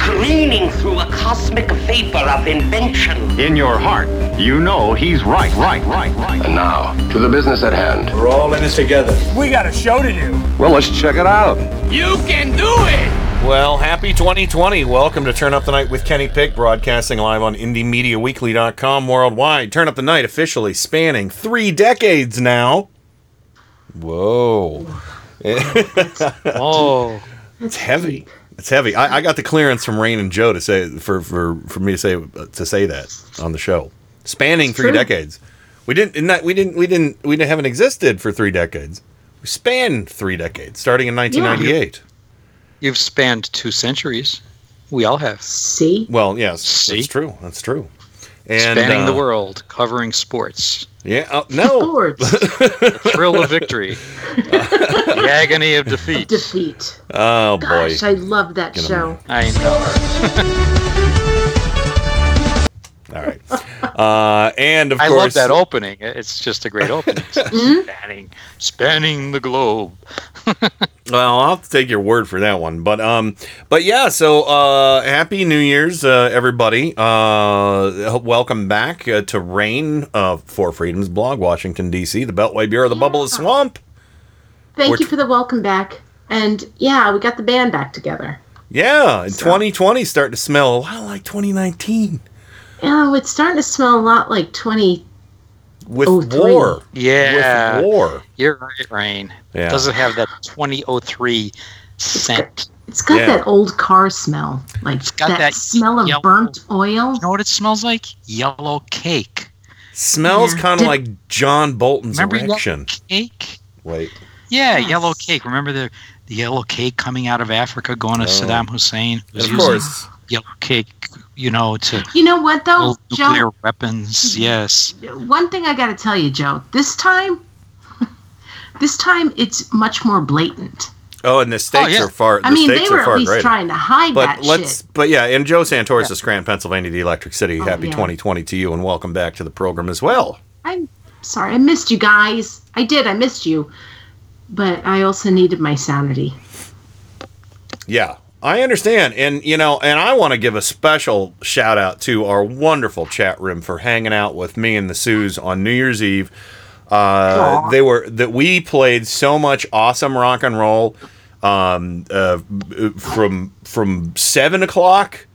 careening through a cosmic vapor of invention. In your heart, you know he's right. And now, to the business at hand. We're all in this together. We got a show to do. Well, let's check it out. You can do it! Well, happy 2020. Welcome to Turn Up the Night with Kenny Pick, broadcasting live on IndieMediaWeekly.com worldwide. Turn Up the Night officially spanning 3 decades now. Whoa. Oh. It's heavy. It's heavy. I got the clearance from Rain and Joe to say for me to say that on the show, spanning 3 decades. We haven't existed for 3 decades. We spanned 3 decades, starting in 1998. You've spanned 2 centuries. We all have. See? Well, yes, see? That's true. And, spanning the world, covering sports. Yeah, no. The thrill of victory. The agony of defeat. Oh, gosh, boy. I love that show. I know. All right. And, of course. I love that opening. It's just a great opening. Spanning the globe. Well, I'll have to take your word for that one. But yeah, so happy New Year's, everybody. Welcome back to Rain for Freedom's blog, Washington, D.C., the Beltway Bureau, the Bubble of Swamp. Thank you for the welcome back. And yeah, we got the band back together. Yeah, and 2020 starting to smell a lot like 2019. Oh, it's starting to smell a lot like 2020. With war. Yeah. With war. You're right, Rain. Yeah. It doesn't have that 2003 scent. It's got that old car smell. Like it's got that smell of burnt oil. You know what it smells like? Yellow cake. Smells kind of like John Bolton's erection. Yellow cake? Wait. Yeah, yes. Yellow cake. Remember the yellow cake coming out of Africa going to Saddam Hussein? Of course. Yellow cake, to... You know what, though, Joe? Nuclear weapons, yes. One thing I got to tell you, Joe. This time it's much more blatant. Oh, and the stakes are far greater. I mean, they were at least trying to hide that shit. But yeah, and Joe Santoris of Scranton, Pennsylvania, the Electric City. Happy 2020 to you, and welcome back to the program as well. I'm sorry. I missed you guys. I did. I missed you. But I also needed my sanity. Yeah. I understand, and I want to give a special shout out to our wonderful chat room for hanging out with me and the Sues on New Year's Eve. We played so much awesome rock and roll from 7 o'clock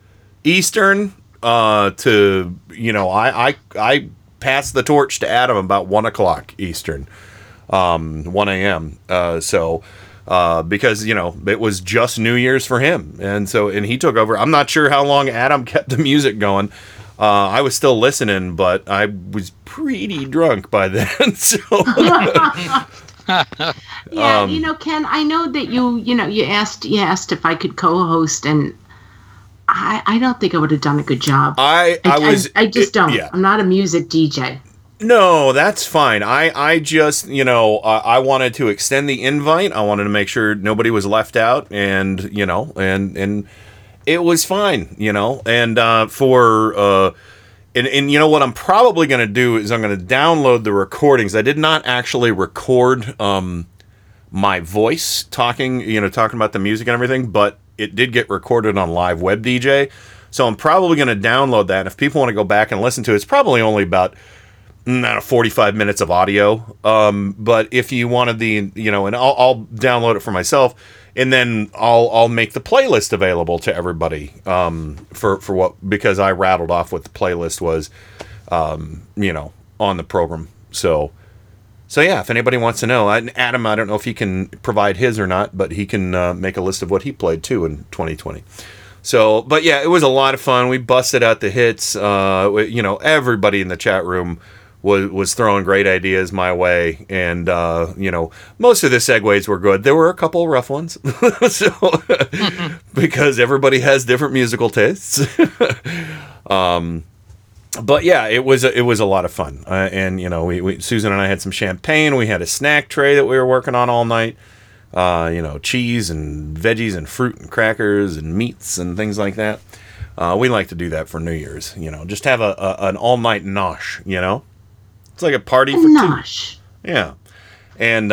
Eastern to I passed the torch to Adam about 1 o'clock Eastern, 1 a.m. So. Because it was just New Year's for him, and he took over. I'm not sure how long Adam kept the music going. I was still listening, but I was pretty drunk by then. So yeah, Ken, I know that you asked if I could co-host, and I don't think I would have done a good job. I just don't. Yeah. I'm not a music DJ. No, that's fine. I just, I wanted to extend the invite. I wanted to make sure nobody was left out, and, and it was fine, And what I'm probably going to do is I'm going to download the recordings. I did not actually record my voice talking about the music and everything, but it did get recorded on Live Web DJ. So I'm probably going to download that. And if people want to go back and listen to it, it's probably only about... not 45 minutes of audio, but if you wanted the, and I'll download it for myself, and then I'll make the playlist available to everybody because I rattled off what the playlist was, on the program. So yeah, if anybody wants to know, Adam, I don't know if he can provide his or not, but he can make a list of what he played too in 2020. So, but yeah, it was a lot of fun. We busted out the hits. You know, everybody in the chat room was throwing great ideas my way, and you know, most of the segues were good. There were a couple of rough ones, so because everybody has different musical tastes. But yeah, it was a lot of fun, and you know, we Susan and I had some champagne. We had a snack tray that we were working on all night. You know, cheese and veggies and fruit and crackers and meats and things like that. We like to do that for New Year's. You know, just have an all night nosh. You know. It's like a party for nosh. Two. Yeah. And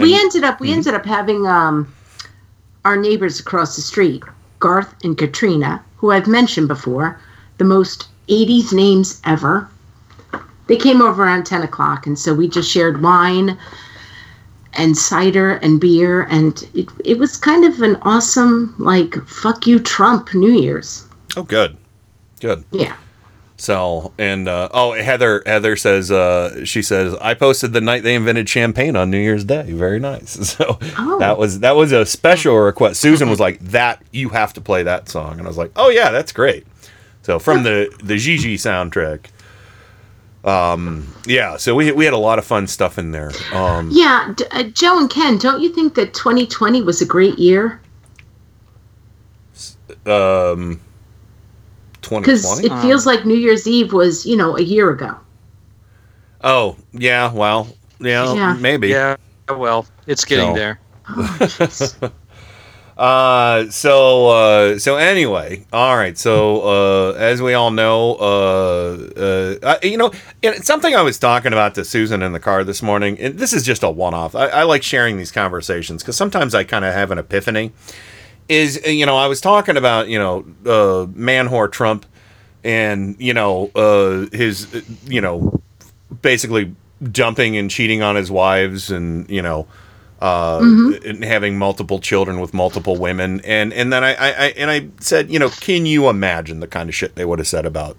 we ended up having our neighbors across the street, Garth and Katrina, who I've mentioned before, the most 80s names ever. They came over around 10 o'clock, and so we just shared wine and cider and beer, and it was kind of an awesome, like, fuck you Trump New Year's. Oh, good. Good. Yeah. So, and, Heather says, she says, I posted the night they invented champagne on New Year's Day. Very nice. So that was a special request. Susan was like, that, you have to play that song. And I was like, oh yeah, that's great. So from the Gigi soundtrack. Yeah, so we had a lot of fun stuff in there. Yeah. Joe and Ken, don't you think that 2020 was a great year? 'Cause it feels like New Year's Eve was, you know, a year ago. Oh, yeah, well, yeah. Maybe. Yeah, well, it's getting there. Oh, so anyway, all right, so as we all know, you know, it's something I was talking about to Susan in the car this morning, and this is just a one-off. I like sharing these conversations because sometimes I kind of have an epiphany. Is, you know, I was talking about, you know, man-whore Trump and, you know, his, you know, basically dumping and cheating on his wives and, you know, and having multiple children with multiple women. And then I said, you know, can you imagine the kind of shit they would have said about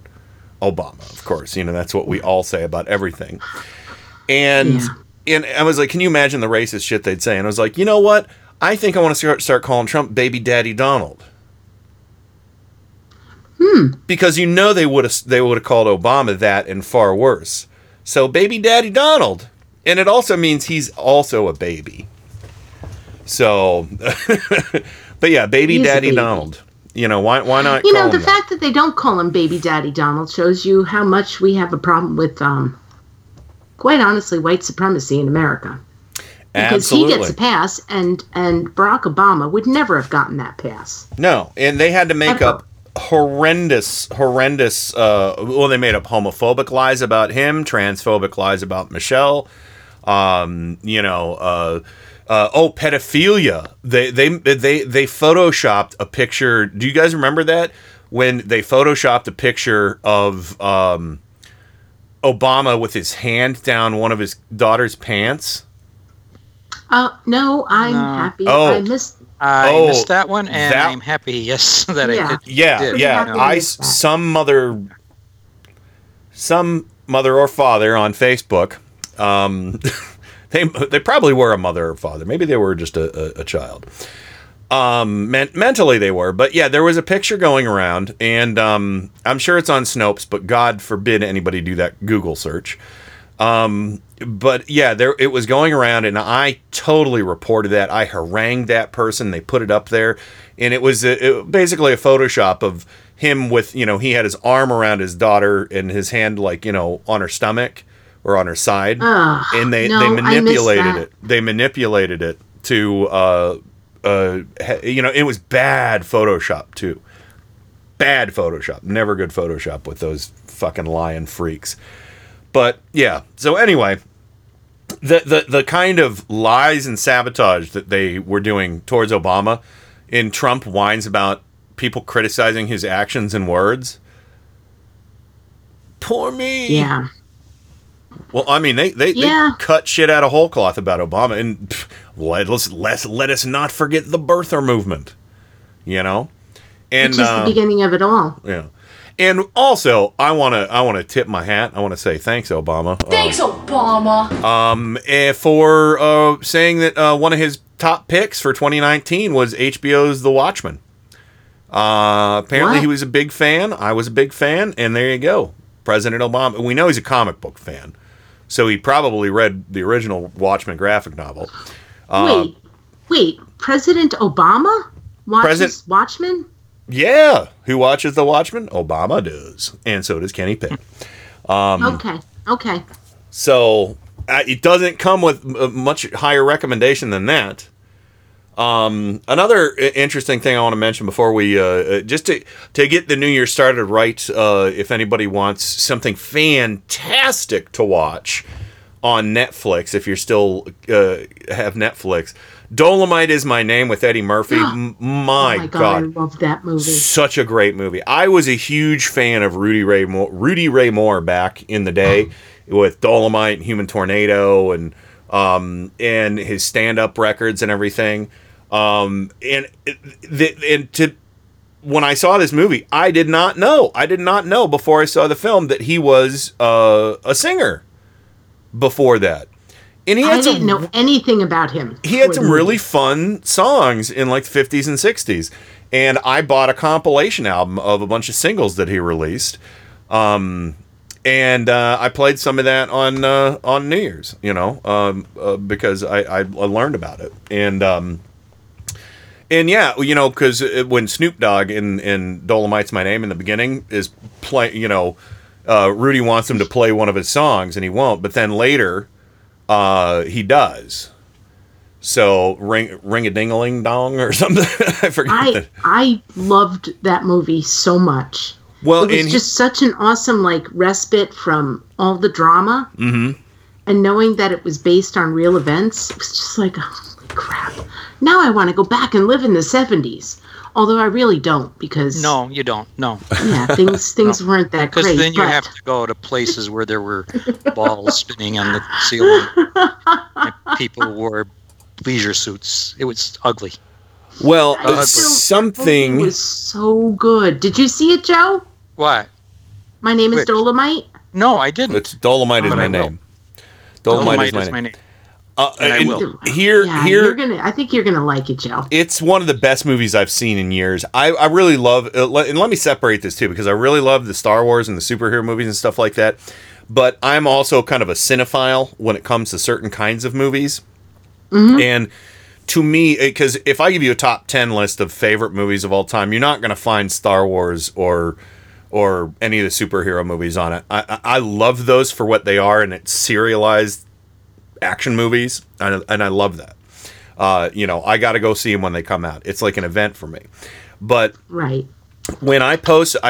Obama? Of course, you know, that's what we all say about everything. And I was like, can you imagine the racist shit they'd say? And I was like, you know what? I think I want to start calling Trump Baby Daddy Donald. Because you know they would have called Obama that and far worse. So Baby Daddy Donald. And it also means he's also a baby. So, but yeah, Baby Daddy Donald. You know, why not call him that? You know, the fact that they don't call him Baby Daddy Donald shows you how much we have a problem with, quite honestly, white supremacy in America. Because absolutely. He gets a pass, and Barack Obama would never have gotten that pass. No, and they had to make up horrendous, well, they made up homophobic lies about him, transphobic lies about Michelle, you know, pedophilia. They photoshopped a picture. Do you guys remember that? When they photoshopped a picture of Obama with his hand down one of his daughter's pants? No, I'm happy. Oh. I missed that one, and that, I'm happy, yes, that yeah. I did. Yeah. Some mother or father on Facebook, they probably were a mother or father. Maybe they were just a child. Mentally they were. But yeah, there was a picture going around, and I'm sure it's on Snopes, but God forbid anybody do that Google search. But yeah, it was going around, and I totally reported that. I harangued that person. They put it up there, and it was basically a Photoshop of him with, you know, he had his arm around his daughter and his hand, like, you know, on her stomach or on her side. And they manipulated it. They manipulated it to, you know, it was bad Photoshop too. Bad Photoshop. Never good Photoshop with those fucking lying freaks. But yeah, so anyway, the kind of lies and sabotage that they were doing towards Obama, and Trump whines about people criticizing his actions and words. Poor me. Yeah. Well, I mean, they cut shit out of whole cloth about Obama, and pff, let us not forget the birther movement, you know, and which is the beginning of it all. Yeah. And also, I want to tip my hat. I want to say thanks, Obama. Thanks, Obama. For saying that one of his top picks for 2019 was HBO's The Watchmen. Apparently, wow. He was a big fan. I was a big fan. And there you go. President Obama. We know he's a comic book fan. So he probably read the original Watchmen graphic novel. Wait. President Obama watches Watchmen? Yeah. Who watches the Watchmen? Obama does. And so does Kenny Pick. Okay. So it doesn't come with a much higher recommendation than that. Another interesting thing I want to mention before we just to get the new year started right, if anybody wants something fantastic to watch on Netflix, if you still have Netflix, Dolomite is My Name with Eddie Murphy. My God, I love that movie. Such a great movie. I was a huge fan of Rudy Ray Moore back in the day with Dolomite and Human Tornado and his stand-up records and everything. When I saw this movie, I did not know before I saw the film that he was a singer before that. And I didn't know anything about him. He had some really fun songs in like the 50s and 60s. And I bought a compilation album of a bunch of singles that he released. And I played some of that on New Year's, because I learned about it. And because when Snoop Dogg in Dolomite's My Name in the beginning is Rudy wants him to play one of his songs and he won't. But then later... he does. So ring a ding-a-ling dong or something. I forget. I loved that movie so much. Well, it was just such an awesome respite from all the drama. Mm-hmm. And knowing that it was based on real events, it was just like, oh, holy crap. Now I want to go back and live in the 70s. Although I really don't, because... No, you don't. No. Yeah, things weren't that great. Because then you have to go to places where there were balls spinning on the ceiling. And people wore leisure suits. It was ugly. Well, something... It was so good. Did you see it, Joe? What? My Name is Dolomite? No, I didn't. It's Dolomite is My Name. Dolomite is my name. And I will. I think you're gonna like it, Joe. It's one of the best movies I've seen in years. I really love, and let me separate this too, because I really love the Star Wars and the superhero movies and stuff like that. But I'm also kind of a cinephile when it comes to certain kinds of movies. Mm-hmm. And to me, because if I give you a top 10 list of favorite movies of all time, you're not gonna find Star Wars or any of the superhero movies on it. I love those for what they are, and it's serialized action movies, and I love that. I got to go see them when they come out. It's like an event for me. But right when I posted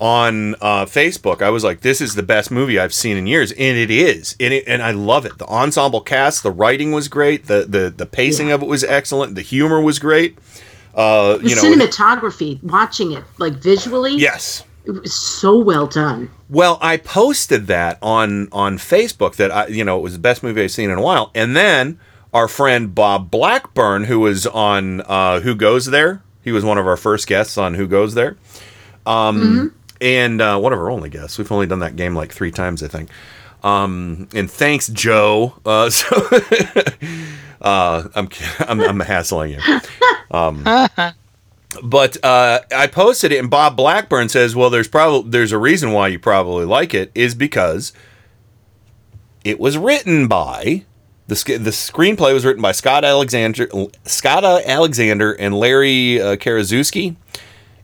on Facebook, I was like, "This is the best movie I've seen in years," and it is. And I love it. The ensemble cast, the writing was great. The pacing of it was excellent. The humor was great. Cinematography, watching it visually, yes. It was so well done. Well, I posted that on Facebook that it was the best movie I've seen in a while. And then our friend Bob Blackburn, who was on Who Goes There, he was one of our first guests on Who Goes There, and one of our only guests. We've only done that game 3 times, I think. And thanks, Joe. I'm hassling you. But I posted it, and Bob Blackburn says, "Well, there's a reason why you probably like it is because it was written by the screenplay was written by Scott Alexander, and Larry Karaszewski.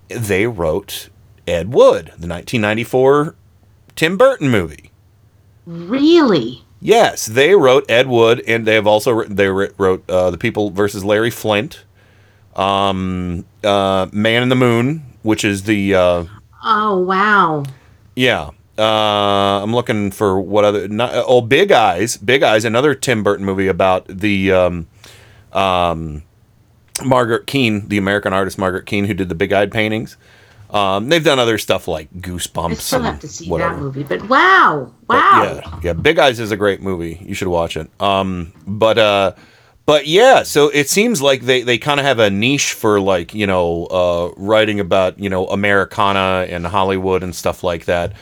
They wrote Ed Wood, the 1994 Tim Burton movie. Really? Yes, they wrote Ed Wood, and they have also wrote The People versus Larry Flint." Man in the Moon, which is the... oh, wow. Yeah. I'm looking for what other... Big Eyes. Big Eyes, another Tim Burton movie about the Margaret Keane, the American artist Margaret Keane, who did the big-eyed paintings. They've done other stuff like Goosebumps. I still have to see that movie, but wow. But yeah, Big Eyes is a great movie. You should watch it. But yeah, so it seems like they kind of have a niche for writing about, Americana and Hollywood and stuff like that.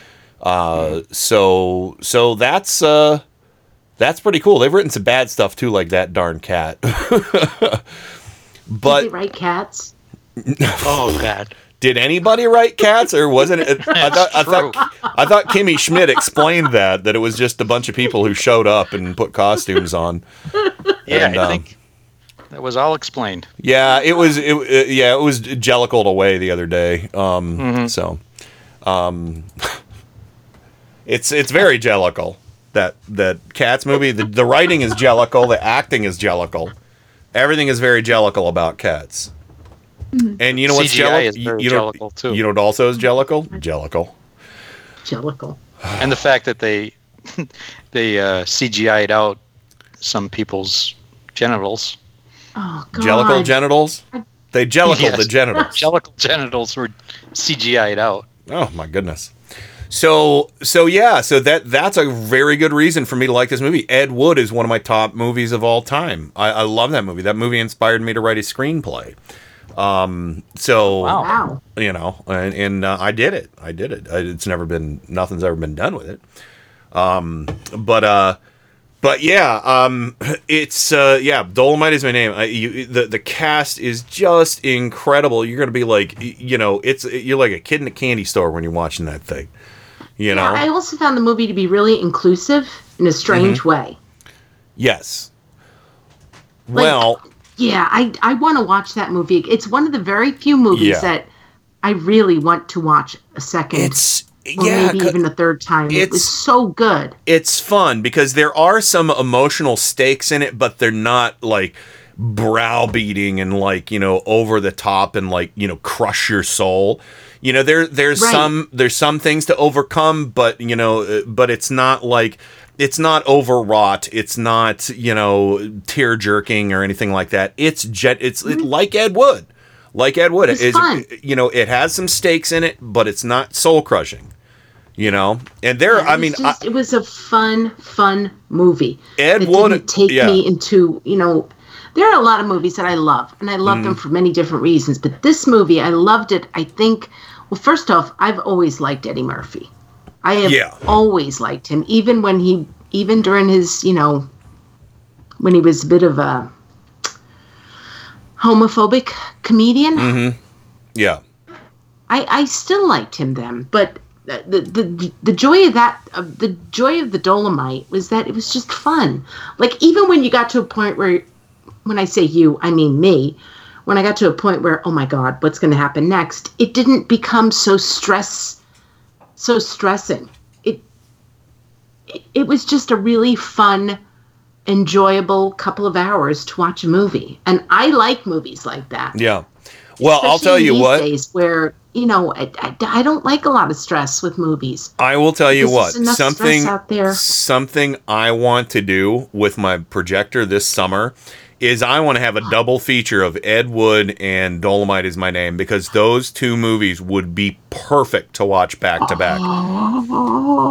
So that's pretty cool. They've written some bad stuff too, like that darn cat. But did they write cats? Oh, God. Did anybody write Cats, or wasn't it? I thought Kimmy Schmidt explained that it was just a bunch of people who showed up and put costumes on. Yeah, and, I think that was all explained. Yeah, it was jellicled away the other day. So, it's very jellicle, that Cats movie. The writing is jellicle, the acting is jellicle, everything is very jellicle about Cats. And you know what's jellicle too. You know what also is jellicle? Jellicle. And the fact that they CGI'd out some people's genitals. Oh, God. Jellicle genitals? They jellicled the genitals. Jellicle genitals were CGI'd out. Oh, my goodness. So that's a very good reason for me to like this movie. Ed Wood is one of my top movies of all time. I love that movie. That movie inspired me to write a screenplay. Wow. You know, and I did it. It's never been, nothing's ever been done with it. Dolomite is my name. The cast is just incredible. You're going to be like, you know, you're like a kid in a candy store when you're watching that thing, you know? I also found the movie to be really inclusive in a strange way. Yes. Yeah, I want to watch that movie. It's one of the very few movies that I really want to watch a second or maybe even a third time. It was so good. It's fun because there are some emotional stakes in it, but they're not like browbeating and like, you know, over the top and like, you know, crush your soul. You know, there's some things to overcome, but, you know, but it's not like... It's not overwrought. It's not, you know, tear jerking or anything like that. It's like Ed Wood. It's fun. You know, it has some stakes in it, but it's not soul crushing. You know, and it was a fun movie. Ed Wood didn't take me into, you know, there are a lot of movies that I love, and I love them for many different reasons. But this movie, I loved it. I think, well, first off, I've always liked Eddie Murphy. I have always liked him, even during his, you know, when he was a bit of a homophobic comedian. Mm-hmm. Yeah. I still liked him then, but the joy of that, the joy of the Dolomite was that it was just fun. Like, even when you got to a point where, when I say you, I mean me, when I got to a point where, oh my God, what's going to happen next? It didn't become so stressing. It was just a really fun, enjoyable couple of hours to watch a movie, and I like movies like that. Yeah, well, especially I'll tell you what. Days where, you know, I don't like a lot of stress with movies. I will tell you what. Something out there. Something I want to do with my projector this summer is I want to have a double feature of Ed Wood and Dolomite is My Name, because those two movies would be perfect to watch back to back,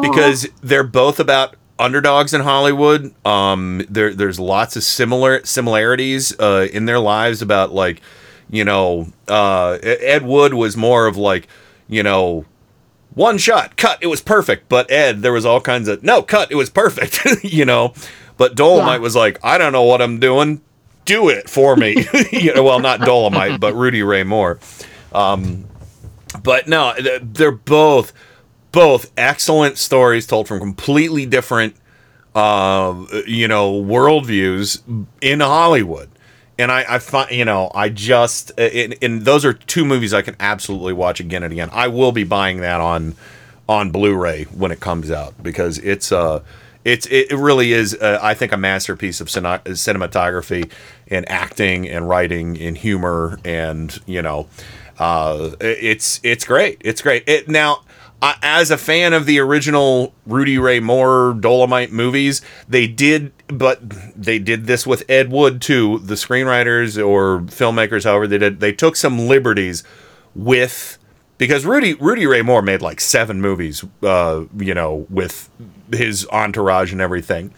because they're both about underdogs in Hollywood. There's lots of similarities in their lives about, like, you know, Ed Wood was more of like, you know, one shot, cut, it was perfect. But Ed, there was all kinds of, no, cut, it was perfect, you know. But Dolomite was like, I don't know what I'm doing. Do it for me. You know, well, not Dolomite, but Rudy Ray Moore. But no, they're both excellent stories told from completely different, you know, worldviews in Hollywood. And I find, you know, I just, and those are two movies I can absolutely watch again and again. I will be buying that on Blu-ray when it comes out, because it really is, I think, a masterpiece of cinematography and acting and writing and humor, and, you know, it's great. It's great. Now, as a fan of the original Rudy Ray Moore Dolomite movies, they did this with Ed Wood too. The screenwriters or filmmakers, however they did, they took some liberties with, because Rudy Ray Moore made like 7 movies, you know, with his entourage and everything,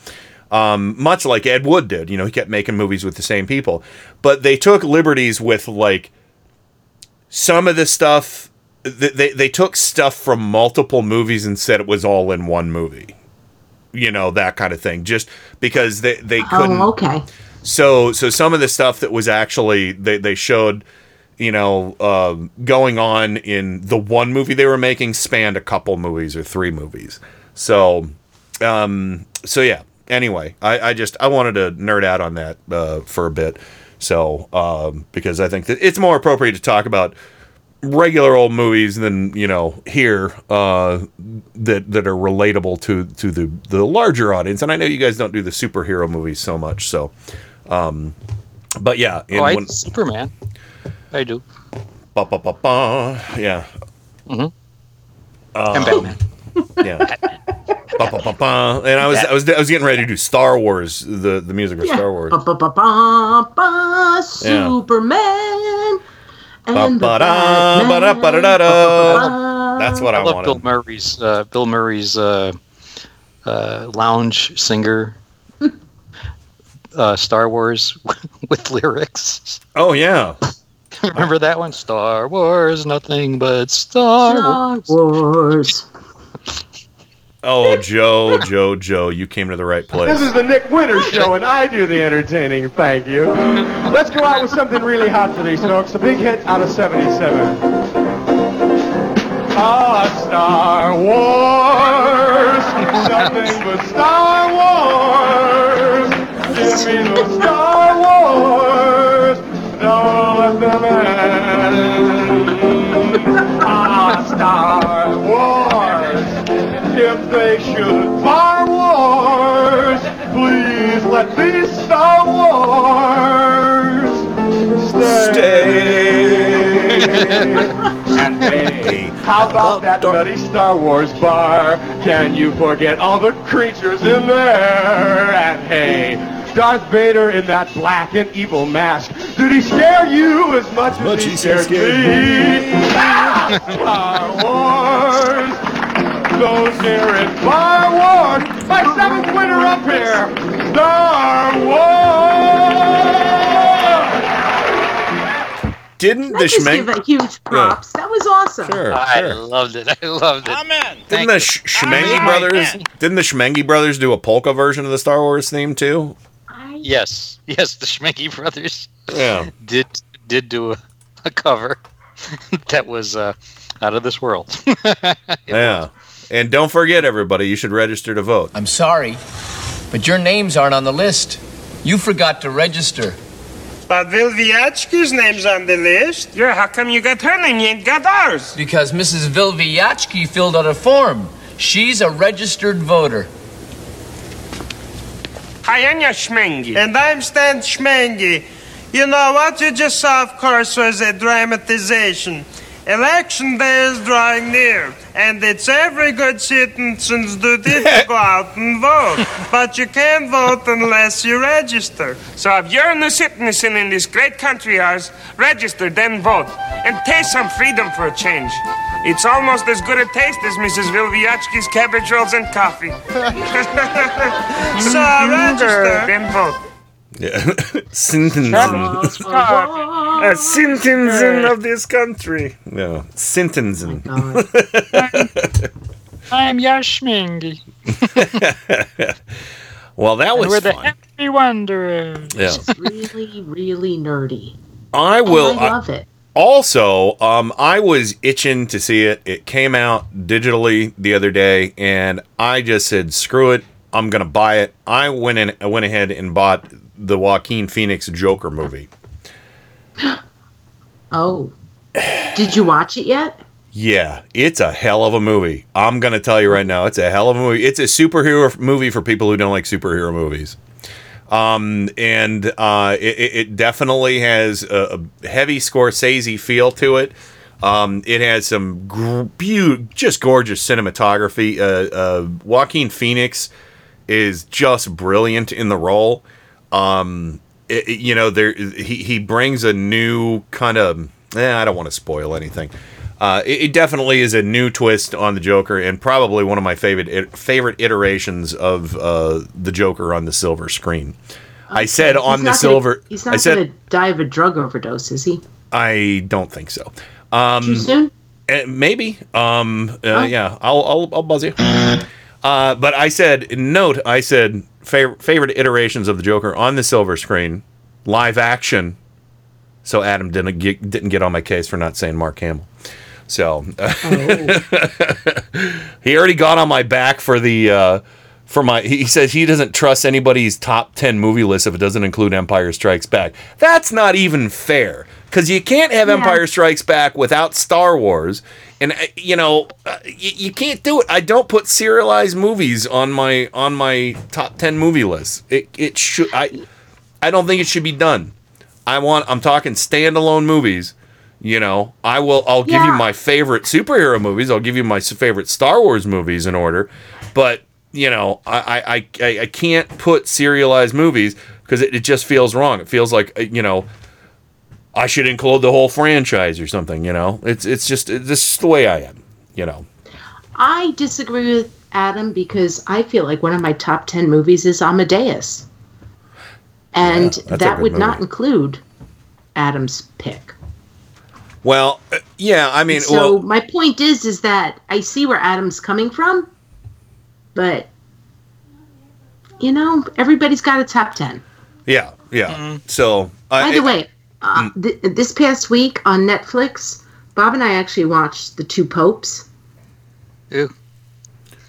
much like Ed Wood did. You know, he kept making movies with the same people, but they took liberties with, like, some of the stuff. They took stuff from multiple movies and said it was all in one movie, you know, that kind of thing, just because they couldn't. So some of the stuff that was actually, they showed you know, going on in the one movie they were making spanned a couple movies or three movies. So, yeah. Anyway, I wanted to nerd out on that for a bit. So, because I think that it's more appropriate to talk about regular old movies than, you know, here that are relatable to the larger audience. And I know you guys don't do the superhero movies so much. So, but yeah, I do Superman. I do. Ba-ba-ba-ba. Yeah. Mm-hmm. And Batman. Yeah. Ba-ba-ba-ba. And I was getting ready to do Star Wars, the music for Star Wars. Ba-ba-ba-ba-ba, Superman. And that's what I wanted. Love Bill Murray's lounge singer Star Wars with lyrics. Oh yeah. Remember that one? Star Wars, nothing but Star Wars. Oh, Joe, you came to the right place. This is the Nick Winters Show, and I do the entertaining, thank you. Let's go out with something really hot for these folks. A big hit out of 77. Star Wars, nothing but Star Wars. Give me the Star Wars, don't let them end. Star Wars. If they should Star Wars, please let these Star Wars stay. And hey, how about that bloody Star Wars bar? Can you forget all the creatures in there? And hey, Darth Vader in that black and evil mask, did he scare you as much as he scared me? Star Wars. Those here in Star Wars, my seventh winner up here, Star Wars. Didn't the Shmenge give a huge props? Yeah. That was awesome. Sure. I loved it. Amen. Didn't the Shmenge Brothers? Amen. Didn't the Shmenge Brothers do a polka version of the Star Wars theme too? Yes. The Shmenge Brothers did do a cover that was out of this world. Yeah. And don't forget, everybody, you should register to vote. I'm sorry, but your names aren't on the list. You forgot to register. But Vilviachka's name's on the list. Yeah, how come you got her name, you ain't got ours? Because Mrs. Vilviachka filled out a form. She's a registered voter. Hi, I'm Shmenge. And I'm Stan Shmenge. You know, what you just saw, of course, was a dramatization. Election day is drawing near, and it's every good citizen's duty to go out and vote. But you can't vote unless you register. So if you're a new citizen in this great country ours, register, then vote. And taste some freedom for a change. It's almost as good a taste as Mrs. Vilviachka's cabbage rolls and coffee. So register, then vote. Yeah. A citizen of this country. Yeah. Citizen. I'm Shmenge. Well, that was fun. We're the happy wanderers. Yeah. It's really, really nerdy. I love it. Also, I was itching to see it. It came out digitally the other day, and I just said, "Screw it, I'm gonna buy it." I went ahead and bought the Joaquin Phoenix Joker movie. Oh. Did you watch it yet? Yeah. It's a hell of a movie. I'm going to tell you right now. It's a hell of a movie. It's a superhero movie for people who don't like superhero movies. It definitely has a heavy Scorsese feel to it. It has some just gorgeous cinematography. Joaquin Phoenix is just brilliant in the role. He brings a new kind of, I don't want to spoil anything. It definitely is a new twist on the Joker, and probably one of my favorite iterations of the Joker on the silver screen. Okay. I said on the silver. He's not going to die of a drug overdose, is he? I don't think so. Too soon? Maybe. Yeah, I'll buzz you. But I said, favorite iterations of the Joker on the silver screen, live action, So Adam didn't get on my case for not saying Mark Hamill. So he already got on my back for the he says he doesn't trust anybody's top 10 movie list if it doesn't include Empire Strikes Back. That's not even fair, because you can't have Empire Strikes Back without Star Wars, and you can't do it. I don't put serialized movies on my top 10 movie list. It should. I don't think it should be done. I'm talking standalone movies. I'll give you my favorite superhero movies. I'll give you my favorite Star Wars movies in order, but I can't put serialized movies because it just feels wrong. It feels like I should include the whole franchise or something. This is the way I am. I disagree with Adam because I feel like one of my top 10 movies is Amadeus, and that would not include Adam's pick. Well, my point is that I see where Adam's coming from, but everybody's got a top 10. Yeah, yeah. Mm-hmm. So, this past week on Netflix, Bob and I actually watched The Two Popes. Ew.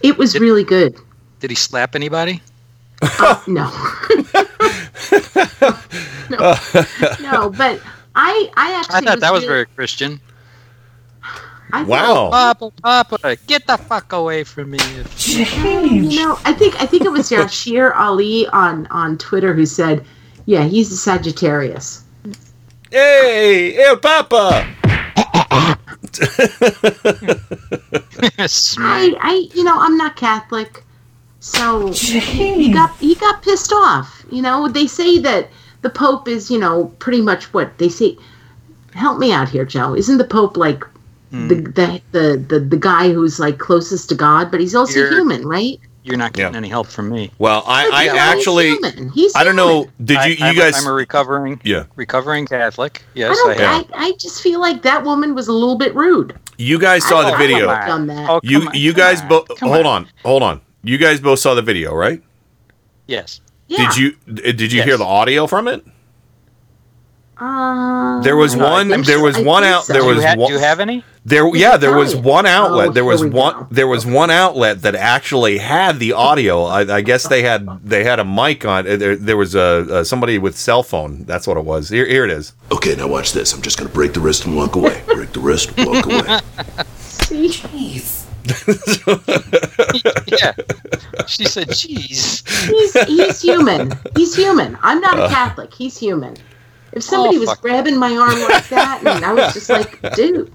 It was really good. Did he slap anybody? No. No, but. I thought that was very Christian. Wow. Papa, get the fuck away from me. Jeez. I think it was Yashir Ali on Twitter who said, yeah, he's a Sagittarius. Hey, El Papa. I'm not Catholic. So he got pissed off. They say that the Pope is, pretty much what they say. Help me out here, Joe. Isn't the Pope like the guy who's like closest to God, but he's also human, right? You're not getting any help from me. Well, I actually, he's human. I don't know. Did you guys? I'm a recovering Catholic. Yes, I just feel like that woman was a little bit rude. You guys saw the video. Hold on. You guys both saw the video, right? Yes. Yeah. Did you hear the audio from it? Do you have any? There was one outlet that actually had the audio. I guess they had a mic on. There was a somebody with cell phone. That's what it was. Here it is. Okay, now watch this. I'm just going to break the wrist and walk away. Break the wrist, walk away. Jeez. Yeah, she said, "Geez, he's human. He's human. I'm not a Catholic. He's human." If somebody was grabbing my arm like that, and I was just like, "Dude,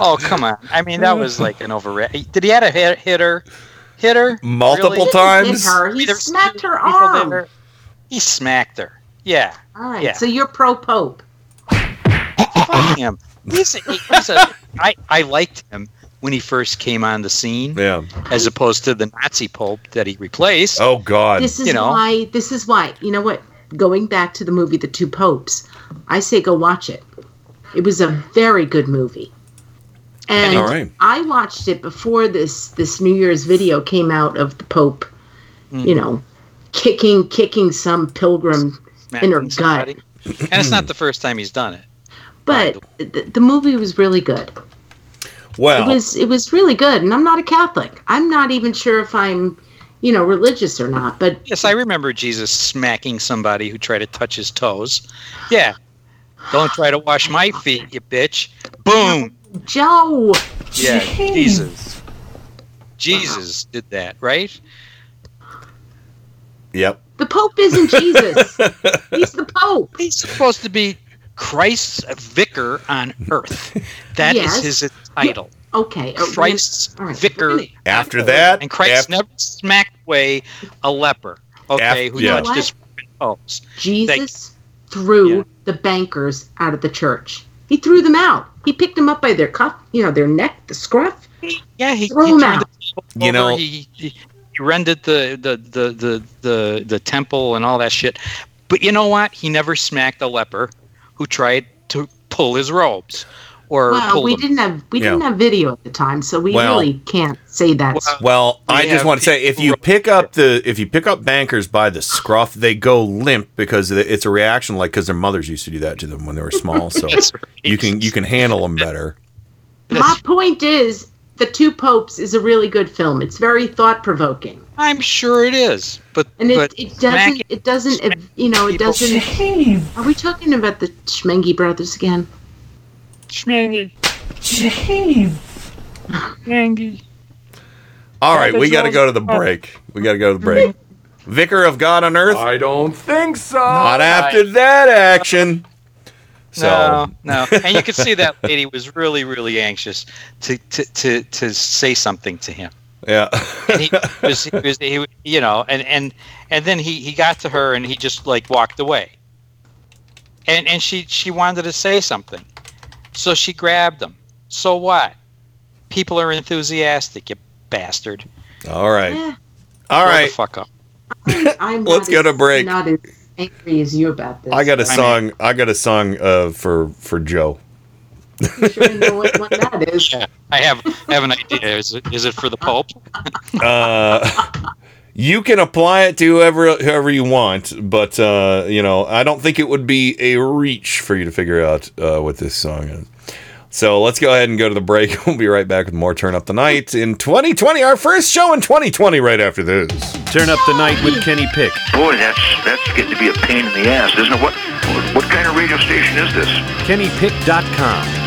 oh come on!" I mean, that was like an overreaction. Did he have to hit her multiple times? He smacked her arm. He smacked her. Yeah. All right. Yeah. So you're pro Pope. Fuck him. I liked him when he first came on the scene, as opposed to the Nazi Pope that he replaced. Oh God! This is why. You know what? Going back to the movie The Two Popes, I say go watch it. It was a very good movie, and I watched it before this New Year's video came out of the Pope, kicking some pilgrim in her gut. And it's not the first time he's done it. But the movie was really good. Well, it was really good, and I'm not a Catholic. I'm not even sure if I'm, religious or not. But yes, I remember Jesus smacking somebody who tried to touch his toes. Yeah, don't try to wash my feet, you bitch. Boom, Joe. Yeah, jeez. Jesus did that, right? Yep. The Pope isn't Jesus. He's the Pope. He's supposed to be Christ's vicar on earth. That is his title. Okay. Christ's vicar. After that. And Christ never smacked away a leper. Okay. Who touched his toes. Jesus threw the bankers out of the church. He threw them out. He picked them up by their cuff, their neck, the scruff. Yeah. He threw them out. He rendered the temple and all that shit. But you know what? He never smacked a leper who tried to pull his robes Or well, we didn't have video at the time, so we really can't say that. Well, I just want to say if you pick up bankers by the scruff, they go limp because it's a reaction, like because their mothers used to do that to them when they were small. So you can handle them better. My point is, The Two Popes is a really good film. It's very thought provoking. I'm sure it is, but it doesn't. Shave. Are we talking about the Shmenge Brothers again? Shmenge. All right, we got to go to the break. Vicar of God on Earth? I don't think so. Not after that action. So. No. And you could see that lady was really, really anxious to say something to him. Yeah. And he was, you know, and then he got to her and he just like walked away. And she wanted to say something. So she grabbed him. So what? People are enthusiastic, you bastard. All right. Yeah. All right. Blow the fuck up. Let's go to break. I'm not as angry as you about this. I got a song for Joe. You sure know what that is? Yeah, I have an idea. Is it for the Pope? You can apply it to whoever you want, but you know, I don't think it would be a reach for you to figure out what this song is. So let's go ahead and go to the break. We'll be right back with more Turn Up the Night in 2020, our first show in 2020 right after this. Turn Up the Night with Kenny Pick. Boy, that's getting to be a pain in the ass, isn't it? What kind of radio station is this? KennyPick.com.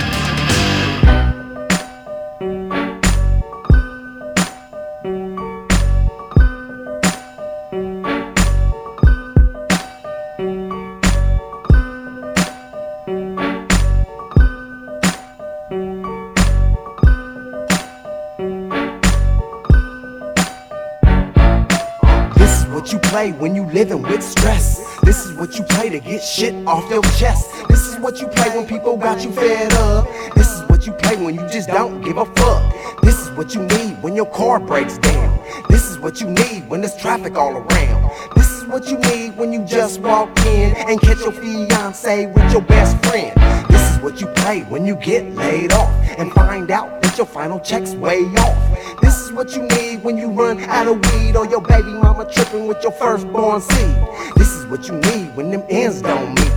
When you living with stress, this is what you play to get shit off your chest. This is what you play when people got you fed up. This is what you play when you just don't give a fuck. This is what you need when your car breaks down. This is what you need when there's traffic all around. This is what you need when you just walk in and catch your fiance with your best friend. This is what you play when you get laid off and find out that your final check's way off. This is what you need when you run out of weed or your baby mama tripping with your firstborn seed. This is what you need when them ends don't meet.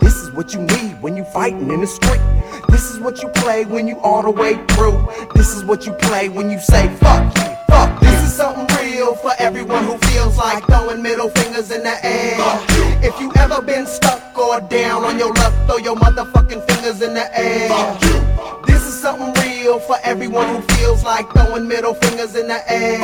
This is what you need when you fighting in the street. This is what you play when you all the way through. This is what you play when you say fuck you, fuck you. This is something real for everyone who feels like throwing middle fingers in the air. If you ever been stuck or down on your luck, throw your motherfucking fingers in the air. This is something real for everyone who feels like throwing middle fingers in the air.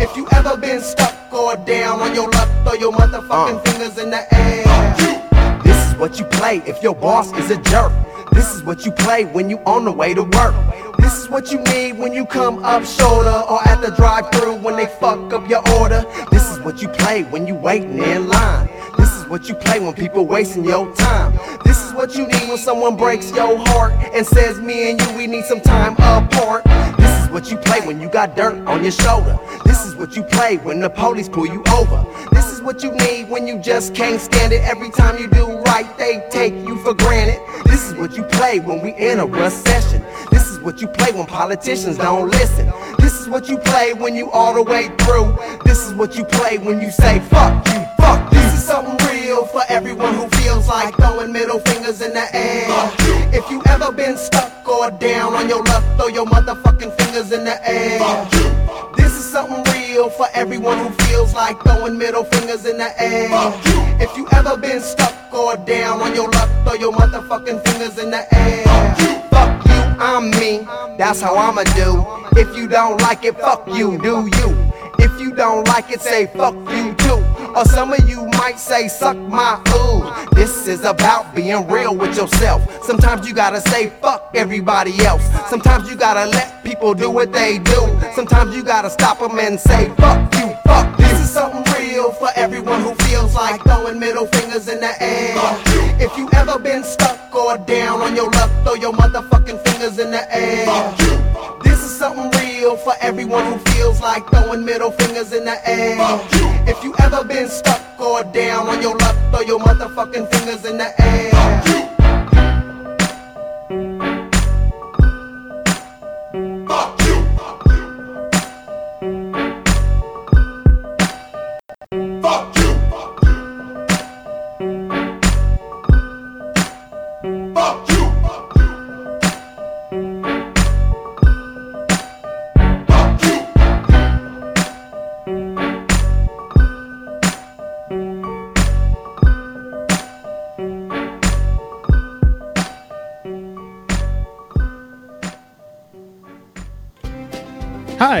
If you ever been stuck or down on your luck, throw your motherfucking fingers in the air. This is what you play if your boss is a jerk. This is what you play when you on the way to work. This is what you need when you come up shoulder or at the drive-thru when they fuck up your order. This is what you play when you waiting in line. This is what you play when people wasting your time. This is what you need when someone breaks your heart and says, me and you, we need some time apart. This is what you play when you got dirt on your shoulder. This is what you play when the police pull you over. This is what you need when you just can't stand it. Every time you do right, they take you for granted. This is what you play when we in a recession. This is what you play when politicians don't listen. This is what you play when you all the way through. This is what you play when you say fuck you, fuck you. This is something real for everyone who feels like throwing middle fingers in the air. If you ever been stuck or down on your luck, throw your motherfucking fingers in the air. This is something real for everyone who feels like throwing middle fingers in the air. If you ever been stuck or down on your luck, throw your motherfucking fingers in the air. Fuck you, I'm me, that's how I'ma do. If you don't like it, fuck you, do you? If you don't like it, say fuck you too. Or some of you might say suck my ooh. This is about being real with yourself. Sometimes you gotta say fuck everybody else. Sometimes you gotta let people do what they do. Sometimes you gotta stop them and say fuck you, fuck you. This is something real for everyone who feels like throwing middle fingers in the air. If you ever been stuck or down on your luck, throw your motherfucking fingers in the air. This is something real for everyone who feels like throwing middle fingers in the air. If you ever been stuck or down on your luck, throw your motherfucking fingers in the air. Hi,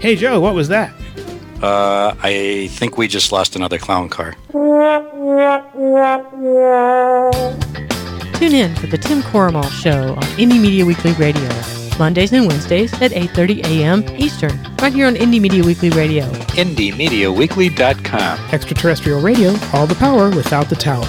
Hey, Joe, what was that? I think we just lost another clown car. Tune in for the Tim Cormall Show on IndieMediaWeekly Radio, Mondays and Wednesdays at 8:30 a.m. Eastern, right here on IndieMediaWeekly Radio. IndieMediaWeekly.com. Extraterrestrial radio, all the power without the tower.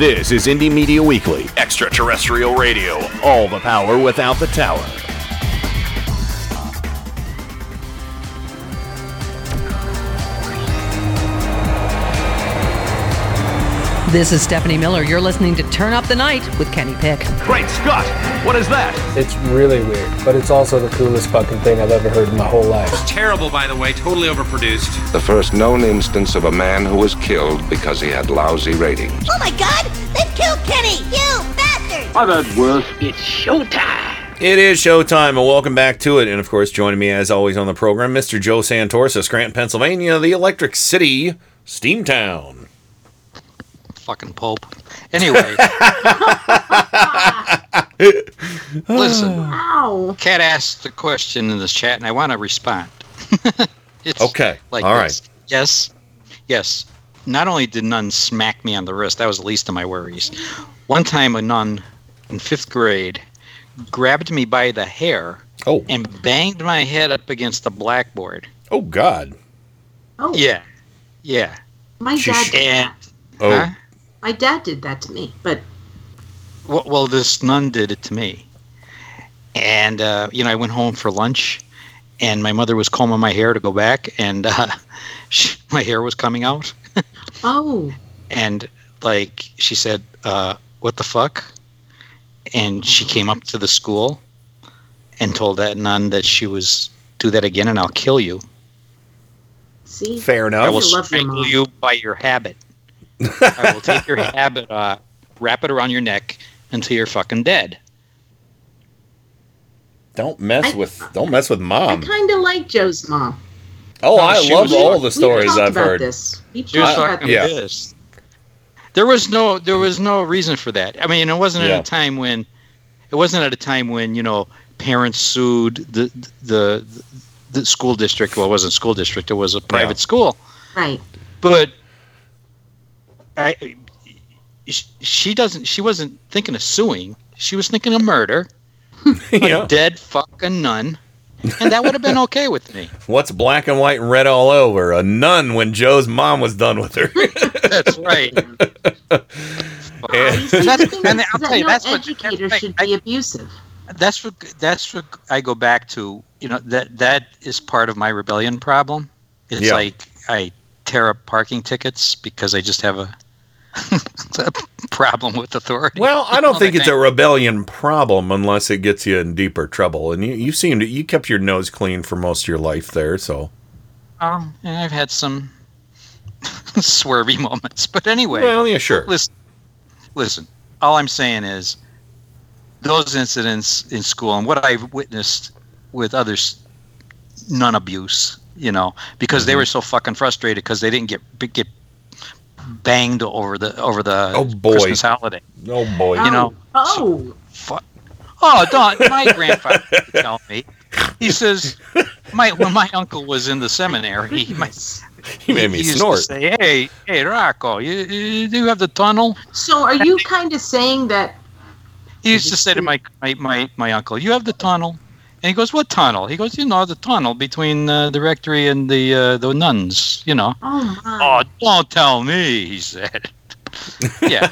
This is Indie Media Weekly, extraterrestrial radio, all the power without the tower. This is Stephanie Miller. You're listening to Turn Up the Night with Kenny Pick. Great Scott! What is that? It's really weird, but it's also the coolest fucking thing I've ever heard in my whole life. It's terrible, by the way. Totally overproduced. The first known instance of a man who was killed because he had lousy ratings. Oh my God! They've killed Kenny! You bastards! I've heard worse. It's showtime! It is showtime, and welcome back to it. And of course, joining me as always on the program, Mr. Joe Santoris of Scranton, Pennsylvania, the Electric City, Steamtown. Fucking Pope. Anyway. Listen. Ow. Cat asked the question in the chat, and I want to respond. It's okay. Like all this. Right. Yes. Yes. Not only did none smack me on the wrist, that was the least of my worries. One time a nun in fifth grade grabbed me by the hair and banged my head up against the blackboard. Oh, God. Oh. Yeah. Yeah. My dad did that. Oh. Huh? My dad did that to me, but... Well, this nun did it to me. And, I went home for lunch, and my mother was combing my hair to go back, and my hair was coming out. Oh. And, she said, what the fuck? And she came up to the school and told that nun that she was, do that again and I'll kill you. See? Fair enough. I will strangle you by your habit. I will take your habit, wrap it around your neck until you're fucking dead. Don't mess with mom. I kind of like Joe's mom. Oh, no, I love all the stories I've heard. She was fucking pissed. There was no reason for that. I mean, it wasn't at a time when parents sued the school district. Well, it wasn't school district. It was a private school. Right. But. She wasn't thinking of suing. She was thinking of murder. A dead fucking nun. And that would have been okay with me. What's black and white and red all over? A nun when Joe's mom was done with her. That's right. And I'll tell you, that's what educators should be abusive. That's what I go back to. You know, that is part of my rebellion problem. It's like I tear up parking tickets because I just have a problem with authority. Well, I don't think it's a rebellion problem unless it gets you in deeper trouble. And you seem to, you kept your nose clean for most of your life there, so. Yeah, I've had some swervy moments, but anyway. Well, yeah, sure. Listen. All I'm saying is, those incidents in school and what I've witnessed with others, non-abuse, you know, because they were so fucking frustrated because they didn't get banged over the Christmas holiday. Oh boy! You know. My grandfather would tell me. He says, when my uncle was in the seminary, he made me snort. Say, hey, Rocco, you do have the tunnel. So are you kind of saying that? He used to say to my uncle, "You have the tunnel," and he goes, "What tunnel?" He goes, "You know, the tunnel between the rectory and the nuns." You know. Oh my! Oh, don't tell me, he said. Yeah.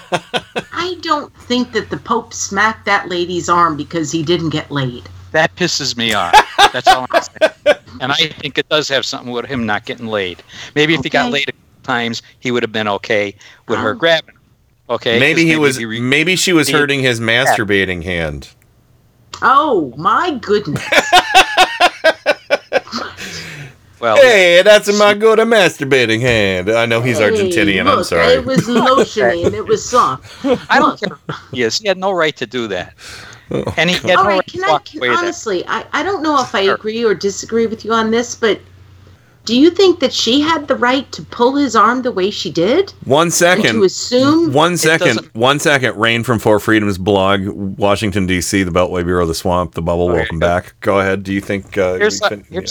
I don't think that the Pope smacked that lady's arm because he didn't get laid. That pisses me off. That's all I'm saying. And I think it does have something with him not getting laid. Maybe if he got laid a couple times, he would have been okay with her grabbing. Okay. Maybe she was hurting his masturbating hand. Oh my goodness! Well, hey, that's my good masturbating hand. I know he's Argentinian. Look, I'm sorry. It was lotiony and it was soft. I don't care. Yes, he had no right to do that. Oh, and he had all no right. Honestly, I don't know if I agree or disagree with you on this, but. Do you think that she had the right to pull his arm the way she did? One second. Rain from Four Freedoms blog, Washington, D.C., the Beltway Bureau, the Swamp, the Bubble. Right. Welcome back. Go ahead. Do you think? Here's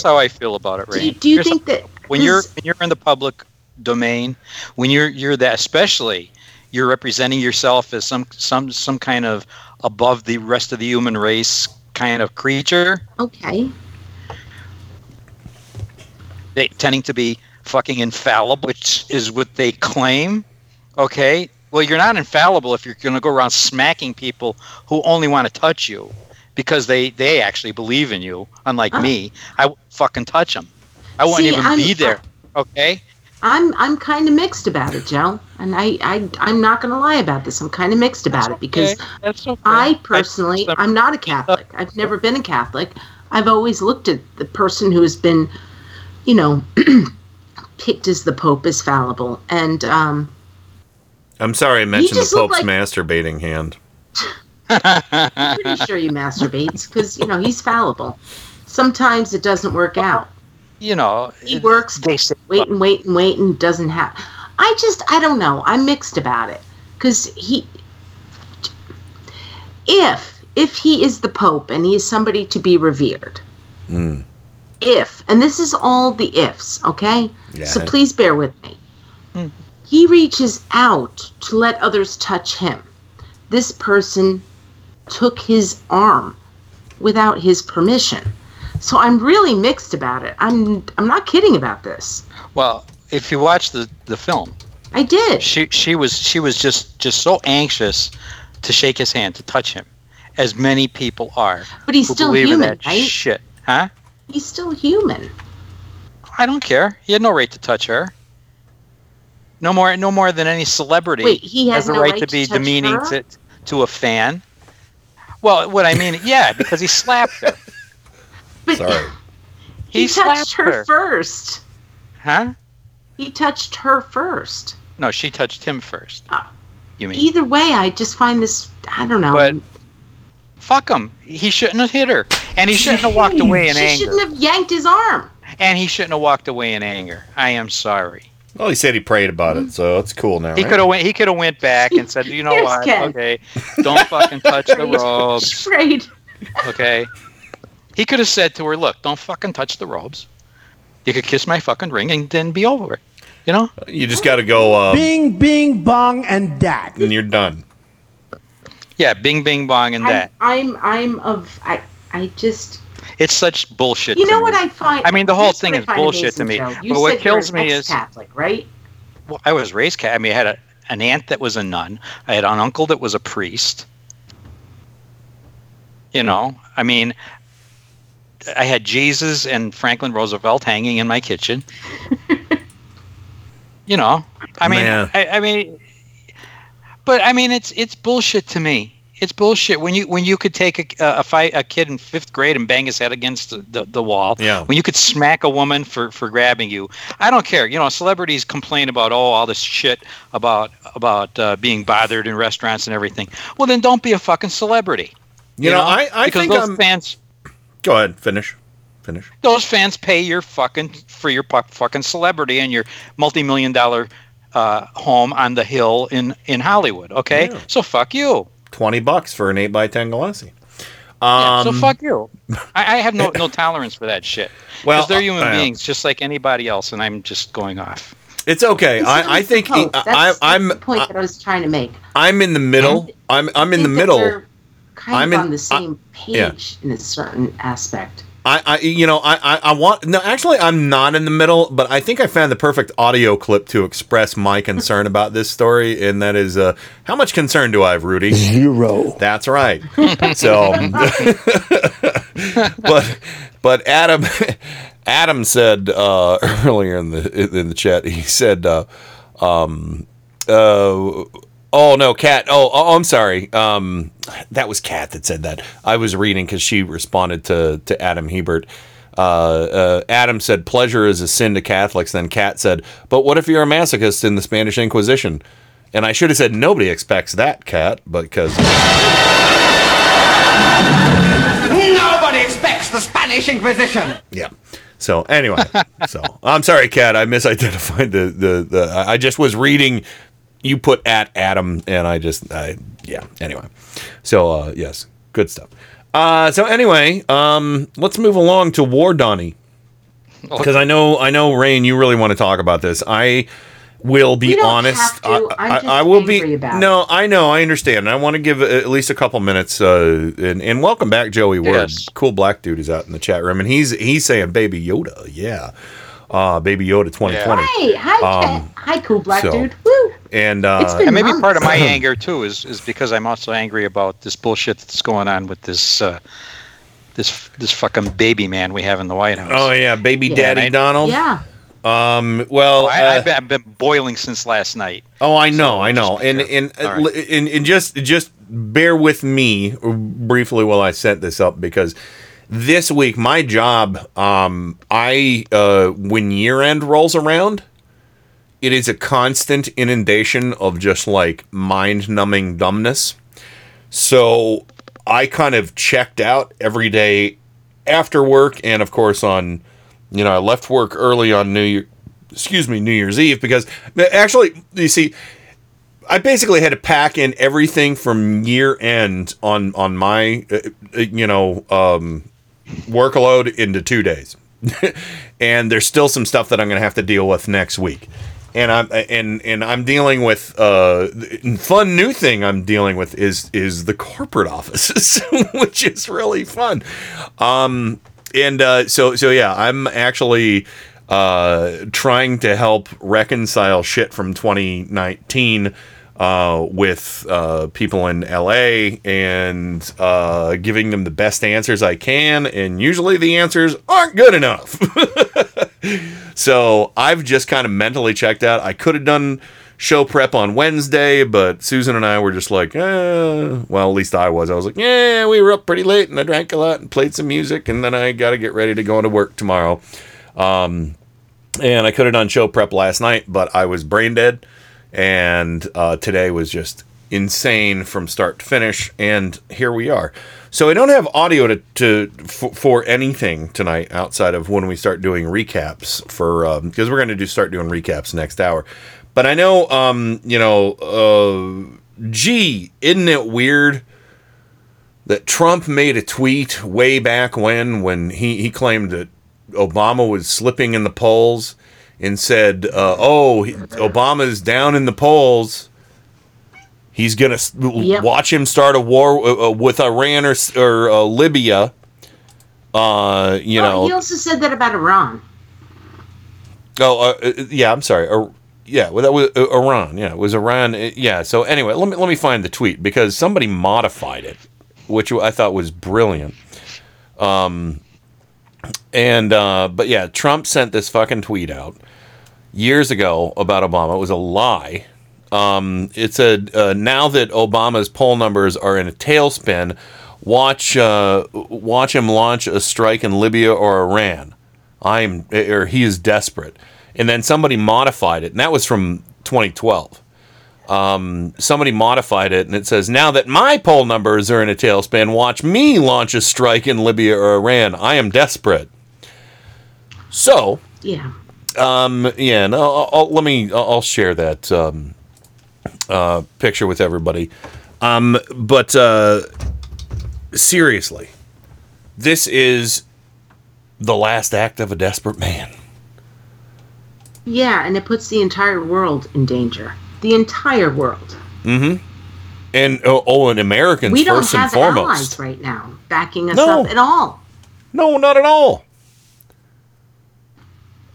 how I feel about it, Rain. Do you think that when you're in the public domain, when you're that, especially you're representing yourself as some kind of above the rest of the human race kind of creature? Okay. They tending to be fucking infallible, which is what they claim. Okay, well, you're not infallible if you're going to go around smacking people who only want to touch you because they actually believe in you. Unlike me, I wouldn't fucking touch them. I wouldn't be there. Okay, I'm kind of mixed about it, Joe, and I'm not going to lie about this. I'm kind of mixed about it because I personally I'm not a Catholic. I've never been a Catholic. I've always looked at the person who has been. You know, picked as the Pope is fallible, and I'm sorry I mentioned the Pope's masturbating hand. I'm pretty sure he masturbates because you know he's fallible. Sometimes it doesn't work out. You know, he works, wait, and doesn't have. I don't know. I'm mixed about it because if he is the Pope and he is somebody to be revered. Mm. If, and this is all the ifs, okay? Yeah. So please bear with me. Mm. He reaches out to let others touch him. This person took his arm without his permission. So I'm really mixed about it. I'm not kidding about this. Well, if you watch the film. I did. She was just so anxious to shake his hand, to touch him, as many people are. But he's still human, right? Shit, huh? He's still human. I don't care. He had no right to touch her. No more than any celebrity. Wait, he has no right to be demeaning to a fan. Well, what I mean, yeah, because he slapped her. But sorry. He touched her first. Huh? He touched her first. No, she touched him first. You mean? Either way, I just find this. I don't know. But fuck him. He shouldn't have hit her. And he shouldn't have walked away in anger. She shouldn't have yanked his arm. And he shouldn't have walked away in anger. I am sorry. Well, he said he prayed about it, so it's cool now. He could have went back and said, you know what? Ken. Okay, don't fucking touch the robes. She prayed. Okay. He could have said to her, look, don't fucking touch the robes. You could kiss my fucking ring and then be over it. You know? You just got to go. Bing, bing, bong, and that. And you're done. Yeah, bing, bing, bong, and that. It's such bullshit. You know what I find? I mean, the whole thing is bullshit to me. But what kills me is Catholic, right? Well, I was raised Catholic. I mean, I had an aunt that was a nun. I had an uncle that was a priest. You know, I mean, I had Jesus and Franklin Roosevelt hanging in my kitchen. You know, I mean, I mean, it's bullshit to me. It's bullshit when you could take a kid in fifth grade and bang his head against the wall. Yeah. When you could smack a woman for grabbing you. I don't care. You know, celebrities complain about all this shit about being bothered in restaurants and everything. Well, then don't be a fucking celebrity. You know, I think those fans. Go ahead, finish. Those fans pay your fucking celebrity and your multi-million-dollar home on the hill in Hollywood. Okay, yeah. So fuck you. $20 for an 8x10 Glossy. So fuck you. I have no tolerance for that shit. Well, they're human beings just like anybody else, and I'm just going off. It's okay. I think that's the point that I was trying to make. I'm in the middle. I'm in the middle. I'm on the same page in a certain aspect. Actually, I'm not in the middle, but I think I found the perfect audio clip to express my concern about this story, and that is, how much concern do I have, Rudy? 0. That's right. So, but Adam said earlier in the chat, he said, oh, no, Kat. Oh, I'm sorry. That was Kat that said that. I was reading because she responded to Adam Hebert. Adam said, pleasure is a sin to Catholics. Then Kat said, but what if you're a masochist in the Spanish Inquisition? And I should have said, nobody expects that, Kat, because... Nobody expects the Spanish Inquisition! Yeah. So anyway, I'm sorry, Kat. I misidentified the I just was reading... You put at Adam, and anyway. So, yes, good stuff. So anyway, let's move along to War Donnie. Because I know, Rain, you really want to talk about this. I will be honest. I will be. No, I know. I understand. And I want to give at least a couple minutes. And welcome back, Joey Ward. Yes. Cool black dude is out in the chat room, and he's saying, "Baby Yoda, yeah." Baby Yoda 2020. Hey, hi, cool black dude. Woo. And maybe part of my anger too is because I'm also angry about this bullshit that's going on with this this fucking baby man we have in the White House. Oh yeah, baby daddy Donald. Yeah. I've been boiling since last night. Oh, I know. And just bear with me briefly while I set this up, because this week, my job, when year-end rolls around, it is a constant inundation of just, like, mind-numbing dumbness. So I kind of checked out every day after work, and, of course, I left work early on New Year's Eve, because, actually, you see, I basically had to pack in everything from year-end on my, workload into 2 days. And there's still some stuff that I'm going to have to deal with next week. And I'm dealing with fun new thing I'm dealing with is the corporate offices, which is really fun. So I'm actually trying to help reconcile shit from 2019 with people in LA and giving them the best answers I can, and usually the answers aren't good enough. So I've just kind of mentally checked out. I could have done show prep on Wednesday, but Susan and I were just like, well, at least I was like, yeah, we were up pretty late and I drank a lot and played some music, and then I got to get ready to go into work tomorrow. And I could have done show prep last night, but I was brain dead. And today was just insane from start to finish, and here we are. So I don't have audio for anything tonight outside of when we start doing recaps because we're going to start doing recaps next hour. But I know, gee, isn't it weird that Trump made a tweet way back when he claimed that Obama was slipping in the polls, and said, Obama's down in the polls. He's going to watch him start a war with Iran or Libya. He also said that about Iran. I'm sorry. That was Iran. Yeah, it was Iran. Yeah, so anyway, let me find the tweet, because somebody modified it. which I thought was brilliant. But yeah, Trump sent this fucking tweet out years ago about Obama. It was a lie. It said, now that Obama's poll numbers are in a tailspin, watch him launch a strike in Libya or Iran. He is desperate. And then somebody modified it, and that was from 2012. Somebody modified it, and it says, now that my poll numbers are in a tailspin, watch me launch a strike in Libya or Iran. I am desperate. So, yeah. I'll share that picture with everybody. But seriously, this is the last act of a desperate man. Yeah, and it puts the entire world in danger. The entire world. Mm-hmm. And and Americans first and foremost. We don't have allies right now backing us up at all. No, not at all.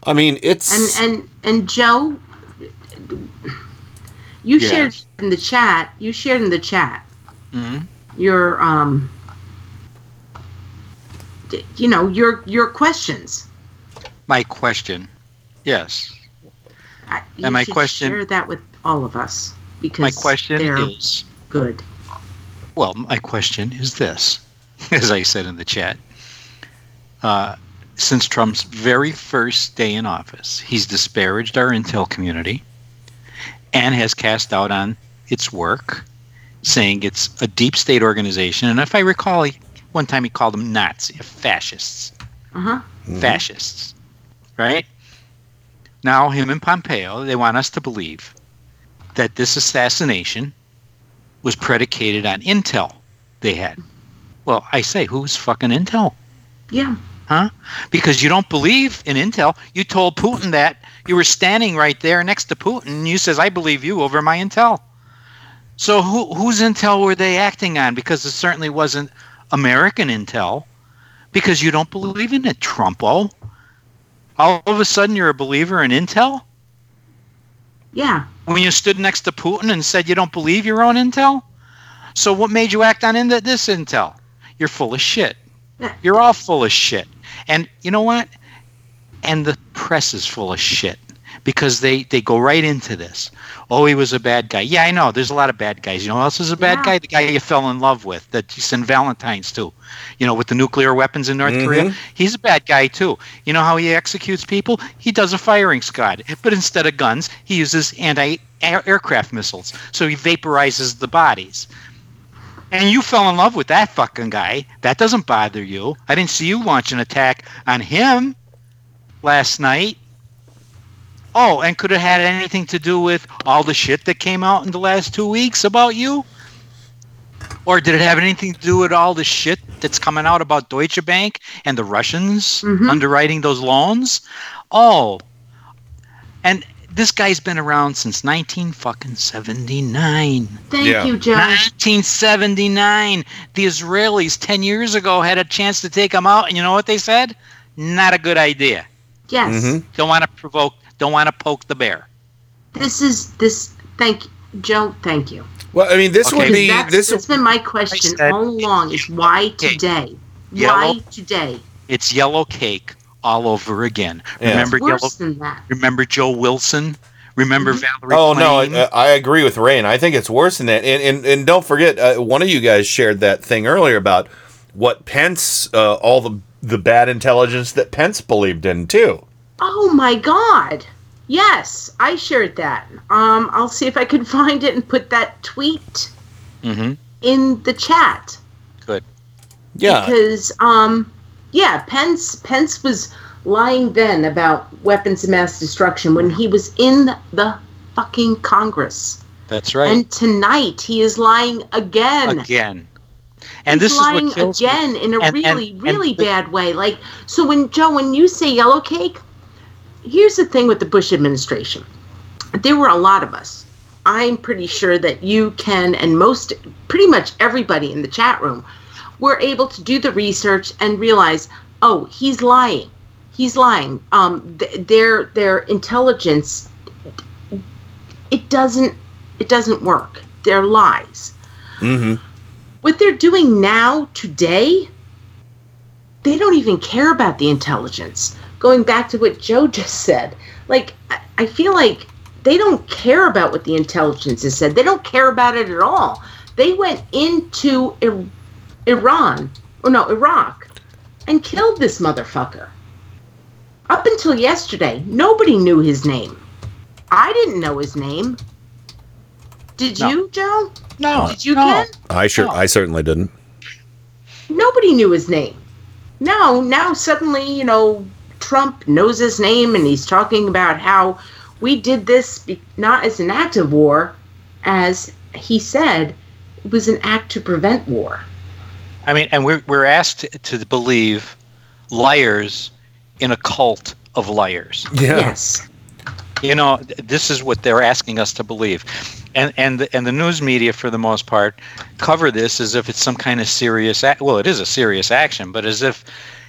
I mean, it's and Joe, you shared in the chat. Mm-hmm. Your your questions. My question, yes. Share that with all of us because my question is good. Well, my question is this, as I said in the chat. Since Trump's very first day in office, he's disparaged our intel community and has cast doubt on its work, saying it's a deep state organization. And if I recall, one time he called them Nazis, fascists. Uh-huh. Mm-hmm. Fascists, right? Now, him and Pompeo, they want us to believe that this assassination was predicated on intel they had. Well, I say, who's fucking intel? Yeah. Huh? Because you don't believe in intel. You told Putin that. You were standing right there next to Putin, and you says, I believe you over my intel. So whose intel were they acting on? Because it certainly wasn't American intel, because you don't believe in it, Trumpo. All of a sudden you're a believer in intel? Yeah. When you stood next to Putin and said you don't believe your own intel? So what made you act on this intel? You're full of shit. You're all full of shit. And you know what? And the press is full of shit because they go right into this. Oh, he was a bad guy. Yeah, I know. There's a lot of bad guys. You know who else is a bad guy? The guy you fell in love with that you send Valentines to, you know, with the nuclear weapons in North Korea. He's a bad guy, too. You know how he executes people? He does a firing squad. But instead of guns, he uses anti-aircraft missiles. So he vaporizes the bodies. And you fell in love with that fucking guy. That doesn't bother you. I didn't see you launch an attack on him last night. Oh, and could it have had anything to do with all the shit that came out in the last 2 weeks about you? Or did it have anything to do with all the shit that's coming out about Deutsche Bank and the Russians underwriting those loans? Oh, and this guy's been around since 1979. Thank you, Joe. 1979. The Israelis 10 years ago had a chance to take him out, and you know what they said? Not a good idea. Yes. Mm-hmm. Don't want to provoke. Don't want to poke the bear. This is. Thank you, Joe. Thank you. Well, I mean, that's been my question all along. Is why today? Why today? It's yellow cake. All over again. Yeah. Remember Yellow? Remember Joe Wilson? Remember Valerie? Oh Plame? No, I agree with Rain. I think it's worse than that. And don't forget, one of you guys shared that thing earlier about what Pence, all the bad intelligence that Pence believed in too. Oh my God! Yes, I shared that. I'll see if I can find it and put that tweet in the chat. Good. Yeah. Because yeah, Pence was lying then about weapons of mass destruction when he was in the fucking Congress. That's right. And tonight he is lying again. And he's lying is what again me. In a really bad way. Like, so when Joe, when you say yellow cake, here's the thing with the Bush administration. There were a lot of us. I'm pretty sure that you can, and pretty much everybody in the chat room, we're able to do the research and realize, oh, he's lying. He's lying. Their intelligence, it doesn't work. They're lies. Mm-hmm. What they're doing now, today, they don't even care about the intelligence. Going back to what Joe just said, like, I feel like they don't care about what the intelligence has said. They don't care about it at all. They went into Iraq, and killed this motherfucker. Up until yesterday, nobody knew his name. I didn't know his name. Did you, Joe? No. Did you, Ken? I certainly didn't. Nobody knew his name. Now suddenly, Trump knows his name, and he's talking about how we did this not as an act of war, as he said, it was an act to prevent war. I mean, and we're asked to believe liars in a cult of liars. Yeah. Yes. This is what they're asking us to believe. And the news media, for the most part, cover this as if it's some kind of serious act. Well, it is a serious action, but as if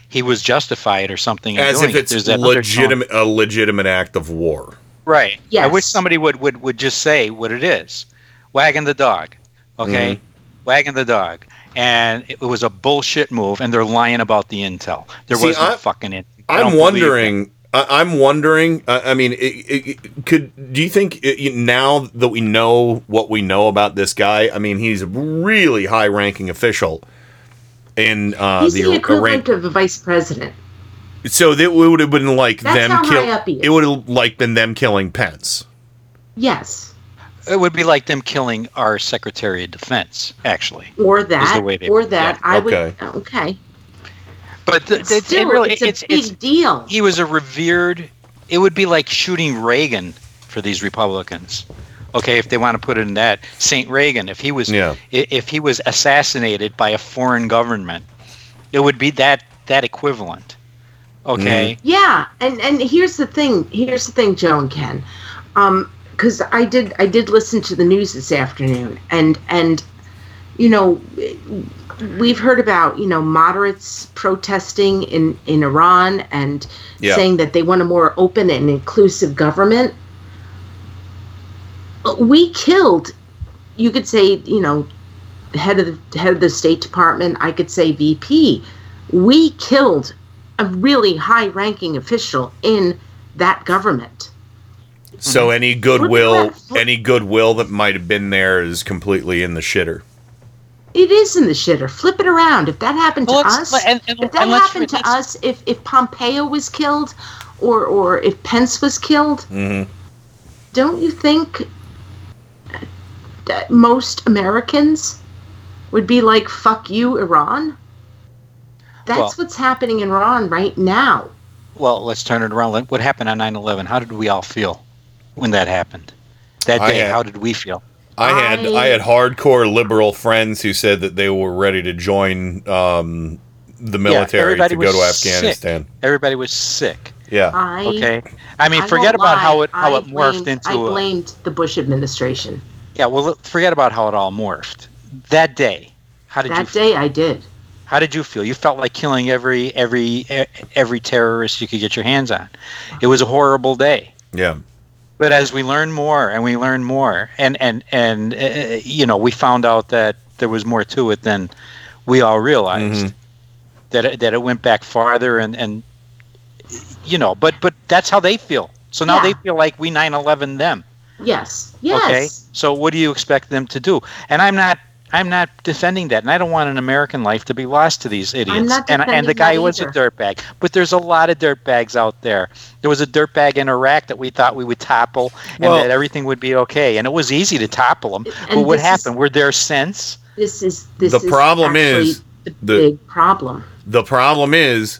he was justified or something. As if it's a legitimate act of war. Right. Yes. I wish somebody would just say what it is. Wagging the dog. Okay? Mm-hmm. Wagging the dog. And it was a bullshit move, and they're lying about the intel. There was no fucking intel. I'm wondering. I mean, do you think now that we know what we know about this guy? I mean, he's a really high-ranking official in he's the equivalent of the vice president. So it would have been like it would have been them killing Pence. Yes, it would be like them killing our Secretary of Defense, actually, or that. Yeah. Okay. But it's a big deal. He was a revered. It would be like shooting Reagan for these Republicans, okay? If they want to put it in that, Saint Reagan, if he was assassinated by a foreign government, it would be that equivalent, okay? Mm. Yeah, and here's the thing, Joe and Ken, because I did listen to the news this afternoon, and we've heard about, moderates protesting in Iran and saying that they want a more open and inclusive government. We killed, you could say, head of the State Department, I could say VP. We killed a really high-ranking official in that government. So any goodwill that might have been there is completely in the shitter. It is in the shitter. Flip it around. If that happened to us, if Pompeo was killed or if Pence was killed, mm-hmm. Don't you think that most Americans would be like, fuck you, Iran? That's what's happening in Iran right now. Well, let's turn it around. What happened on 9/11? How did we all feel when that happened? That day, how did we feel? I had hardcore liberal friends who said that they were ready to join the military to go to Afghanistan. Everybody was sick. Yeah. Forget about how it morphed into. I blamed the Bush administration. Yeah. Well, forget about how it all morphed. That day, how did you feel? That day, I did. How did you feel? You felt like killing every terrorist you could get your hands on. It was a horrible day. Yeah. But as we learn more and we found out that there was more to it than we all realized, mm-hmm. that it went back farther but that's how they feel. So now they feel like we 9/11 them. Yes. Yes. Okay. So what do you expect them to do? And I'm not defending that, and I don't want an American life to be lost to these idiots. I'm not defending and the guy was a dirtbag, but there's a lot of dirtbags out there. There was a dirtbag in Iraq that we thought we would topple, and that everything would be okay, and it was easy to topple them. But what happened? Were there sense? This is the big problem. The problem is,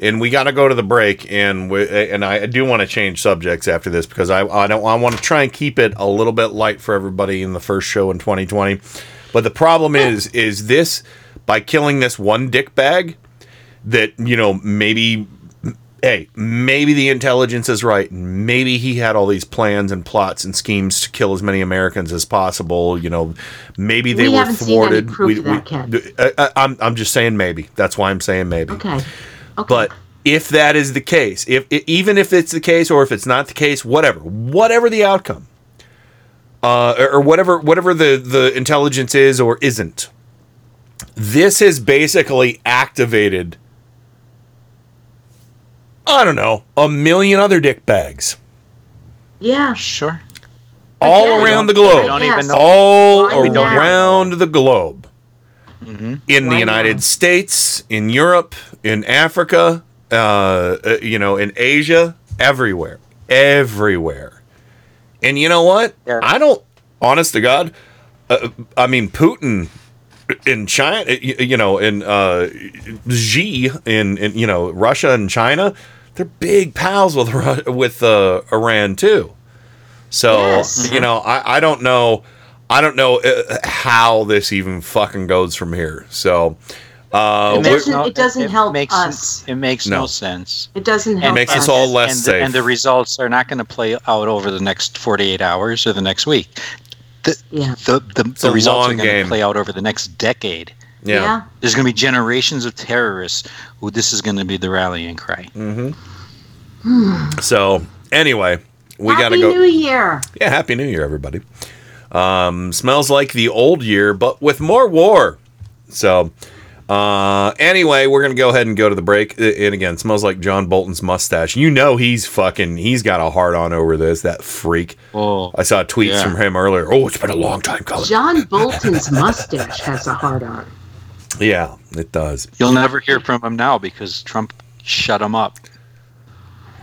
and we got to go to the break, and I do want to change subjects after this because I want to try and keep it a little bit light for everybody in the first show in 2020. But the problem is this, by killing this one dickbag, that, maybe the intelligence is right. Maybe he had all these plans and plots and schemes to kill as many Americans as possible. Maybe they were thwarted. I'm just saying maybe. That's why I'm saying maybe. Okay. But if that is the case, even if it's the case or if it's not the case, whatever the outcome. Or whatever the intelligence is or isn't, This has basically activated, I don't know, 1 million other dick bags. Yeah. Sure. All around the globe. Mm-hmm. In the United States, in Europe, in Africa, in Asia, everywhere. And you know what? Yeah. Honest to God, Putin in China, Xi in Russia and China, they're big pals with Iran too. So, I don't know how this even fucking goes from here. So, it doesn't help us. It makes no sense. It doesn't help us. It makes us all less safe. And the results are not going to play out over the next 48 hours or the next week. The results are going to play out over the next decade. Yeah. There's going to be generations of terrorists who this is going to be the rallying cry. Mm-hmm. So, anyway, we got to go. Happy New Year. Yeah, Happy New Year, everybody. Smells like the old year, but with more war. So, anyway, we're going to go ahead and go to the break. And again, smells like John Bolton's mustache. You know, he's got a hard on over this, that freak. Oh, I saw tweets from him earlier. Oh, it's been a long time coming. John Bolton's mustache has a hard on. Yeah, it does. You'll never hear from him now because Trump shut him up.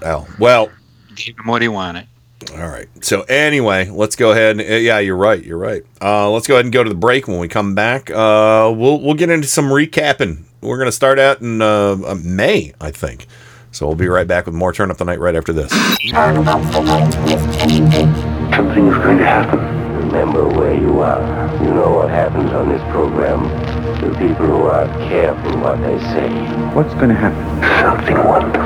Oh, well. Gave him what he wanted. All right. So anyway, let's go ahead. Yeah, you're right. Let's go ahead and go to the break. When we come back, we'll get into some recapping. We're going to start out in May, I think. So we'll be right back with more Turn Up the Night right after this. Turn up the night with Kenny Pick. Something's going to happen. Remember where you are. You know what happens on this program. The people who are careful what they say. What's going to happen? Something wonderful.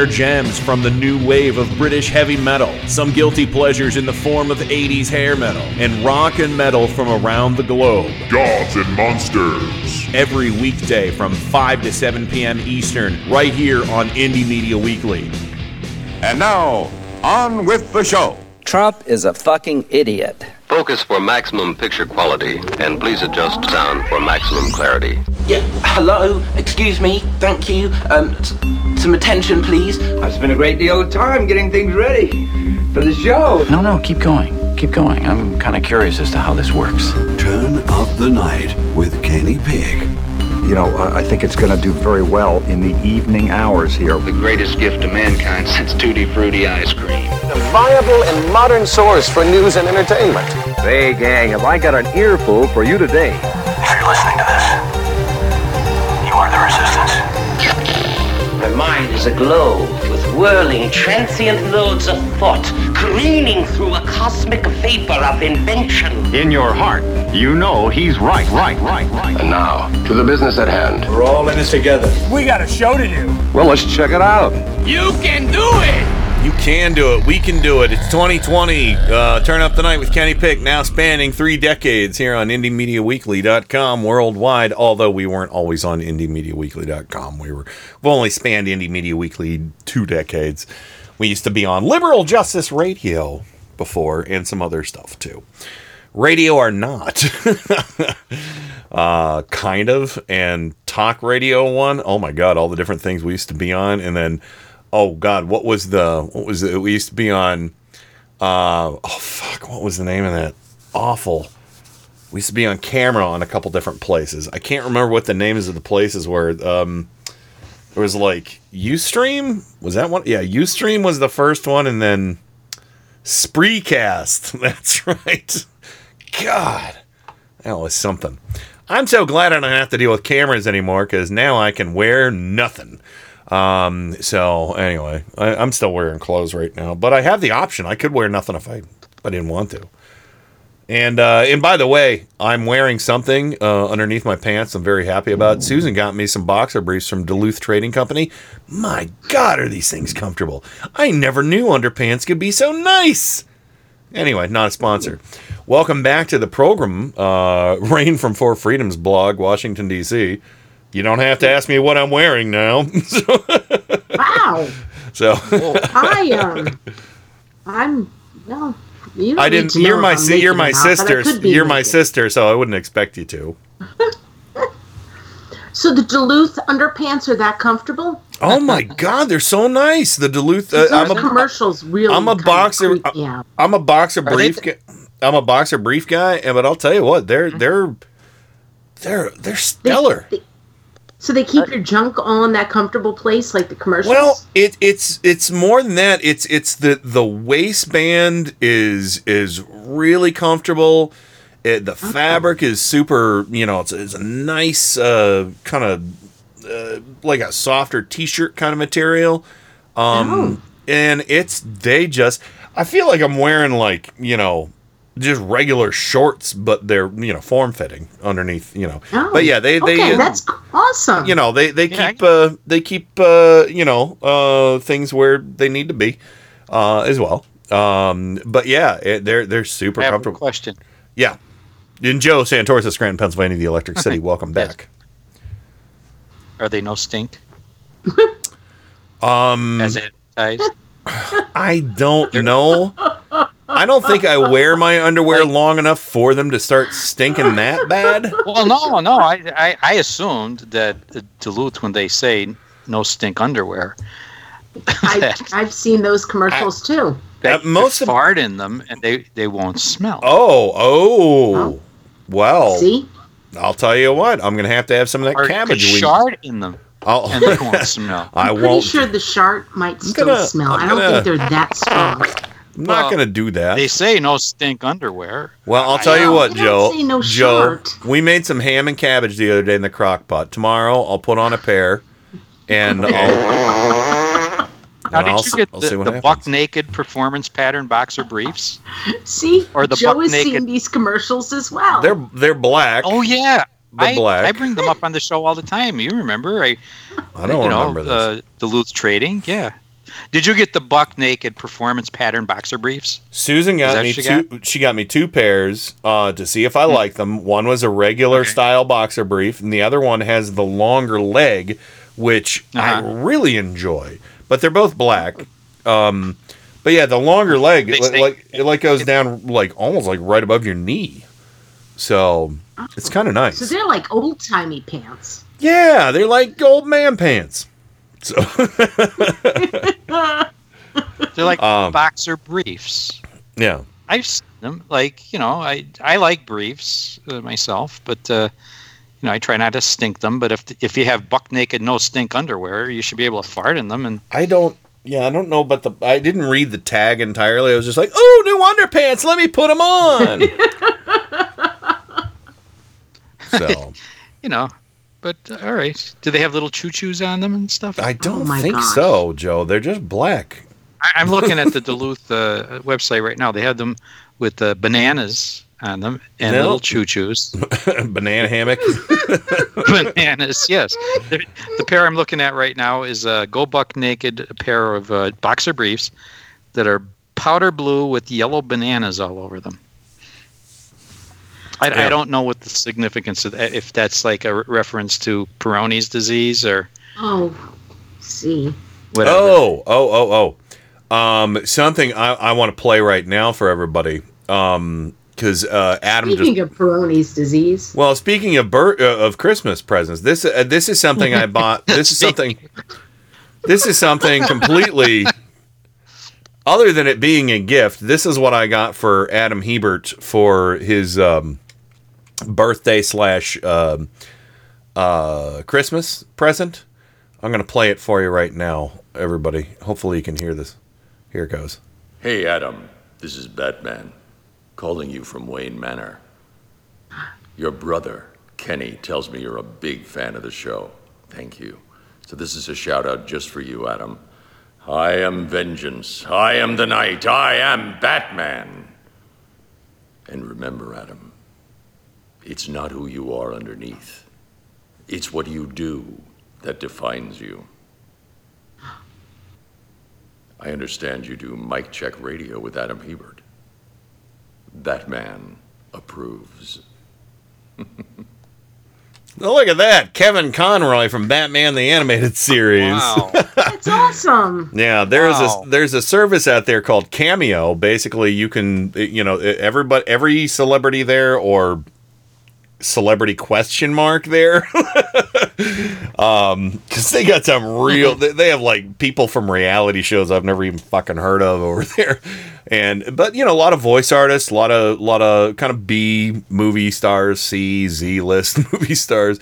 gems from the new wave of British heavy metal, some guilty pleasures in the form of 80s hair metal, and rock and metal from around the globe. Gods and Monsters. Every weekday from 5 to 7 p.m. Eastern, right here on Indie Media Weekly. And now, on with the show. Trump is a fucking idiot. Focus for maximum picture quality, and please adjust sound for maximum clarity. Yeah, hello, excuse me, thank you, some attention please. I've spent a great deal of time getting things ready for the show. No, keep going. I'm kind of curious as to how this works. Turn Up the Night with Kenny Pick. You know, I think it's going to do very well in the evening hours here. The greatest gift to mankind since Tutti Frutti ice cream. A viable and modern source for news and entertainment. Hey, gang, have I got an earful for you today? If you're listening to this, you are the resistance. My mind is aglow with whirling, transient loads of thought, careening through a cosmic vapor of invention. In your heart, you know he's right. And now, to the business at hand. We're all in this together. We got a show to do. Well, let's check it out. You can do it! You can do it. We can do it. It's 2020. Turn Up the Night with Kenny Pick, now spanning 3 decades here on IndieMediaWeekly.com worldwide, although we weren't always on IndieMediaWeekly.com. We've only spanned IndieMediaWeekly 2 decades. We used to be on Liberal Justice Radio before and some other stuff, too. Radio or not, kind of, and talk radio one. Oh my God, all the different things we used to be on, and then, oh God, what was it? We used to be on, what was the name of that? Awful. We used to be on camera on a couple different places. I can't remember what the names of the places were. There was like Ustream. Was that one? Yeah, Ustream was the first one, and then Spreecast. That's right. God, that was something. I'm so glad I don't have to deal with cameras anymore because now I can wear nothing. So anyway, I'm still wearing clothes right now, but I have the option. I could wear nothing if I didn't want to. And by the way, I'm wearing something underneath my pants I'm very happy about. Susan got me some boxer briefs from Duluth Trading Company. My God, are these things comfortable? I never knew underpants could be so nice. Anyway, not a sponsor. Welcome back to the program. Rain from Four Freedoms blog, Washington, D.C. You don't have to ask me what I'm wearing now. Wow. So I'm well. I didn't. You're my sister, so I wouldn't expect you to. So the Duluth underpants are that comfortable? Oh my God, they're so nice. The Duluth. Commercials really. I'm a boxer. I'm a boxer brief. I'm a boxer brief guy, but I'll tell you what, they're stellar. So they keep your junk all in that comfortable place, like the commercials? Well, it's more than that. It's the waistband is really comfortable. The fabric is super, it's a nice kind of like a softer T-shirt kind of material. And I feel like I'm wearing just regular shorts, but they're form-fitting underneath. But yeah, they that's awesome. They keep things where they need to be as well. But yeah, they're super comfortable. I have a question. Yeah, and Joe Santoris of Scranton, Pennsylvania, the Electric City. Welcome back. Are they no stink? As advertised. I don't know. I don't think I wear my underwear long enough for them to start stinking that bad. Well, no. I assumed that Duluth, when they say no stink underwear, I've seen those commercials too. They fart in them and they won't smell. Oh, well. See, I'll tell you what. I'm gonna have to have some of that cabbage. Shard in them. And they won't smell. I'm pretty sure the shard might still smell. I don't think they're that strong. I'm not going to do that. They say no stink underwear. Well, I'll tell you what, Joe. Say no Joe, we made some ham and cabbage the other day in the crock pot. Tomorrow, I'll put on a pair, and I'll. How did you get the buck naked performance pattern boxer briefs? See, or the Joe has seen these commercials as well. They're black. Oh yeah, they're black. I bring them up on the show all the time. You remember? I don't remember this. Duluth Trading, yeah. Did you get the buck naked performance pattern boxer briefs? Susan got me she got me two pairs to see if I like them. One was a regular style boxer brief, and the other one has the longer leg, which I really enjoy. But they're both black. But yeah, the longer leg it goes down almost right above your knee. So it's kind of nice. So they're like old timey pants. Yeah, they're like old man pants. So they're like boxer briefs. Yeah, I've seen them. I like briefs myself, but I try not to stink them. But if you have buck naked no stink underwear, you should be able to fart in them. And I don't know, but I didn't read the tag entirely. I was just like, oh, new underpants. Let me put them on. So But all right, do they have little choo-choos on them and stuff? I don't think so, Joe. They're just black. I'm looking at the Duluth website right now. They had them with bananas on them and little choo-choos. Banana hammock. Bananas, yes. The pair I'm looking at right now is a go buck naked pair of boxer briefs that are powder blue with yellow bananas all over them. I don't know what the significance of that, if that's like a reference to Peyronie's disease or see whatever. Something I want to play right now for everybody because Adam. Speaking of Peyronie's disease. Well, speaking of Christmas presents, this is something I bought. This is something completely. Other than it being a gift, this is what I got for Adam Hebert for his birthday / Christmas present. I'm going to play it for you right now, everybody. Hopefully you can hear this. Here it goes. Hey, Adam. This is Batman calling you from Wayne Manor. Your brother, Kenny, tells me you're a big fan of the show. Thank you. So this is a shout out just for you, Adam. I am vengeance. I am the night. I am Batman. And remember, Adam, it's not who you are underneath. It's what you do that defines you. I understand you do Mic Check Radio with Adam Hebert. That man approves. Well, look at that. Kevin Conroy from Batman the Animated Series. Wow. That's awesome. Yeah, there's a service out there called Cameo. Basically, you can, you know, every celebrity there or celebrity question mark there. Because they got some real, they have like people from reality shows I've never even fucking heard of over there. But you know, a lot of voice artists, a lot of kind of B movie stars, C, Z list movie stars,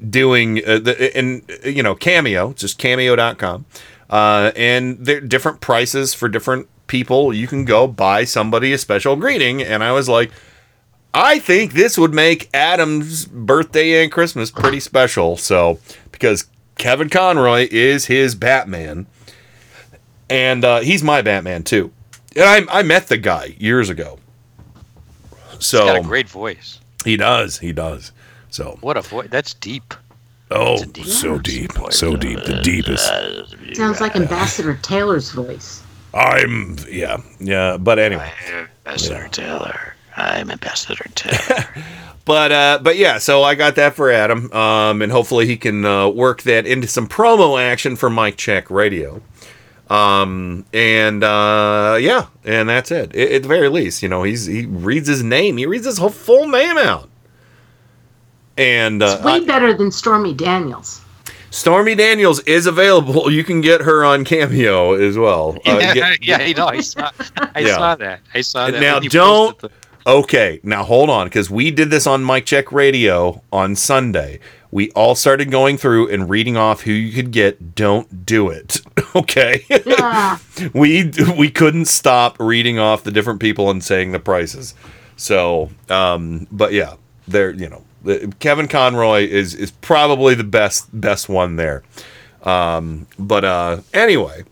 doing Cameo, just cameo.com. And they're different prices for different people. You can go buy somebody a special greeting. And I was like, I think this would make Adam's birthday and Christmas pretty special. So, because Kevin Conroy is his Batman, and he's my Batman too. And I met the guy years ago. So he's got a great voice. He does. So what a voice! That's deep. Oh, deep, so deep, so deep, the deepest. Sounds like Ambassador Taylor's voice. But anyway, Ambassador Taylor. I'm Ambassador Taylor. But yeah, so I got that for Adam, and hopefully he can work that into some promo action for Mic Check Radio. And that's it. At the very least, you know, he reads his name. He reads his whole full name out. And it's way better than Stormy Daniels. Stormy Daniels is available. You can get her on Cameo as well. I saw that. Now don't. Okay, now hold on, because we did this on Mic Check Radio on Sunday. We all started going through and reading off who you could get. Don't do it. Okay. Yeah. We couldn't stop reading off the different people and saying the prices. So, but yeah, there, you know, Kevin Conroy is probably the best one there. Anyway,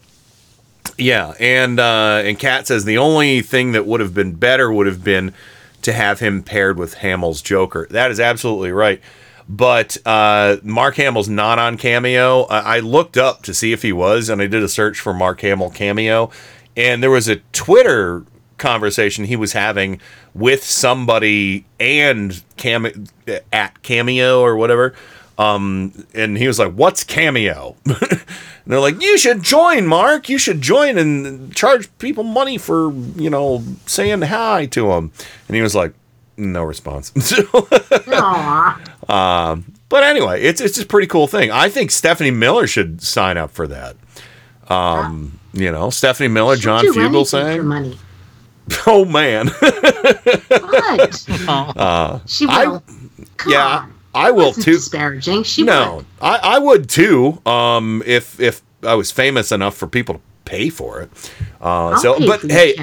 yeah, and Kat says the only thing that would have been better would have been to have him paired with Hamill's Joker. That is absolutely right. But Mark Hamill's not on Cameo. I looked up to see if he was, and I did a search for Mark Hamill Cameo, and there was a Twitter conversation he was having with somebody and at Cameo or whatever, and he was like, what's Cameo? And they're like, you should join, Mark, you should join and charge people money for, you know, saying hi to them. And he was like, no response. But anyway, it's just a pretty cool thing. I think Stephanie Miller should sign up for that. You know, Stephanie Miller, John Fugelsang. Oh man! What? She will. I will too. Disparaging. She would. I would too. If I was famous enough for people to pay for it. I'll pay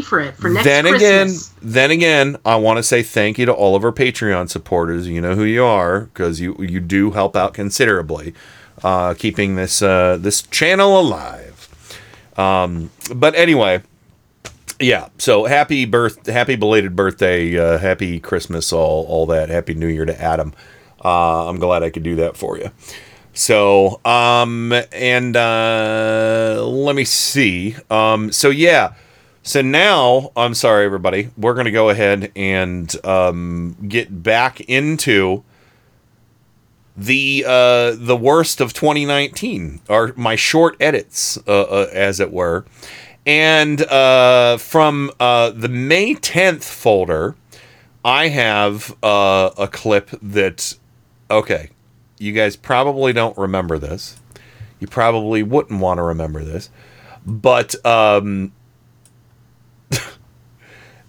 for it for next Christmas. Then again, I want to say thank you to all of our Patreon supporters. You know who you are, because you do help out considerably, keeping this channel alive. But anyway. Yeah, so happy belated birthday, happy Christmas, all that, happy New Year to Adam. I'm glad I could do that for you. So, let me see. So now, I'm sorry everybody, we're going to go ahead and get back into the worst of 2019, or my short edits, as it were. And from the May 10th folder, I have a clip that, okay, you guys probably don't remember this. You probably wouldn't want to remember this. But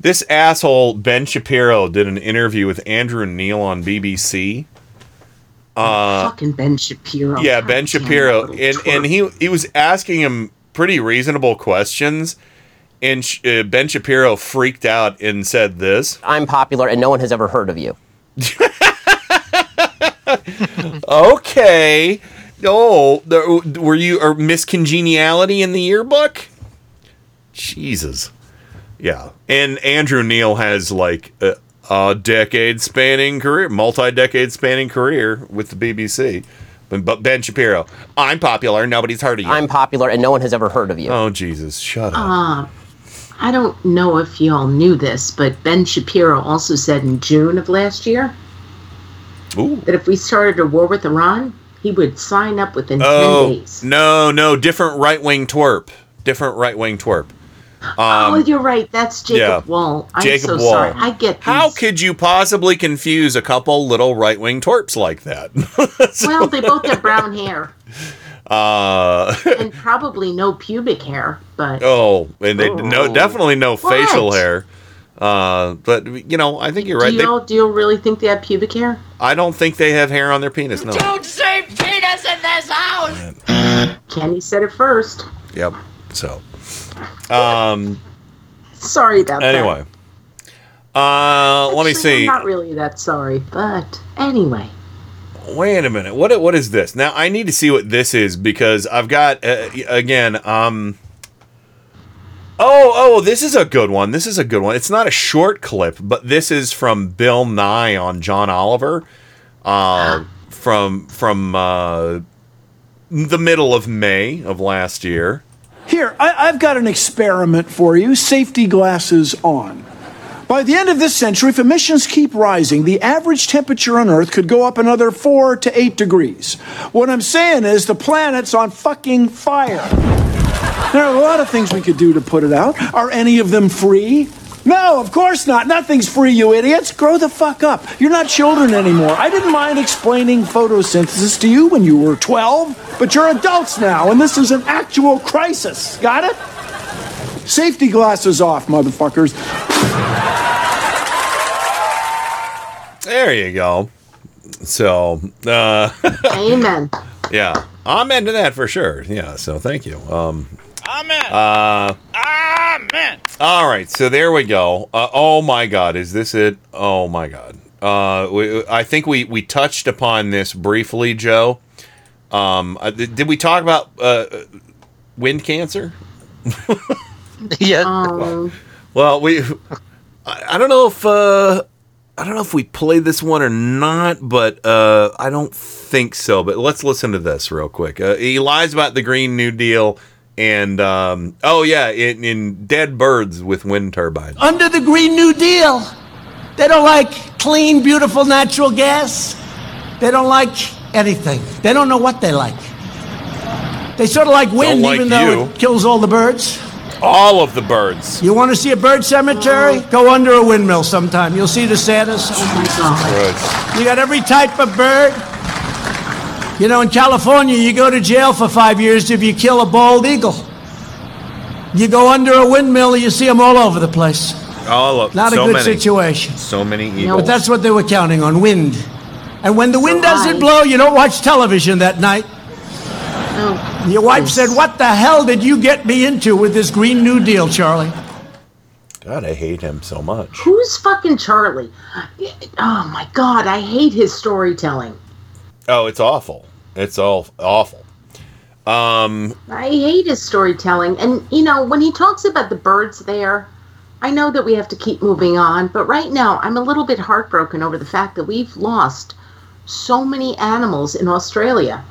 this asshole Ben Shapiro did an interview with Andrew Neil on BBC. Fucking Ben Shapiro. Yeah, Ben Shapiro. And he was asking him pretty reasonable questions, and Ben Shapiro freaked out and said this: I'm popular and no one has ever heard of you. Okay. Oh, were you or Miss Congeniality in the yearbook? Jesus. Yeah. And Andrew Neil has like a multi-decade spanning career with the BBC. But Ben Shapiro, I'm popular. Nobody's heard of you. I'm popular and no one has ever heard of you. Oh, Jesus. Shut up. I don't know if y'all knew this, but Ben Shapiro also said in June of last year that if we started a war with Iran, he would sign up within 10 days. No, different right-wing twerp. You're right. That's Jacob Wall. I'm sorry. I get these. How could you possibly confuse a couple little right-wing twerps like that? Well, they both have brown hair. And probably no pubic hair, but definitely no facial hair. But I think you're right. Do you really think they have pubic hair? I don't think they have hair on their penis. No. Don't say penis in this house. Kenny said it first. Yep. So, sorry about that. Anyway, let me see. I'm not really that sorry, but anyway. Wait a minute. What is this? Now I need to see what this is because I've got again. This is a good one. It's not a short clip, but this is from Bill Nye on John Oliver, from the middle of May of last year. Here, I've got an experiment for you. Safety glasses on. By the end of this century, if emissions keep rising, the average temperature on Earth could go up another 4 to 8 degrees. What I'm saying is the planet's on fucking fire. There are a lot of things we could do to put it out. Are any of them free? No, of course not. Nothing's free, you idiots. Grow the fuck up. You're not children anymore. I didn't mind explaining photosynthesis to you when you were 12, but you're adults now, and this is an actual crisis. Got it? Safety glasses off, motherfuckers. There you go. So, amen. Yeah. Amen to that for sure. Yeah. So thank you. Amen. Amen. All right. So there we go. Oh my God. Is this it? Oh my God. I think we touched upon this briefly, Joe. Did we talk about, wind cancer? Yeah. Well, I don't know if we played this one or not, but I don't think so. But let's listen to this real quick. He lies about the Green New Deal and, in dead birds with wind turbines. Under the Green New Deal, they don't like clean, beautiful natural gas. They don't like anything. They don't know what they like. They sort of like wind, even though it kills all the birds. All of the birds. You want to see a bird cemetery? Go under a windmill sometime. You'll see the saddest. Oh, you got every type of bird. You know, in California, you go to jail for 5 years if you kill a bald eagle. You go under a windmill, you see them all over the place. All of not so a good many. Situation. So many eagles. But that's what they were counting on, wind. And when the wind doesn't blow, you don't watch television that night. Your wife said, what the hell did you get me into with this Green New Deal, Charlie? God, I hate him so much. Who's fucking Charlie? Oh, my God, I hate his storytelling. Oh, it's awful. It's all awful. I hate his storytelling. And, when he talks about the birds there, I know that we have to keep moving on. But right now, I'm a little bit heartbroken over the fact that we've lost so many animals in Australia.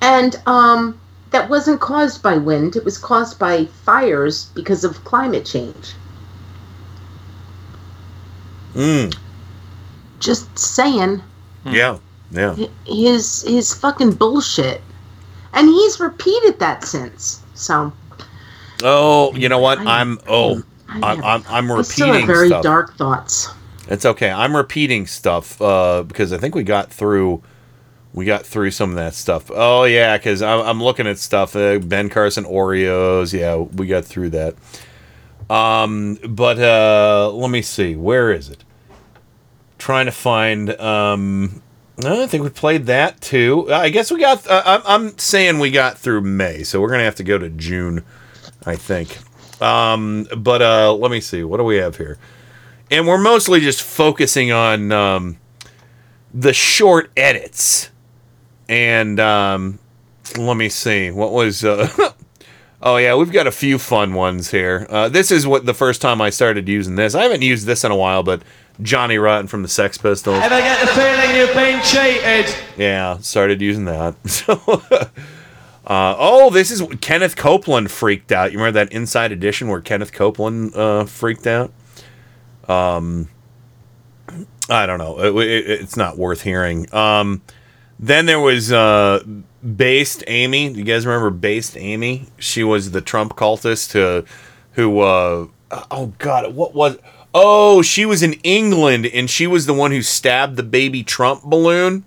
And that wasn't caused by wind. It was caused by fires because of climate change. Mm. Just saying. Yeah, yeah. His fucking bullshit. And he's repeated that since. So. Oh, you know what? I'm repeating stuff. I still have very dark thoughts. It's okay. I'm repeating stuff because I think we got through... some of that stuff. Oh, yeah, because I'm looking at stuff. Ben Carson Oreos. Yeah, we got through that. But let me see. Where is it? Trying to find... I think we played that, too. I guess we got... I'm saying we got through May, so we're going to have to go to June, I think. But let me see. What do we have here? And we're mostly just focusing on... the short edits. And let me see. What was... oh, yeah, we've got a few fun ones here. This is what the first time I started using this. I haven't used this in a while, but Johnny Rotten from the Sex Pistols. Ever get the feeling you've been cheated? Yeah, started using that. So, oh, this is what Kenneth Copeland freaked out. You remember that Inside Edition where Kenneth Copeland freaked out? I don't know. It's not worth hearing. Then there was... Based Amy. Do you guys remember Based Amy? She was the Trump cultist who oh god, what was... Oh, she was in England and she was the one who stabbed the baby Trump balloon.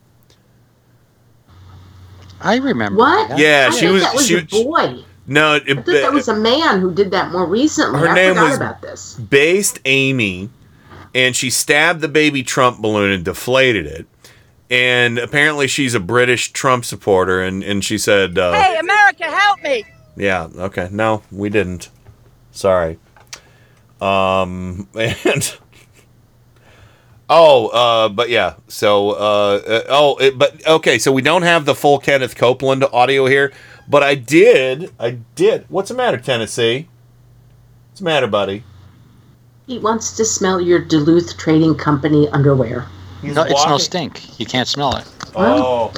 I remember. What? Yeah, she was... That was a boy. No, I thought that was a man who did that more recently. Her name was about this. Based Amy, and she stabbed the baby Trump balloon and deflated it. And apparently she's a British Trump supporter, and she said... hey, America, help me! Yeah, okay. No, we didn't. Sorry. And... oh, but yeah. So, okay, so we don't have the full Kenneth Copeland audio here, but I did. What's the matter, Tennessee? What's the matter, buddy? He wants to smell your Duluth Trading Company underwear. No, it smells stink. You can't smell it. Oh,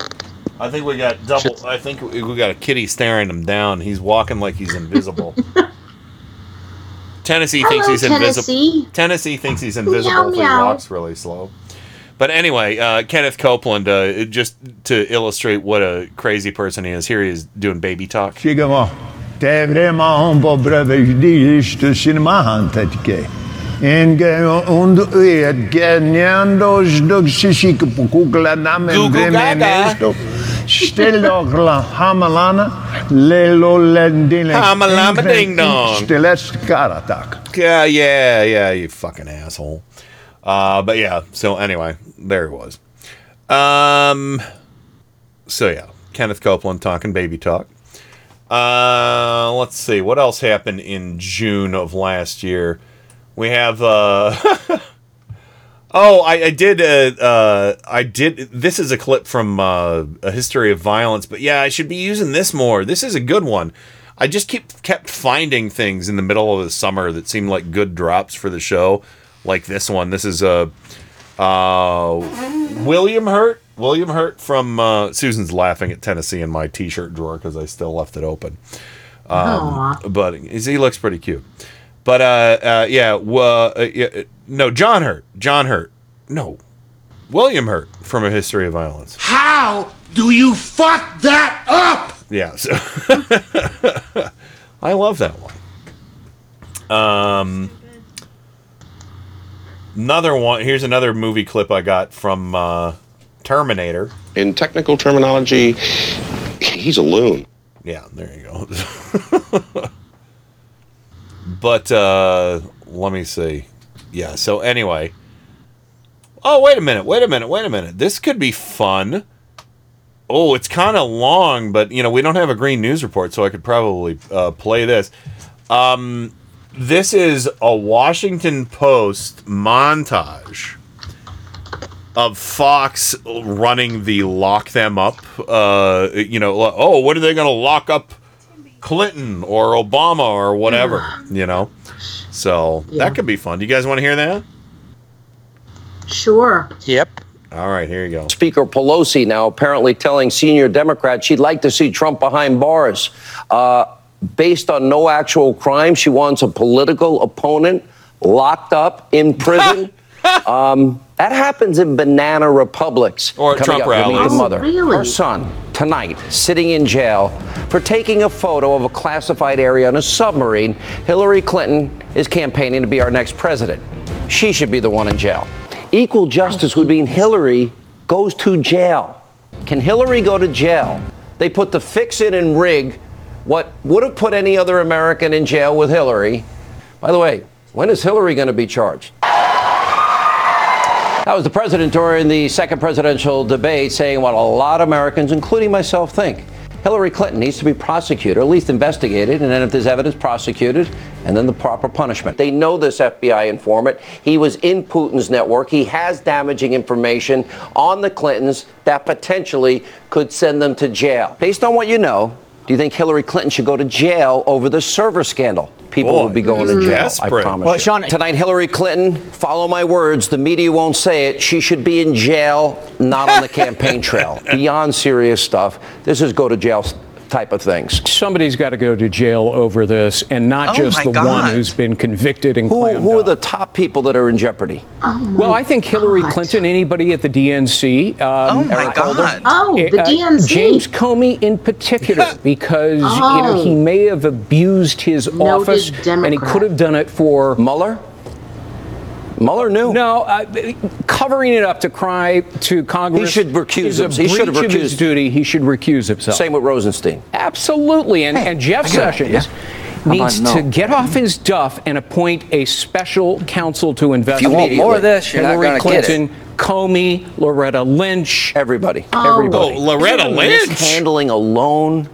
I think we got double. I think we got a kitty staring him down. He's walking like he's invisible. Tennessee thinks he's invisible. He walks really slow. But anyway, Kenneth Copeland, just to illustrate what a crazy person he is, here he is doing baby talk. Yeah, you fucking asshole. But yeah, so anyway, there he was. So yeah, Kenneth Copeland talking baby talk. Let's see, what else happened in June of last year? We have, I did, this is a clip from A History of Violence, but yeah, I should be using this more. This is a good one. I just kept finding things in the middle of the summer that seemed like good drops for the show, like this one. This is William Hurt from, Susan's laughing at Tennessee in my t-shirt drawer because I still left it open. But he looks pretty cute. But, William Hurt from A History of Violence. How do you fuck that up? Yeah, so I love that one. Another one, here's another movie clip I got from, Terminator. In technical terminology, he's a loon. Yeah, there you go. But, let me see. Yeah, so anyway. Oh, wait a minute. This could be fun. Oh, it's kind of long, but, you know, we don't have a green news report, so I could probably play this. This is a Washington Post montage of Fox running the lock them up. What are they going to lock up? Clinton or Obama or whatever, you know. So that could be fun. Do you guys want to hear that? Sure. Yep. All right, here you go. Speaker Pelosi now apparently telling senior Democrats she'd like to see Trump behind bars. Based on no actual crime, she wants a political opponent locked up in prison. That happens in banana republics. Or at Trump rallies. Her son, tonight, sitting in jail for taking a photo of a classified area on a submarine. Hillary Clinton is campaigning to be our next president. She should be the one in jail. Equal justice would mean Hillary goes to jail. Can Hillary go to jail? They put the fix in and rig what would have put any other American in jail with Hillary. By the way, when is Hillary going to be charged? That was the president during the second presidential debate saying what a lot of Americans, including myself, think. Hillary Clinton needs to be prosecuted, or at least investigated, and then if there's evidence, prosecuted, and then the proper punishment. They know this FBI informant. He was in Putin's network. He has damaging information on the Clintons that potentially could send them to jail. Based on what you know, do you think Hillary Clinton should go to jail over the server scandal? People will be going to jail, desperate. I promise you. Sean, tonight, Hillary Clinton, follow my words, the media won't say it, she should be in jail, not on the campaign trail. Beyond serious stuff, this is go to jail type of things. Somebody's got to go to jail over this, and not just the one who's been convicted and clammed Who are the top people that are in jeopardy? Well, I think Hillary Clinton, anybody at the DNC. The DNC. James Comey in particular, because he may have abused his office, and he could have done it for Mueller. Mueller knew. No, covering it up to cry to Congress. He should recuse himself. He should have recused his duty. He should recuse himself. Same with Rosenstein. Absolutely. And Jeff Sessions needs to get off his duff and appoint a special counsel to investigate. If you want more of this, you're Hillary Clinton, Comey, Loretta Lynch, everybody. Everybody. Oh, Loretta Lynch handling a loan.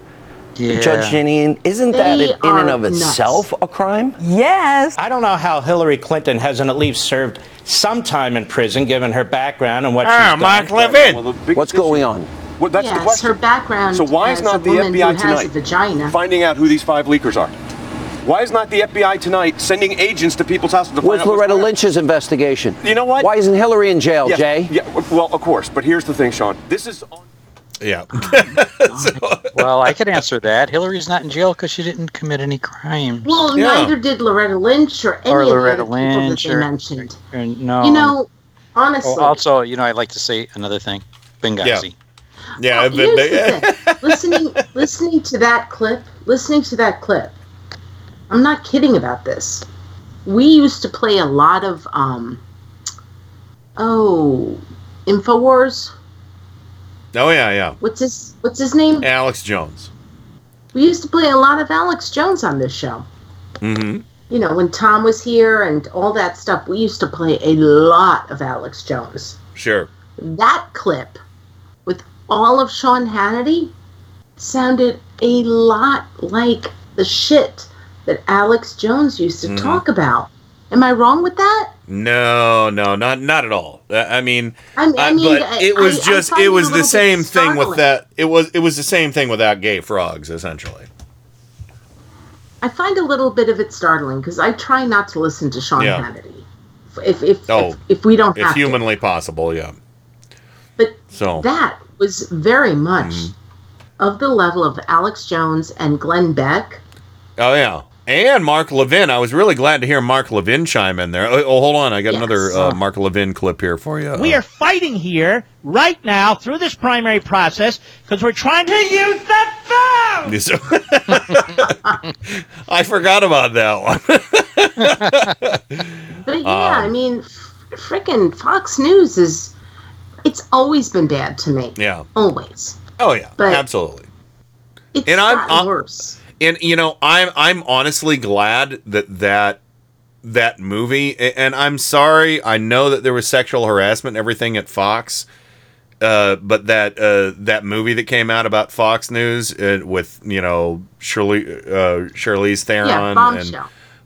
Yeah. Judge Jeanine, isn't that in and of itself a crime? Yes. I don't know how Hillary Clinton hasn't at least served some time in prison, given her background and what she's done. Mark Levin. Well, what's going on? Well, that's the question. Her background. So why is not the FBI tonight finding out who these five leakers are? Why is not the FBI tonight sending agents to people's houses to find out? With Loretta Lynch's investigation. You know what? Why isn't Hillary in jail, Jay? Yeah, well, of course. But here's the thing, Sean. This is... Yeah. Well, I can answer that. Hillary's not in jail because she didn't commit any crimes. Well, neither did Loretta Lynch or any of the people that they mentioned. No. You know, honestly. Oh, also, you know, I'd like to say another thing. Benghazi. Yeah. Listening to that clip, I'm not kidding about this. We used to play a lot of, InfoWars. Oh, yeah. What's his name? Alex Jones. We used to play a lot of Alex Jones on this show. Mm-hmm. You know, when Tom was here and all that stuff, we used to play a lot of Alex Jones. Sure. That clip with all of Sean Hannity sounded a lot like the shit that Alex Jones used to talk about. Am I wrong with that? No, not at all. It was the same thing with that. It was the same thing without gay frogs, essentially. I find a little bit of it startling because I try not to listen to Sean Hannity, if we don't have to. If humanly possible, yeah. But that was very much of the level of Alex Jones and Glenn Beck. Oh yeah. And Mark Levin. I was really glad to hear Mark Levin chime in there. Oh, hold on. I got another Mark Levin clip here for you. We are fighting here right now through this primary process because we're trying to use the phone. I forgot about that one. But freaking Fox News it's always been bad to me. Yeah. Always. Oh, yeah. But absolutely. It's gotten worse. And, you know, I'm honestly glad that movie, and I'm sorry, I know that there was sexual harassment and everything at Fox, but that movie that came out about Fox News with, you know, Charlize Theron. Yeah,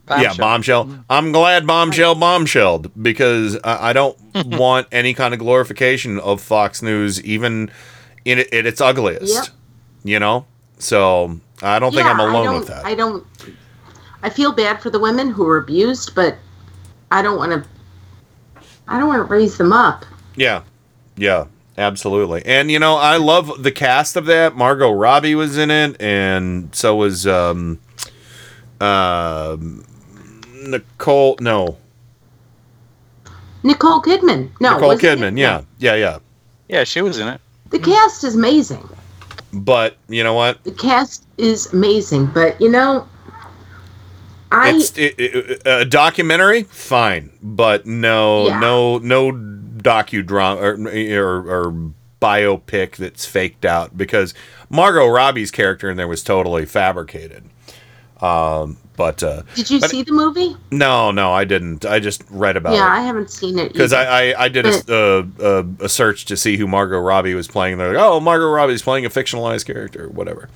Bombshell. Bombshell. I'm glad Bombshell bombshelled, because I don't want any kind of glorification of Fox News, even in its ugliest, you know? So... I don't think I'm alone with that. I feel bad for the women who were abused, but I don't want to raise them up. Yeah. Yeah, absolutely. And, you know, I love the cast of that. Margot Robbie was in it, and so was Nicole Kidman. No, Nicole Kidman, yeah. Yeah, she was in it. The cast is amazing. But you know what? The cast is amazing, but you know, a documentary, fine, but no docudrama or biopic that's faked out, because Margot Robbie's character in there was totally fabricated. But did you see the movie? No, I didn't. I just read about it. Yeah, I haven't seen it because I did a search to see who Margot Robbie was playing. They're like, oh, Margot Robbie's playing a fictionalized character, whatever.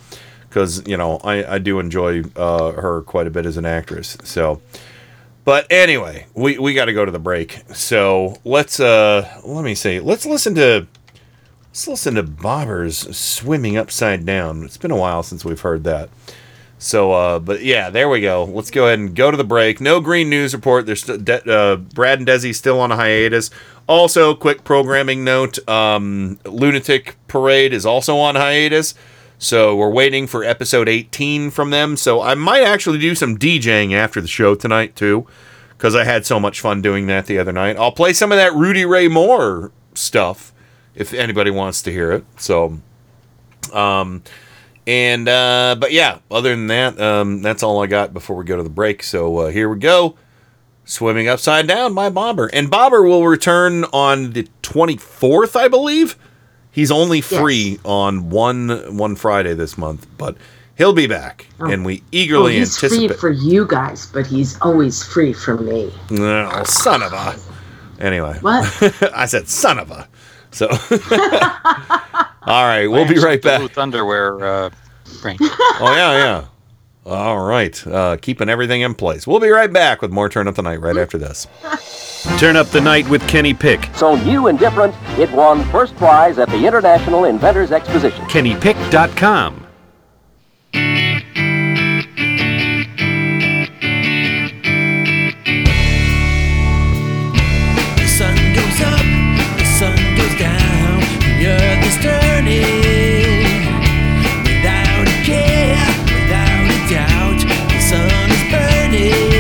Because I do enjoy her quite a bit as an actress. So, but anyway, we got to go to the break. So let's listen to Bobber's Swimming Upside Down. It's been a while since we've heard that. So, but yeah, there we go. Let's go ahead and go to the break. No green news report. There's Brad and Desi still on a hiatus. Also, quick programming note, Lunatic Parade is also on hiatus. So we're waiting for episode 18 from them. So I might actually do some DJing after the show tonight, too, because I had so much fun doing that the other night. I'll play some of that Rudy Ray Moore stuff if anybody wants to hear it. So, but yeah, other than that, that's all I got before we go to the break. So here we go. Swimming Upside Down by Bobber. And Bobber will return on the 24th, I believe. He's only free on one Friday this month, but he'll be back, and we eagerly anticipate. He's free for you guys, but he's always free for me. Oh, son of a. Anyway. What? I said son of a. So, all right, we'll be right back. With underwear, Rain. Oh, yeah. All right, keeping everything in place. We'll be right back with more Turn Up the Night right after this. Turn Up the Night with Kenny Pick. So new and different, it won first prize at the International Inventors Exposition. KennyPick.com. The sun goes up, the sun goes down, the earth is turning. Without a care, without a doubt, the sun is burning.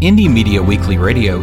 Indie Media Weekly Radio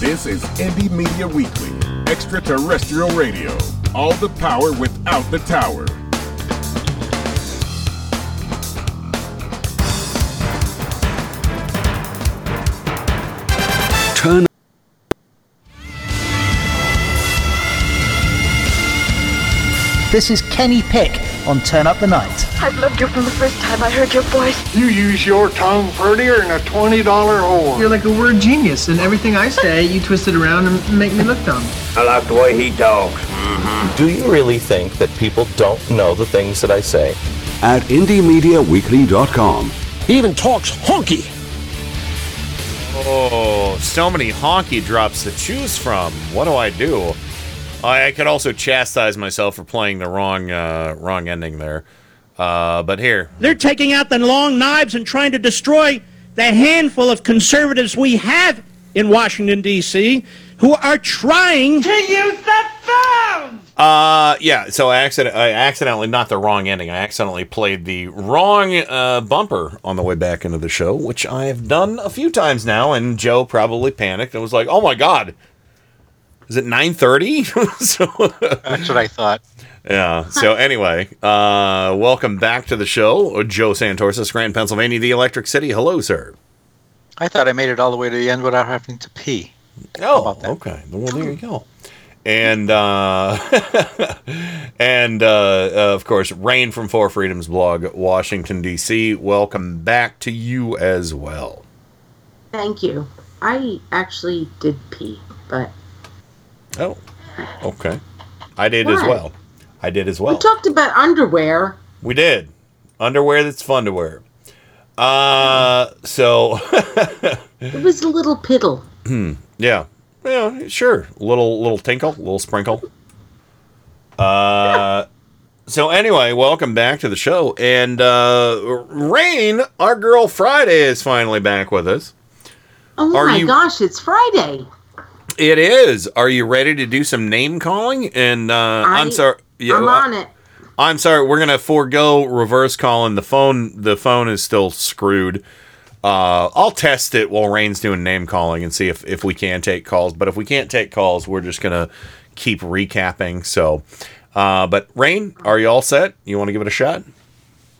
This is Indie Media Weekly, extraterrestrial radio. All the power without the tower. Turn up. This is Kenny Pick on Turn Up the Night. I've loved you from the first time I heard your voice. You use your tongue prettier than a $20 whore. You're like a word genius, and everything I say, you twist it around and make me look dumb. I like the way he talks. Mm-hmm. Do you really think that people don't know the things that I say? At IndieMediaWeekly.com. He even talks honky. Oh, so many honky drops to choose from. What do I do? I could also chastise myself for playing the wrong ending there. But here. They're taking out the long knives and trying to destroy the handful of conservatives we have in Washington, D.C., who are trying to use the phone! So I accidentally, not the wrong ending, I accidentally played the wrong bumper on the way back into the show, which I've done a few times now, and Joe probably panicked and was like, oh my God. Is it 9:30? That's what I thought. Yeah. So anyway, welcome back to the show. Joe Santoris, Scranton, Pennsylvania, the Electric City. Hello, sir. I thought I made it all the way to the end without having to pee. Oh, okay. Well, there you go. And, of course, Rain from Four Freedoms blog, Washington, D.C. Welcome back to you as well. Thank you. I actually did pee, but... Oh, okay. I did as well. We talked about underwear. We did. Underwear that's fun to wear. So. It was a little piddle. Yeah. Yeah, sure. Little tinkle, little sprinkle. So anyway, welcome back to the show. And Rain, our girl Friday, is finally back with us. Oh, gosh, it's Friday. It is. Are you ready to do some name calling? And I'm sorry. Yeah, I'm on it. I'm sorry. We're gonna forego reverse calling. The phone is still screwed. I'll test it while Rain's doing name calling and see if we can take calls. But if we can't take calls, we're just gonna keep recapping. So, but Rain, are you all set? You want to give it a shot?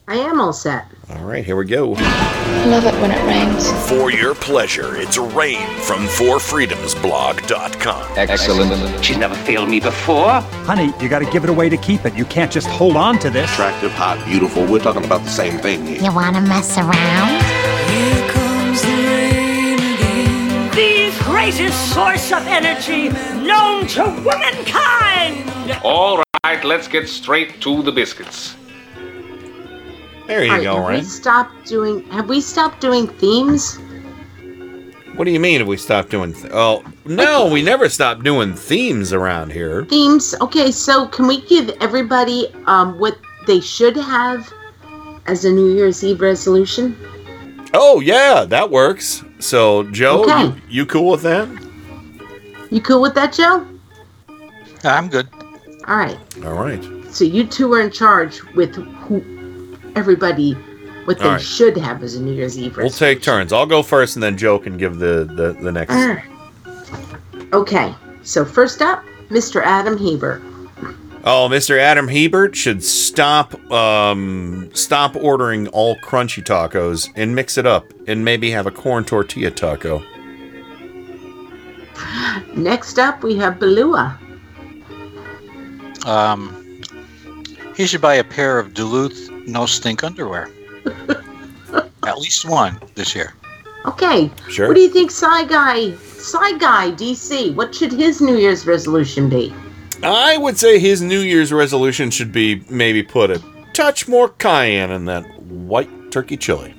I am all set. All right, here we go. I love it when it rains. For your pleasure, it's Rain from fourfreedomsblog.com. Excellent. She's never failed me before. Honey, you got to give it away to keep it. You can't just hold on to this. Attractive, hot, beautiful. We're talking about the same thing here. You want to mess around? Here comes the rain again. The greatest source of energy known to womankind. All right, let's get straight to the biscuits. There you go, Rain. Have we stopped doing themes? What do you mean? Have we stopped doing? Oh no, okay. We never stopped doing themes around here. Themes. Okay, so can we give everybody what they should have as a New Year's Eve resolution? Oh yeah, that works. So Joe, okay. You cool with that? You cool with that, Joe? I'm good. All right. So you two are in charge with who? Everybody what they should have as a New Year's Eve. We'll take turns. I'll go first and then Joe can give the next. Okay. So first up, Mr. Adam Hebert. Oh, Mr. Adam Hebert should stop ordering all crunchy tacos and mix it up and maybe have a corn tortilla taco. Next up, we have Balua. He should buy a pair of Duluth no-stink underwear. At least one this year. Okay. Sure. What do you think, Sci Guy, DC, what should his New Year's resolution be? I would say his New Year's resolution should be maybe put a touch more cayenne in that white turkey chili.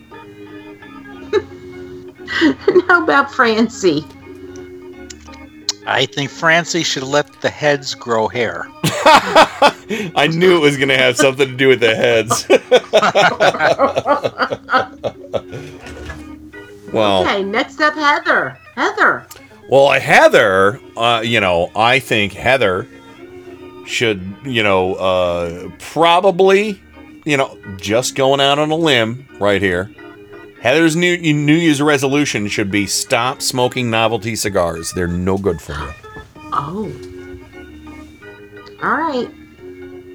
How about Francie? I think Francie should let the heads grow hair. I knew it was going to have something to do with the heads. Well, okay, next up, Heather. Well, Heather, I think Heather should, probably, just going out on a limb right here. Heather's New Year's resolution should be stop smoking novelty cigars. They're no good for you. Oh. All right.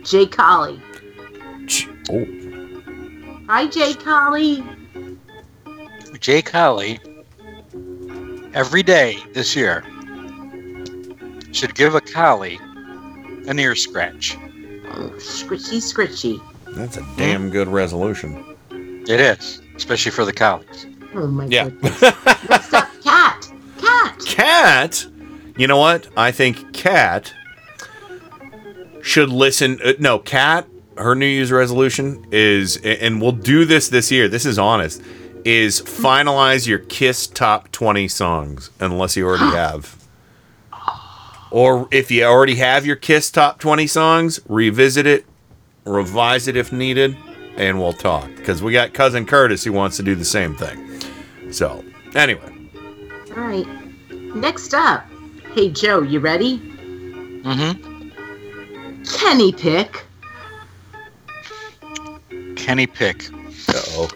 Jay Colley. Oh. Hi, Jay Colley. Jay Colley, every day this year, should give a collie an ear scratch. Oh, scritchy. That's a damn good resolution. It is. Especially for the colleagues. Oh, my goodness. Next up, Cat. You know what? I think Cat should listen. Cat, her New Year's resolution is, and we'll do this year. This is honest, is finalize your Kiss top 20 songs, unless you already have. Or if you already have your Kiss top 20 songs, revisit it, revise it if needed. And we'll talk, because we got Cousin Curtis who wants to do the same thing. So, anyway. All right. Next up. Hey, Joe, you ready? Mm-hmm. Kenny Pick. Uh-oh.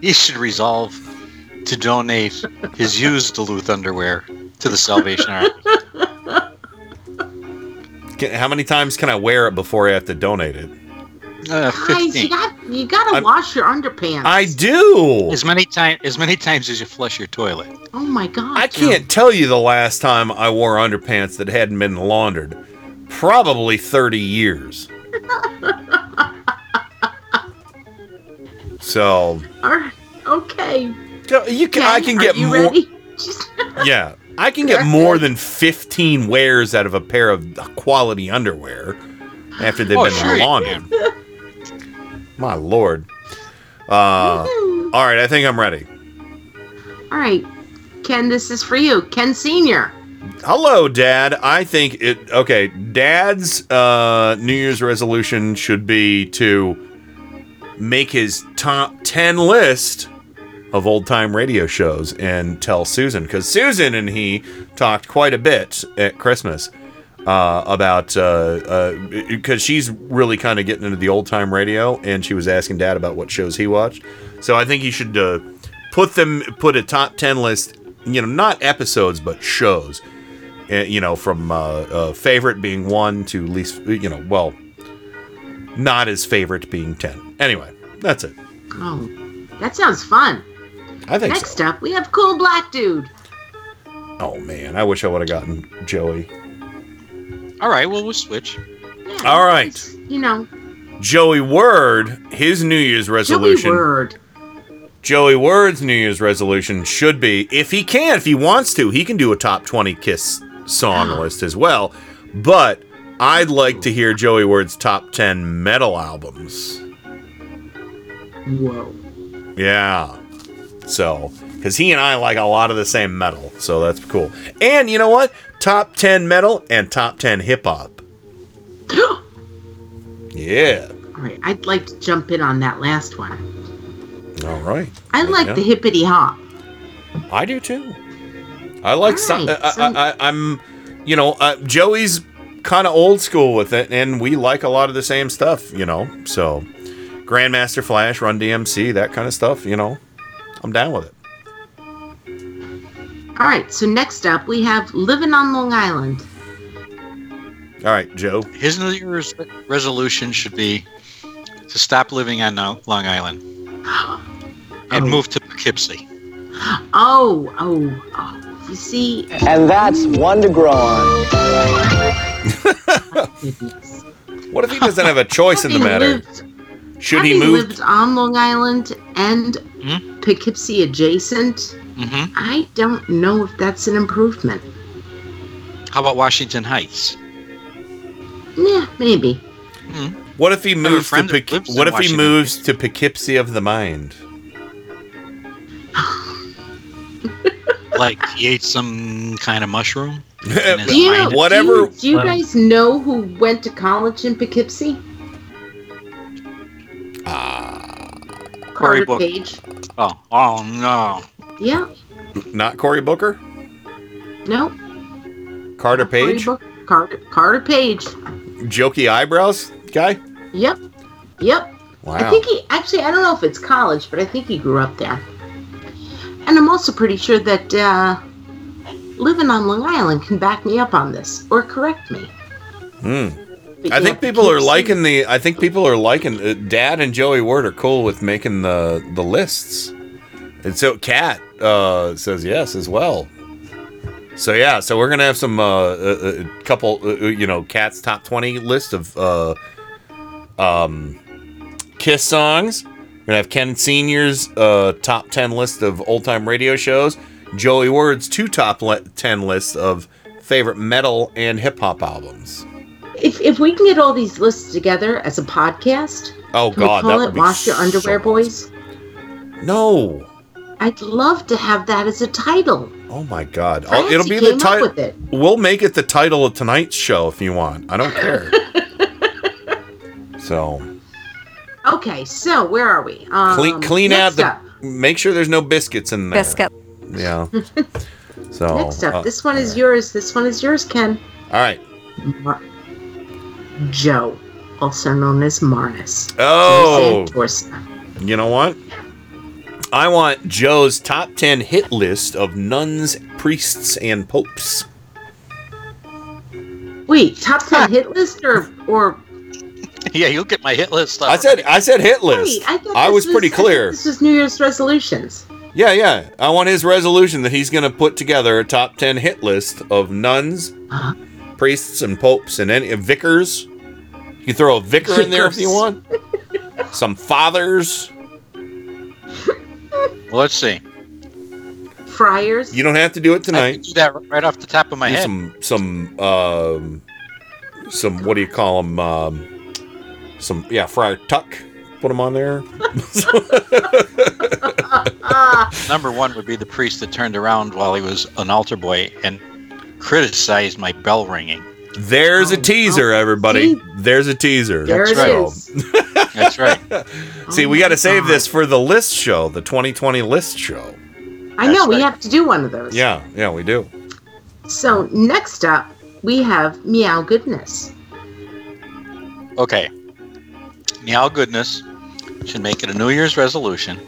He should resolve to donate his used Duluth underwear to the Salvation Army. How many times can I wear it before I have to donate it? Guys, you gotta wash your underpants. I do as many times as you flush your toilet. Oh my god! I can't tell you the last time I wore underpants that hadn't been laundered. Probably 30 years. So. Okay. I can get more than 15 wears out of a pair of quality underwear after they've been laundered. My lord. All right, I think I'm ready. All right. Ken, this is for you. Ken Sr. Hello, Dad. I think Dad's New Year's resolution should be to make his top 10 list of old-time radio shows and tell Susan, because Susan and he talked quite a bit at Christmas. Because she's really kind of getting into the old time radio, and she was asking Dad about what shows he watched. So I think you should put a top 10 list, not episodes but shows, from favorite being 1 to least, not as favorite being 10. Anyway, that's it. Oh, that sounds fun. I think. Next up, we have Cool Black Dude. Oh man, I wish I would have gotten Joey. All right, well, we'll switch. Yeah, all right. Joey Word, his New Year's resolution. Joey Word's New Year's resolution should be, if he wants to, he can do a top 20 Kiss song list as well. But I'd like to hear Joey Word's top 10 metal albums. Whoa. Yeah. So, because he and I like a lot of the same metal, so that's cool. And you know what? Top 10 metal and top 10 hip-hop. Yeah. All right, I'd like to jump in on that last one. All right. I like the hippity-hop. I do, too. I like some... Right. Joey's kind of old school with it, and we like a lot of the same stuff, So, Grandmaster Flash, Run DMC, that kind of stuff, I'm down with it. All right, so next up, we have Living on Long Island. All right, Joe. His New Year's resolution should be to stop living on Long Island and move to Poughkeepsie. Oh. You see? And that's one to grow on. What if he doesn't have a choice in the matter? Should he move? Lived on Long Island and Poughkeepsie adjacent. Mm-hmm. I don't know if that's an improvement. How about Washington Heights? Yeah, maybe. Mm-hmm. What if he moves to Poughkeepsie of the Mind? Like he ate some kind of mushroom. Do you guys know who went to college in Poughkeepsie? Cory Booker. Page. Oh no. Yeah. Not Cory Booker? No. Carter Page? Carter Page. Jokey eyebrows guy? Yep. Wow. I think he actually, I don't know if it's college, but I think he grew up there. And I'm also pretty sure that living on Long Island can back me up on this or correct me. I think people are liking Dad and Joey Ward are cool with making the lists. And so Kat says yes as well. So yeah, so we're going to have some a couple Kat's top 20 list of Kiss songs. We're going to have Ken Sr.'s top 10 list of old-time radio shows. Joey Ward's two top 10 lists of favorite metal and hip-hop albums. If we can get all these lists together as a podcast, can we call it Wash Your Underwear, Boys? No. I'd love to have that as a title. Oh, my God. It'll be the title. We'll make it the title of tonight's show if you want. I don't care. So... Okay, so where are we? Clean out make sure there's no biscuits in there. Biscuit. Yeah. So next up, this one is yours. This one is yours, Ken. All right. Joe, also known as Marnus. Oh. You know what? I want Joe's top 10 hit list of nuns, priests, and popes. Wait, top 10 hit list or? Yeah, you'll get my hit list. I said hit list. Wait, I was pretty clear. This is New Year's resolutions. Yeah. I want his resolution that he's going to put together a top 10 hit list of nuns, priests, and popes, and any vicars. You can throw a vicar in there if you want. Some fathers. Well, let's see. Friars. You don't have to do it tonight. I can do that right off the top of my head. Some. What do you call them? Friar Tuck. Put him on there. Number one would be the priest that turned around while he was an altar boy and criticized my bell ringing. There's a teaser, everybody. There's a teaser. That's right. See, we got to save this for the list show, the 2020 list show. We have to do one of those. Yeah, we do. So next up, we have Meow Goodness. Okay. Meow Goodness should make it a New Year's resolution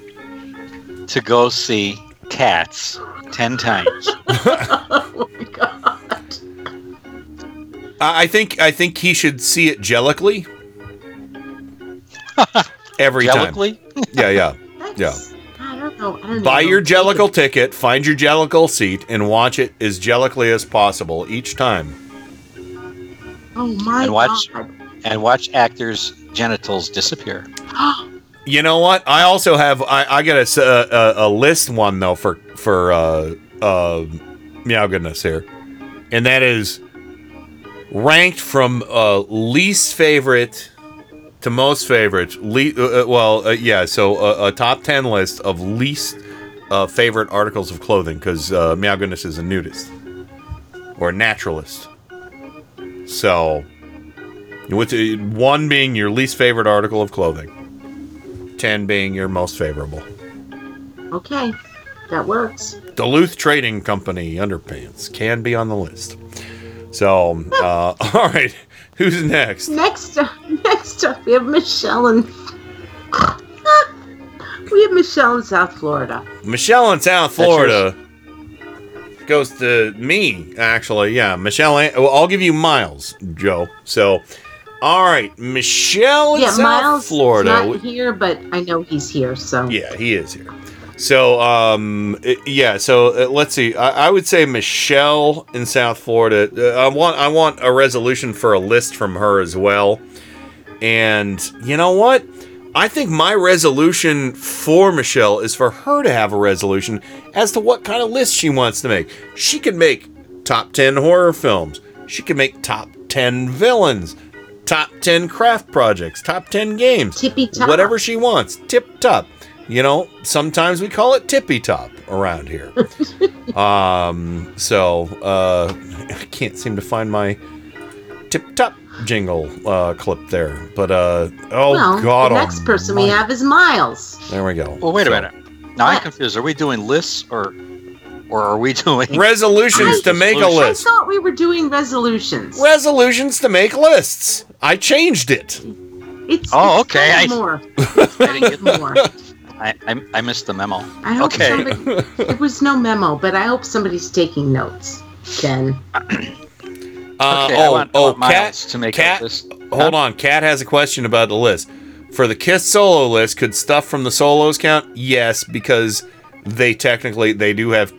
to go see Cats 10 times. Oh my God. I think he should see it jellically. Every time. Yeah. I don't know. Buy your jellicle ticket, find your jellicle seat, and watch it as jellically as possible each time. Oh my God. And watch actors' genitals disappear. You know what? I also have... I got a list one, though, for Meow Goodness here. And that is ranked from least favorite to most favorite. So a top 10 list of least favorite articles of clothing, because Meow Goodness is a nudist. Or a naturalist. So... with 1 being your least favorite article of clothing, 10 being your most favorable. Okay, that works. Duluth Trading Company underpants can be on the list. So, all right, who's next? Next up, we have Michelle in South Florida. Michelle in South Florida goes to me, actually. Yeah, Michelle. I'll give you Miles, Joe. So. All right, Michelle in South Florida. Miles is not here, but I know he's here, so. Yeah, he is here. So, so let's see. I would say Michelle in South Florida. I want a resolution for a list from her as well. And you know what? I think my resolution for Michelle is for her to have a resolution as to what kind of list she wants to make. She could make top 10 horror films. She could make top 10 villains. Top 10 craft projects. Top 10 games. Tippy-top. Whatever she wants. Tip-top. You know, sometimes we call it tippy-top around here. So I can't seem to find my tip-top jingle clip there. But, God. The next person we have is Miles. There we go. Well, wait a minute. Now, I'm confused. Are we doing lists or are we doing... Resolutions to make a list. I thought we were doing resolutions. Resolutions to make lists. I changed it. Okay. It's more. I missed the memo. I hope somebody, there was no memo, but I hope somebody's taking notes, Ken. I want Kat to make a list. Hold on. Kat has a question about the list. For the Kiss solo list, could stuff from the solos count? Yes, because they do have...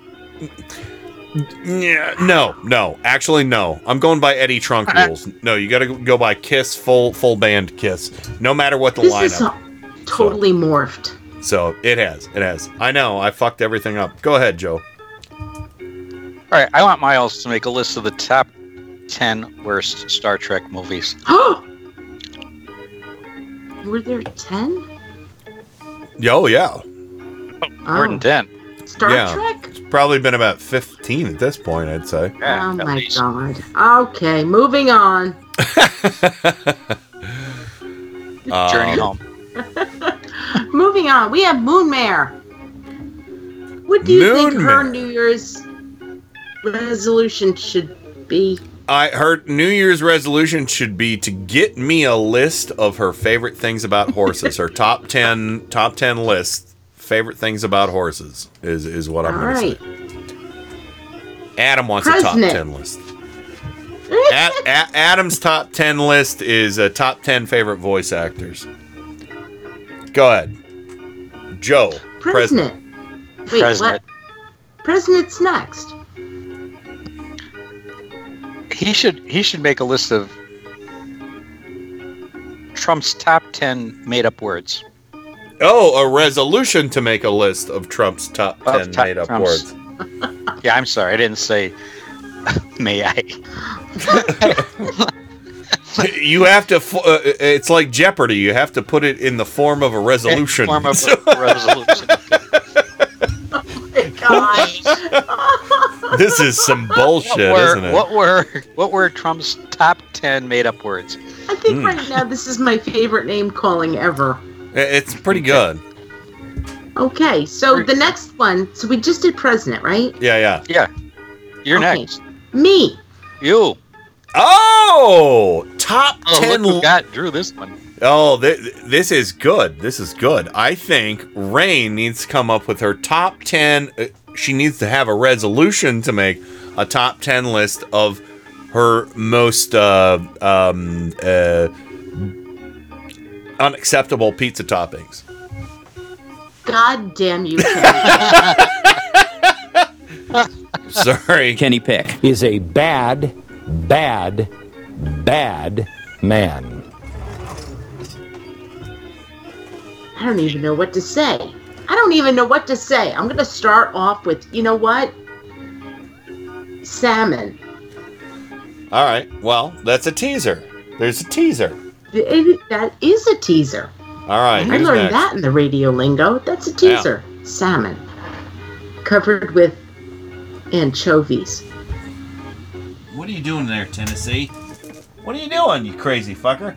No. Actually, no. I'm going by Eddie Trunk rules. No, you got to go by Kiss, full band Kiss, no matter what the lineup. This is totally morphed. So it has. I know. I fucked everything up. Go ahead, Joe. All right. I want Miles to make a list of the top 10 worst Star Trek movies. Were there 10? Oh, yeah. More than 10. Star Trek? It's probably been about 15 at this point, I'd say. Yeah, oh, my God. Okay, moving on. Journey home. Moving on, we have Moon Mare. What do you think her New Year's resolution should be? Her New Year's resolution should be to get me a list of her favorite things about horses. Her top 10 list. Favorite things about horses is what I'm going to say. Adam wants a top 10 list. Adam's top 10 list is a top 10 favorite voice actors. Go ahead. Joe. President. Wait, President. What? President's next. He should make a list of Trump's top 10 made-up words. Oh, a resolution to make a list of Trump's top 10 made-up words. Yeah, I'm sorry. I didn't say, may I? You have to, it's like Jeopardy. You have to put it in the form of a resolution. In the form of a resolution. Oh, my gosh. This is some bullshit, isn't it? What were Trump's top 10 made-up words? I think right now this is my favorite name calling ever. It's pretty good. Okay, so the next one. So we just did president, right? Yeah. You're next. Me. You. Oh! Top 10. Look who drew this one. Oh, this is good. This is good. I think Rain needs to come up with her top 10. She needs to have a resolution to make a top 10 list of her most... unacceptable pizza toppings. God damn you, Kenny. Sorry. Kenny Pick is a bad, bad, bad man. I don't even know what to say. I'm going to start off with, you know what? Salmon. All right. Well, that's a teaser. There's a teaser. That is a teaser. All right. I learned that in the radio lingo. That's a teaser. Yeah. Salmon. Covered with anchovies. What are you doing there, Tennessee? What are you doing, you crazy fucker?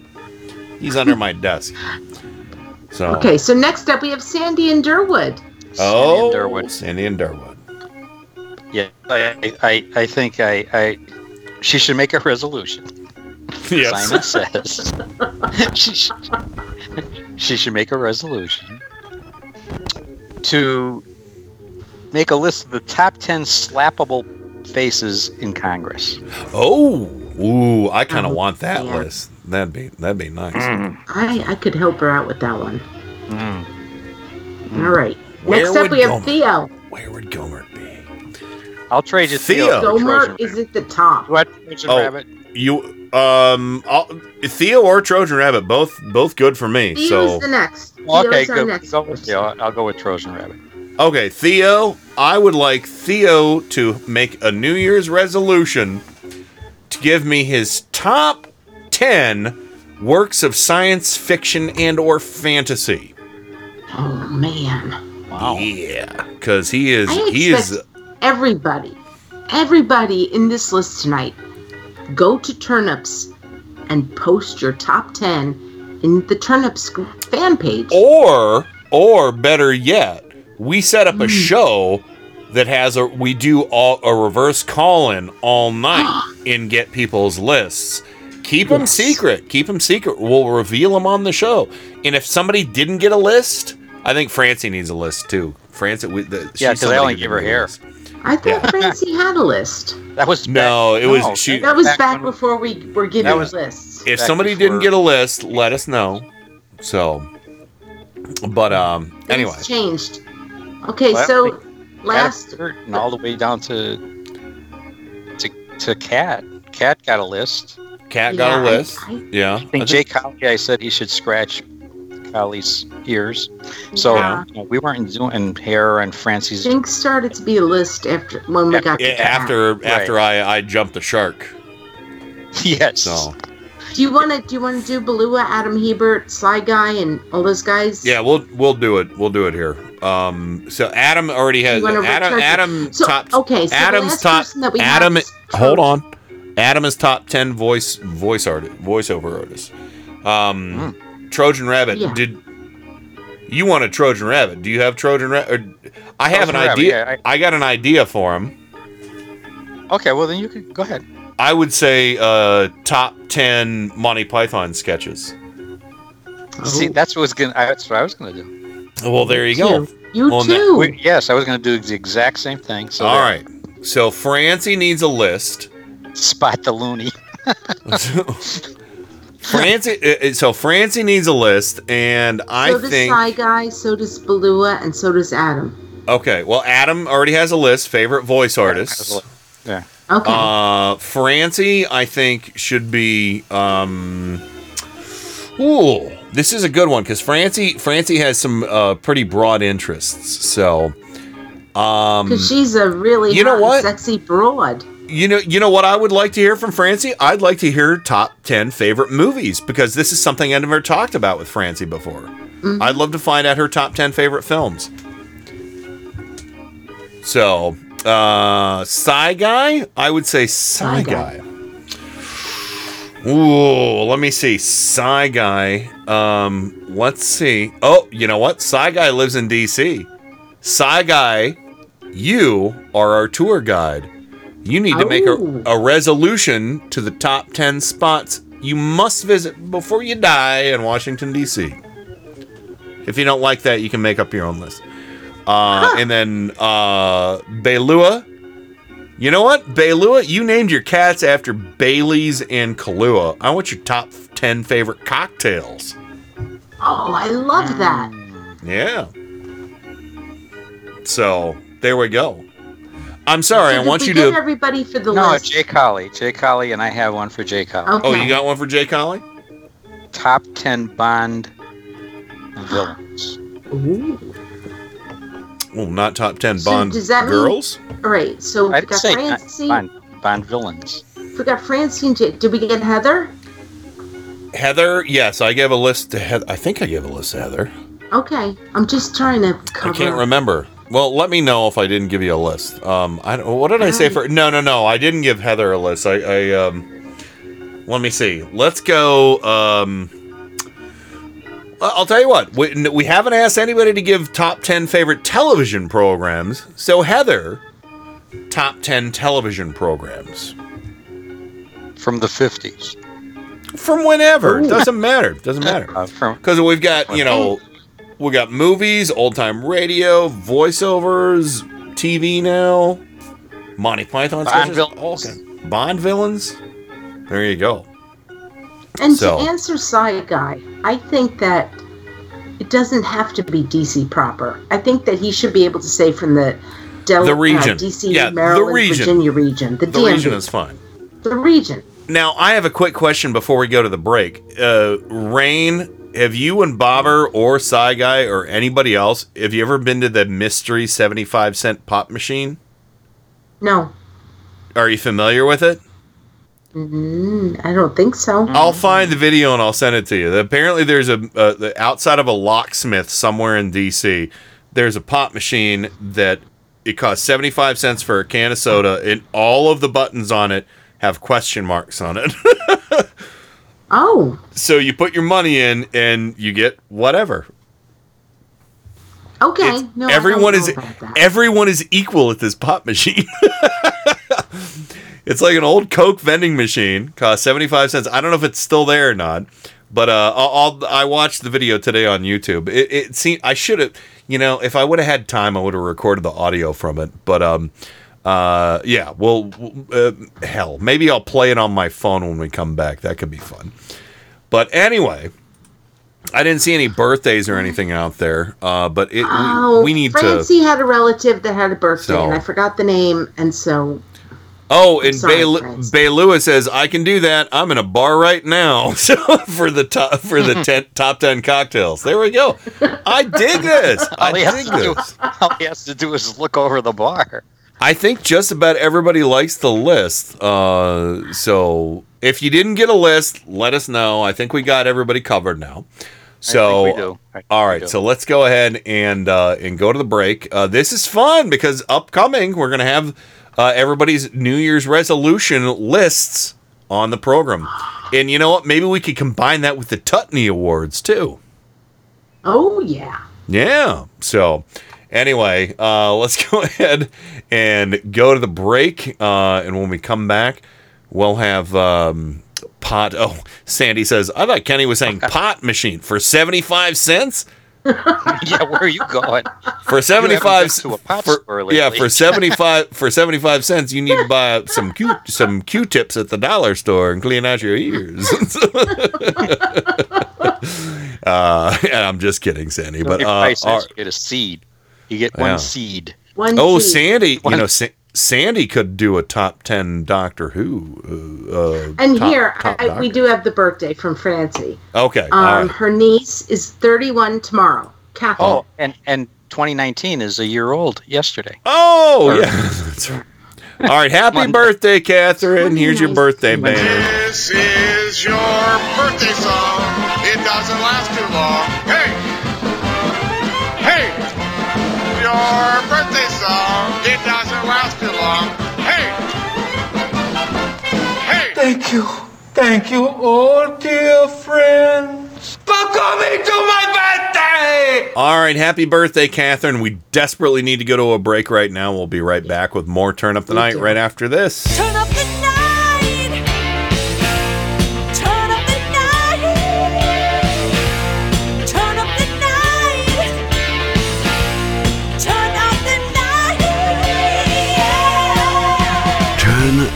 He's under my desk. So. Okay, so next up we have Sandy and Durwood. Sandy and Durwood. Yeah, I think she should make a resolution. Yes. Simon says she should make a resolution to make a list of the top 10 slappable faces in Congress. Oh, ooh, I kind of want that list. That'd be nice. I could help her out with that one. All right, Next up, we have Theo. Where would Gomert be? I'll trade you Theo. Gomert is at the top. What? Rabbit. You Theo or Trojan Rabbit, both good for me. Theo's so the next. Okay, good. Next I'll go with Trojan Rabbit. Okay, Theo. I would like Theo to make a New Year's resolution to give me his top 10 works of science fiction and or fantasy. Oh man! Wow. Yeah, because he is. Everybody in this list tonight, go to Turnips and post your top 10 in the Turnips fan page. Or better yet, we set up a show that has a reverse call-in all night and get people's lists. Keep them secret. We'll reveal them on the show. And if somebody didn't get a list, I think Francie needs a list too. Francie, because I only give her hair. I thought Francie had a list. That was back before we were giving lists. If somebody didn't get a list, let us know. So, but anyway, it's changed. Okay, well, so last and all the way down to Cat. Cat got a list. I think Jay Colley, I said he should scratch Colley's ears. So we weren't doing hair and Francie's. Things started to be a list after I jumped the shark. Yes. So. Do you want to do Balua, Adam Hebert, Sly Guy, and all those guys? Yeah, we'll do it. We'll do it here. So Adam already has Adam so, top. Okay. So Adam's top. Adam. Hold on. Adam is top 10 voiceover artist. Trojan Rabbit. Yeah. Did you want a Trojan Rabbit? Do you have Trojan Rabbit? I have an idea. Yeah, I got an idea for him. Okay, well then you could go ahead. I would say top 10 Monty Python sketches. Oh. See, that's what I was gonna do. Well, there you go. You too. Yes, I was gonna do the exact same thing. So all right. So Francie needs a list. Spot the loony. Francie needs a list, and I think... So does Sly Guy, so does Balua, and so does Adam. Okay, well, Adam already has a list, favorite voice artists. Yeah. Okay. Francie, I think, should be... this is a good one, because Francie has some pretty broad interests, so... Because she's a really sexy broad. You know what I would like to hear from Francie? I'd like to hear top 10 favorite movies, because this is something I never talked about with Francie before. Mm-hmm. I'd love to find out her top 10 favorite films. So, Sci Guy? I would say Sci Guy. Ooh, let me see. Sci Guy. Let's see. Oh, you know what? Sci Guy lives in D.C. Sci Guy, you are our tour guide. You need to make a resolution to the top 10 spots you must visit before you die in Washington, D.C. If you don't like that, you can make up your own list. And then Balua. You know what? Balua, you named your cats after Bailey's and Kahlua. I want your top 10 favorite cocktails. Oh, I love that. Yeah. So, there we go. I'm sorry, so I want you to... everybody for the list? No, Jay Colley. Jay Colley, and I have one for Jay Colley. Okay. Oh, you got one for Jay Colley? Top 10 Bond villains. Ooh. Well, not top 10 Bond girls? All right, so we got Francine. Bond villains. We got Francine. Did we get Heather? Heather, yes. I gave a list to Heather. I think I gave a list to Heather. Okay. I'm just trying to cover... I can't remember. Well, let me know if I didn't give you a list. What did I say for? No. I didn't give Heather a list. Let me see. Let's go. I'll tell you what. We haven't asked anybody to give top 10 favorite television programs. So Heather, top 10 television programs from the 50s, from whenever. Ooh. Doesn't matter. Because we've got We got movies, old-time radio, voiceovers, TV now, Monty Python sketches, Bond villains. There you go. And so, to answer Sci Guy, I think that it doesn't have to be DC proper. I think that he should be able to say from the region, DC, yeah, Maryland, the region. Virginia region, the DMV. Region is fine. The region. Now, I have a quick question before we go to the break. Rain, have you and Bobber or Sci Guy or anybody else, have you ever been to the mystery 75-cent pop machine? No. Are you familiar with it? I don't think so. I'll find the video and I'll send it to you. Apparently, there's a outside of a locksmith somewhere in D.C., there's a pop machine that it costs 75 cents for a can of soda, and all of the buttons on it have question marks on it. Oh. So you put your money in and you get whatever. Okay. No, everyone is equal at this pop machine. It's like an old Coke vending machine, cost 75 cents. I don't know if it's still there or not, but I watched the video today on YouTube. It seemed I should have, if I would have had time, I would have recorded the audio from it. But yeah, well, hell, maybe I'll play it on my phone when we come back. That could be fun. But anyway, I didn't see any birthdays or anything out there, but we need Francie to... Francie had a relative that had a birthday, and I forgot the name, and so... Oh, and Baylua says, I can do that. I'm in a bar right now for the top 10 cocktails. There we go. I dig this. All he has to do is look over the bar. I think just about everybody likes the list. So if you didn't get a list, let us know. I think we got everybody covered now. So, I think we do. All right, so let's go ahead and go to the break. This is fun because upcoming we're going to have everybody's New Year's resolution lists on the program. And you know what? Maybe we could combine that with the Tutney Awards, too. Oh, yeah. Yeah. So, anyway, let's go ahead and go to the break. And when we come back, we'll have... pot. Oh, Sandy says, I thought Kenny was saying pot machine for 75 cents. Yeah, where are you going? For 75 to a pot store lately. Yeah, for 75 cents, you need to buy some Q-tips at the dollar store and clean out your ears. And I'm just kidding, Sandy, but you get a seed. You get one seed. Sandy, one. Sandy could do a top 10 Doctor Who. We do have the birthday from Francie. Okay. Right. Her niece is 31 tomorrow. Catherine. Oh, and 2019 is a year old yesterday. Oh, yeah. That's right. All right. Happy birthday, Catherine. Here's your birthday band. This is your birthday song. It doesn't last too long. Hey! Your birthday song. It doesn't last too long. Hey! Thank you, all dear friends, for coming to my birthday! All right, happy birthday, Catherine. We desperately need to go to a break right now. We'll be right back with more Turn Up the Night right after this. Turn up the night!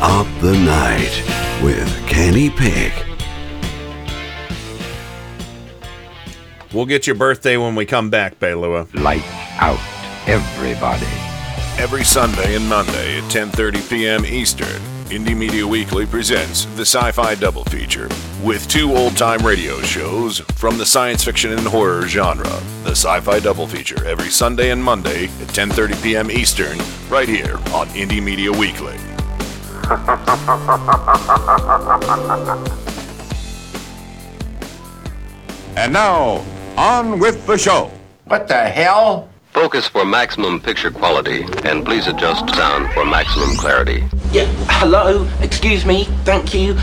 Up the Night with Kenny Pick. We'll get your birthday when we come back, Baylua. Light out, everybody. Every Sunday and Monday at 10:30 p.m. Eastern, Indie Media Weekly presents the Sci-Fi Double Feature with two old-time radio shows from the science fiction and horror genre. The Sci-Fi Double Feature every Sunday and Monday at 10:30 p.m. Eastern, right here on Indie Media Weekly. And now, on with the show. What the hell? Focus for maximum picture quality, and please adjust sound for maximum clarity. Yeah, hello, excuse me, thank you,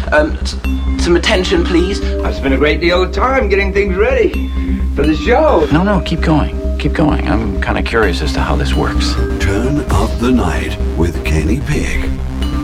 some attention please. I've spent a great deal of time getting things ready for the show. No, keep going. I'm kind of curious as to how this works. Turn Up the Night with Kenny Pick.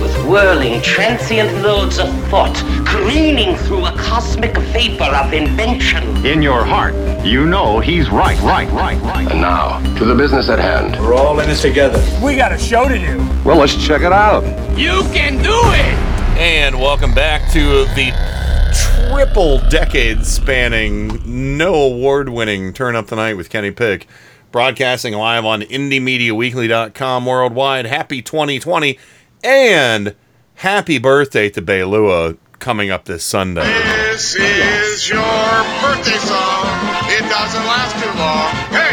with whirling, transient loads of thought, careening through a cosmic vapor of invention. In your heart, you know he's right. And now, to the business at hand. We're all in this together. We got a show to do. Well, let's check it out. You can do it! And welcome back to the triple decade-spanning, no-award-winning Turn Up the Night with Kenny Pick. Broadcasting live on IndieMediaWeekly.com worldwide. Happy 2020 and happy birthday to Beilua coming up this Sunday. This is your birthday song. It doesn't last too long. Hey!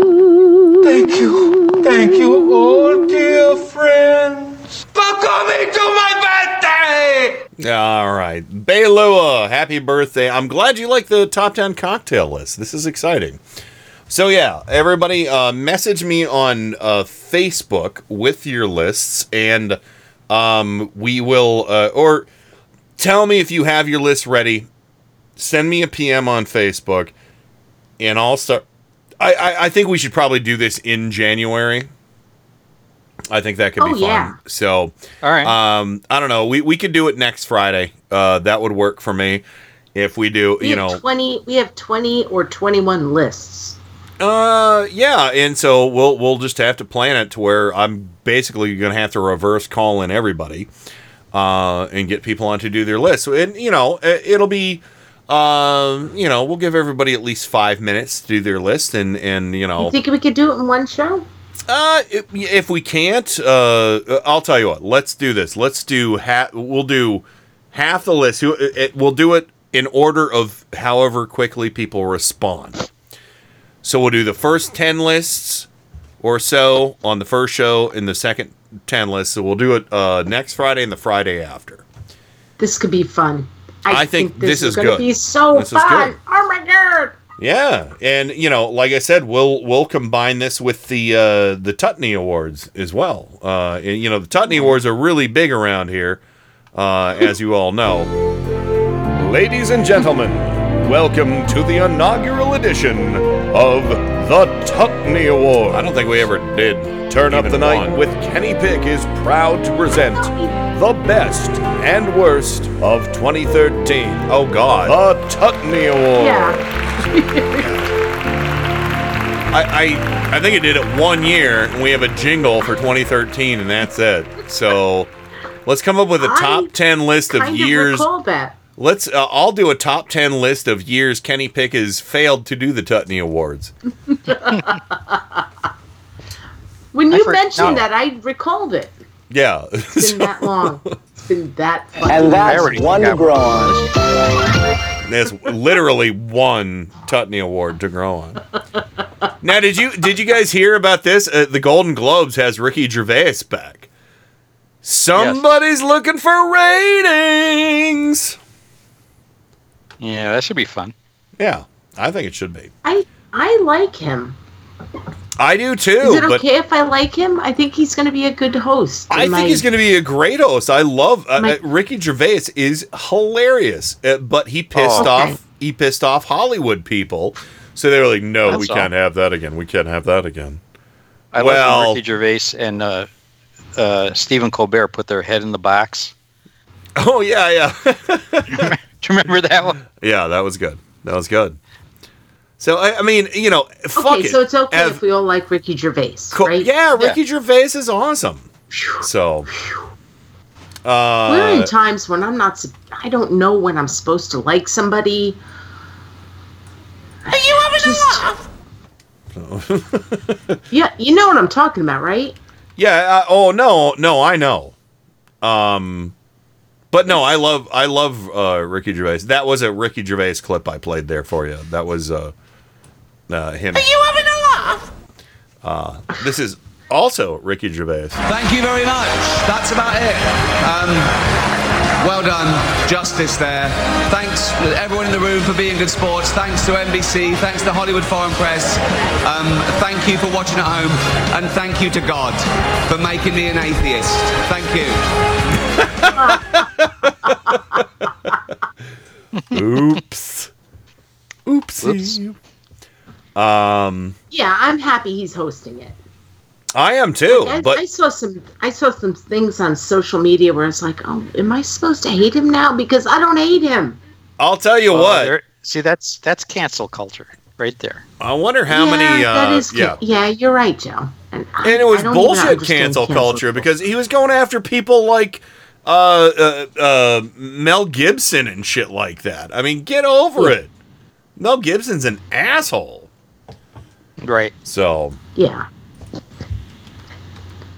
Thank you, all dear friends, for coming to my birthday. All right. Beilua, happy birthday. I'm glad you like the Top 10 cocktail list. This is exciting. So, yeah, everybody message me on Facebook with your lists, and we will, or tell me if you have your list ready. Send me a PM on Facebook, and I'll start. I think we should probably do this in January. I think that could be fun. Yeah. So, all right. I don't know. We could do it next Friday. That would work for me. If we do, we have 20 or 21 lists. Yeah, and so we'll just have to plan it to where I'm basically going to have to reverse call in everybody, and get people on to do their lists. And it'll be, we'll give everybody at least 5 minutes to do their list, and. You think we could do it in one show? If we can't, I'll tell you what. Let's do this. Let's do we'll do half the list. We'll do it in order of however quickly people respond. So we'll do the first 10 lists or so on the first show, and the second 10 lists. So we'll do it next Friday and the Friday after. This could be fun. I think this is going to be so fun. Oh my god. Yeah, and like I said, we'll combine this with the Tutney Awards as well. The Tutney Awards are really big around here, as you all know. Ladies and gentlemen, welcome to the inaugural edition of the Tutney Awards. I don't think we ever did. Turn Up the Night with Kenny Pick is proud to present the best and worst of 2013. Oh God, the Tutney Awards. Yeah. I think it did it one year, and we have a jingle for 2013, and that's it. So let's come up with a top 10 list of years. Let's I'll do a top 10 list of years Kenny Pick has failed to do the Tutney Awards. When you mentioned that, I recalled it. Yeah, it's been that long. It's been that fun. And that's one garage. That's literally one Tutney Award to grow on. Now, did you guys hear about this? The Golden Globes has Ricky Gervais back. Somebody's looking for ratings. Yeah, that should be fun. Yeah, I think it should be. I like him. I do too. Is it okay if I like him? I think he's going to be a good host. I think he's going to be a great host. I love Ricky Gervais is hilarious, but he pissed off. He pissed off Hollywood people, so they were like, "No, we can't have that again. We can't have that again." I love when Ricky Gervais and Stephen Colbert put their head in the box. Oh yeah. Do you remember that one? Yeah, that was good. So, I mean, fuck it. Okay, so it's okay if we all like Ricky Gervais, right? Yeah, Ricky Gervais is awesome. So. We're in times when I don't know when I'm supposed to like somebody. Are you having a laugh? Yeah, you know what I'm talking about, right? Yeah, no, I know. But no, I love Ricky Gervais. That was a Ricky Gervais clip I played there for you. That was him. Are you having a laugh? This is also Ricky Gervais. Thank you very much. That's about it. Well done. Justice there. Thanks to everyone in the room for being good sports. Thanks to NBC. Thanks to Hollywood Foreign Press. Thank you for watching at home. And thank you to God for making me an atheist. Thank you. Oops. Oopsie. Oops. Yeah, I'm happy he's hosting it. I am too. Like I saw some things on social media where it's like, oh, am I supposed to hate him now? Because I don't hate him. I'll tell you what. See, that's cancel culture right there. I wonder how many. That is yeah, you're right, Joe. And it was bullshit cancel culture because he was going after people like Mel Gibson and shit like that. I mean, get over it. Mel Gibson's an asshole. Right. So. Yeah.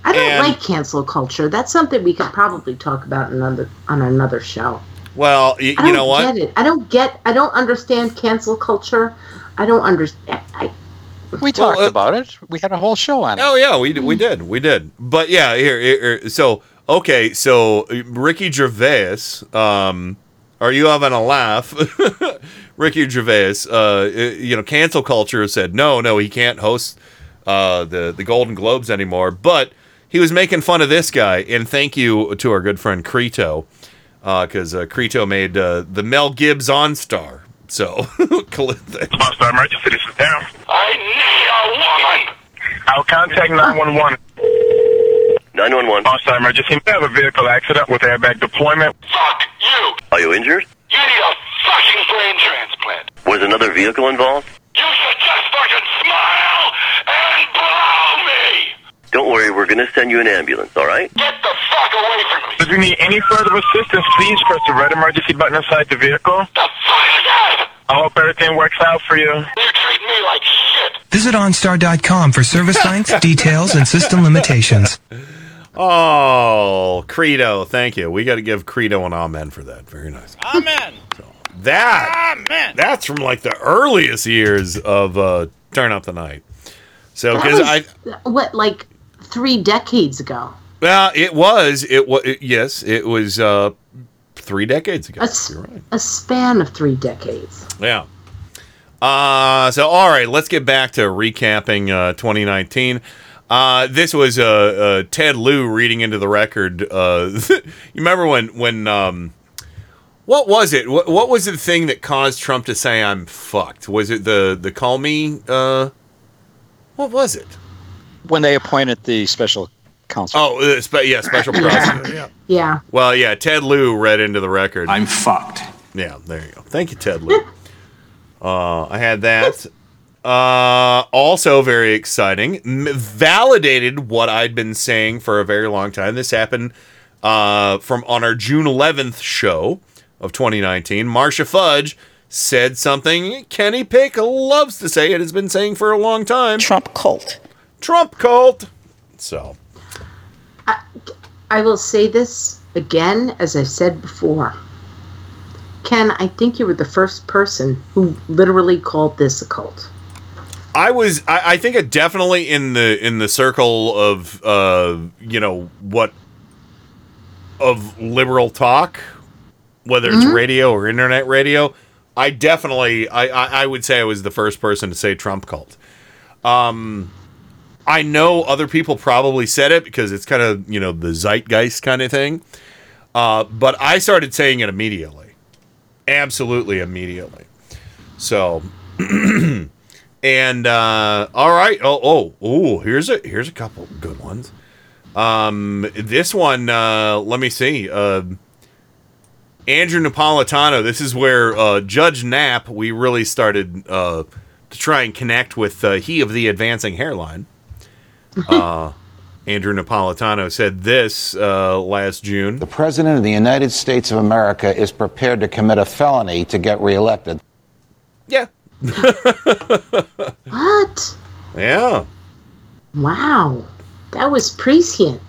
I don't like cancel culture. That's something we could probably talk about on another show. Well, you know what? I don't understand cancel culture. I don't understand. We talked about it. We had a whole show on it. Oh yeah, we did. But yeah, here. So Ricky Gervais. Are you having a laugh? Ricky Gervais. Cancel culture said no, he can't host the Golden Globes anymore, but. He was making fun of this guy, and thank you to our good friend Creto, because Creto made the Mel Gibbs OnStar. So, It's my emergency. This is down. I need a woman. I'll contact 911. 911. OnStar emergency. I have a vehicle accident with airbag deployment. Fuck you. Are you injured? You need a fucking brain transplant. Was another vehicle involved? You should just fucking smile and blow me. Don't worry, we're going to send you an ambulance, all right? Get the fuck away from me! If you need any further assistance, please press the red emergency button inside the vehicle. The fuck is that? I hope everything works out for you. You treat me like shit. Visit OnStar.com for service length, details, and system limitations. Oh, Credo, thank you. We got to give Credo an amen for that. Very nice. Amen! That's from like the earliest years of Turn Up the Night. So, because like 3 decades ago. Well, it was 3 decades ago. You're right. A span of 3 decades. Yeah. So, all right, let's get back to recapping 2019. This was Ted Lieu reading into the record. You remember when what was it? What was the thing that caused Trump to say, I'm fucked? Was it the call me... what was it? When they appointed the special counsel. Oh, special prosecutor. Yeah. Well, yeah, Ted Lieu read into the record. I'm fucked. Yeah, there you go. Thank you, Ted Lieu. I had that. Also very exciting. Validated what I'd been saying for a very long time. This happened on our June 11th show of 2019. Marcia Fudge said something Kenny Pick loves to say and has been saying for a long time. Trump cult. So. I will say this again, as I've said before. Ken, I think you were the first person who literally called this a cult. I think it definitely in the circle of, of liberal talk, whether it's radio or internet radio, I definitely, I would say I was the first person to say Trump cult. I know other people probably said it because it's kind of, the zeitgeist kind of thing. But I started saying it immediately. Absolutely immediately. So, and, all right. Here's a couple good ones. This one, let me see. Andrew Napolitano, this is where Judge Knapp, we really started to try and connect with he of the advancing hairline. Andrew Napolitano said this last June. The President of the United States of America is prepared to commit a felony to get reelected. Yeah. What? Yeah. Wow. That was prescient.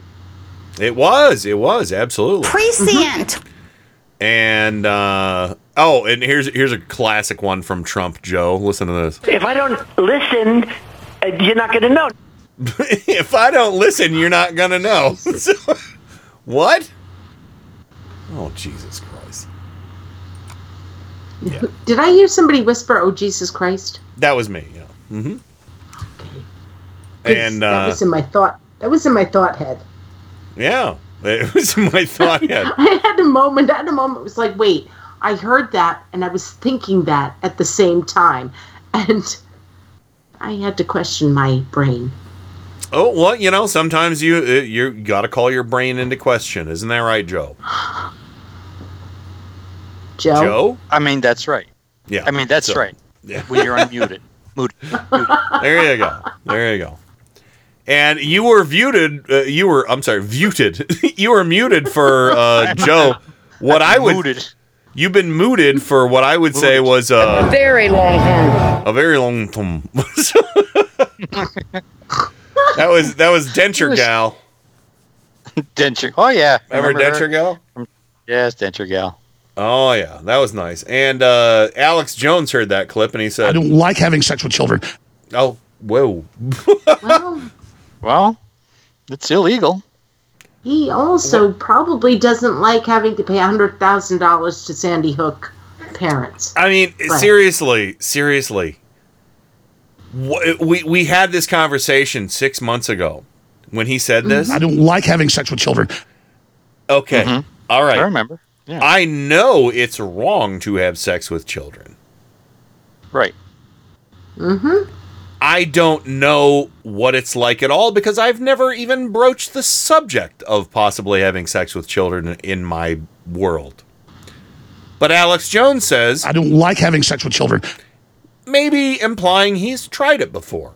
It was, absolutely. Prescient. And, and here's a classic one from Trump, Joe. Listen to this. If I don't listen, you're not going to know. If I don't listen, you're not going to know. So, what? Oh, Jesus Christ. Yeah. Did I hear somebody whisper, "Oh, Jesus Christ"? That was me, yeah. Mm-hmm. Okay. And, that was in my thought. That was in my thought head. Yeah. It was in my thought head. I had a moment. It was like, wait, I heard that, and I was thinking that at the same time. And I had to question my brain. Oh, well, you know, sometimes you got to call your brain into question. Isn't that right, Joe? Joe? I mean, that's right. Yeah. I mean, that's so, right. Yeah. When you're unmuted. There you go. There you go. And you were muted. You were muted for Joe. What I would. Mooted. You've been mooted for what I would say was a very long time. A very long time. That was Denture Gal. Denture. Oh yeah. Remember Denture Gal? Yes, Denture Gal. Oh yeah, that was nice. And Alex Jones heard that clip and he said, "I don't like having sex with children." Oh, whoa. Well, it's illegal. He also probably doesn't like having to pay $100,000 to Sandy Hook parents. I mean, seriously. We had this conversation 6 months ago when he said this. I don't like having sex with children. Okay. Mm-hmm. All right. I remember. Yeah. I know it's wrong to have sex with children. Right. Mm-hmm. I don't know what it's like at all because I've never even broached the subject of possibly having sex with children in my world. But Alex Jones says, "I don't like having sex with children." Maybe implying he's tried it before.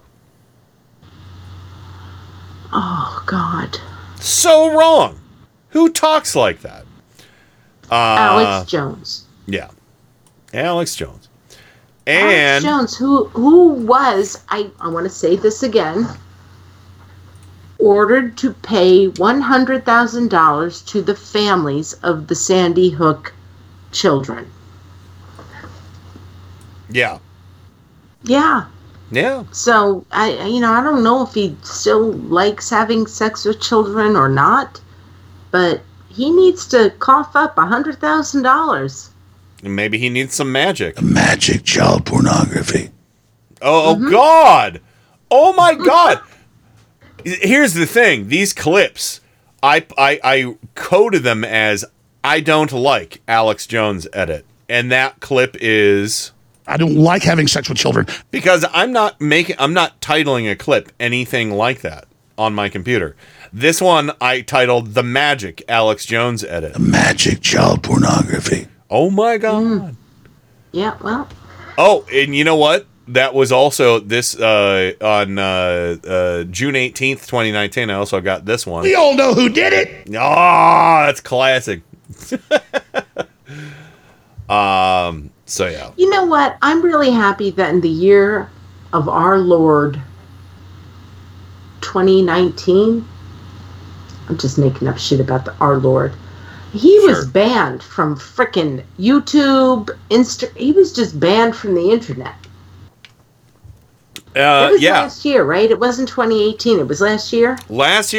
Oh, God. So wrong. Who talks like that? Alex Jones. Yeah. Alex Jones. And Alex Jones, who was, I want to say this again, ordered to pay $100,000 to the families of the Sandy Hook children. Yeah. Yeah. Yeah. So, I don't know if he still likes having sex with children or not, but he needs to cough up $100,000. Maybe he needs some magic. Magic child pornography. Oh, mm-hmm. God. Oh, my God. Here's the thing. These clips, I coded them as "I don't like Alex Jones edit." And that clip is, "I don't like having sex with children." Because I'm not titling a clip anything like that on my computer. This one I titled "The Magic Alex Jones Edit." Magic child pornography. Oh, my God. Mm. Yeah, well. Oh, and you know what? That was also this on June 18th, 2019. I also got this one. We all know who did it. Oh, that's classic. So, yeah. You know what? I'm really happy that in the year of our Lord, 2019, I'm just making up shit about our Lord. He was banned from frickin' YouTube, he was just banned from the internet. It was last year, right? It wasn't 2018. It was last year? Last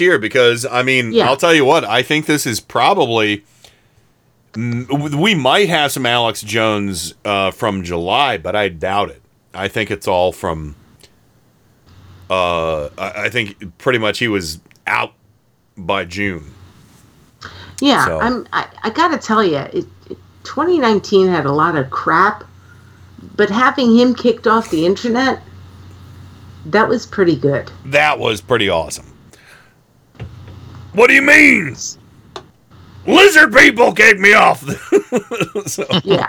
year, because, I mean, yeah. I'll tell you what, I think this is probably, we might have some Alex Jones from July, but I doubt it. I think it's all from, I think pretty much he was out by June. Yeah, so. I gotta tell you, 2019 had a lot of crap, but having him kicked off the internet, that was pretty good. That was pretty awesome. What do you mean? Lizard people kicked me off. So. Yeah.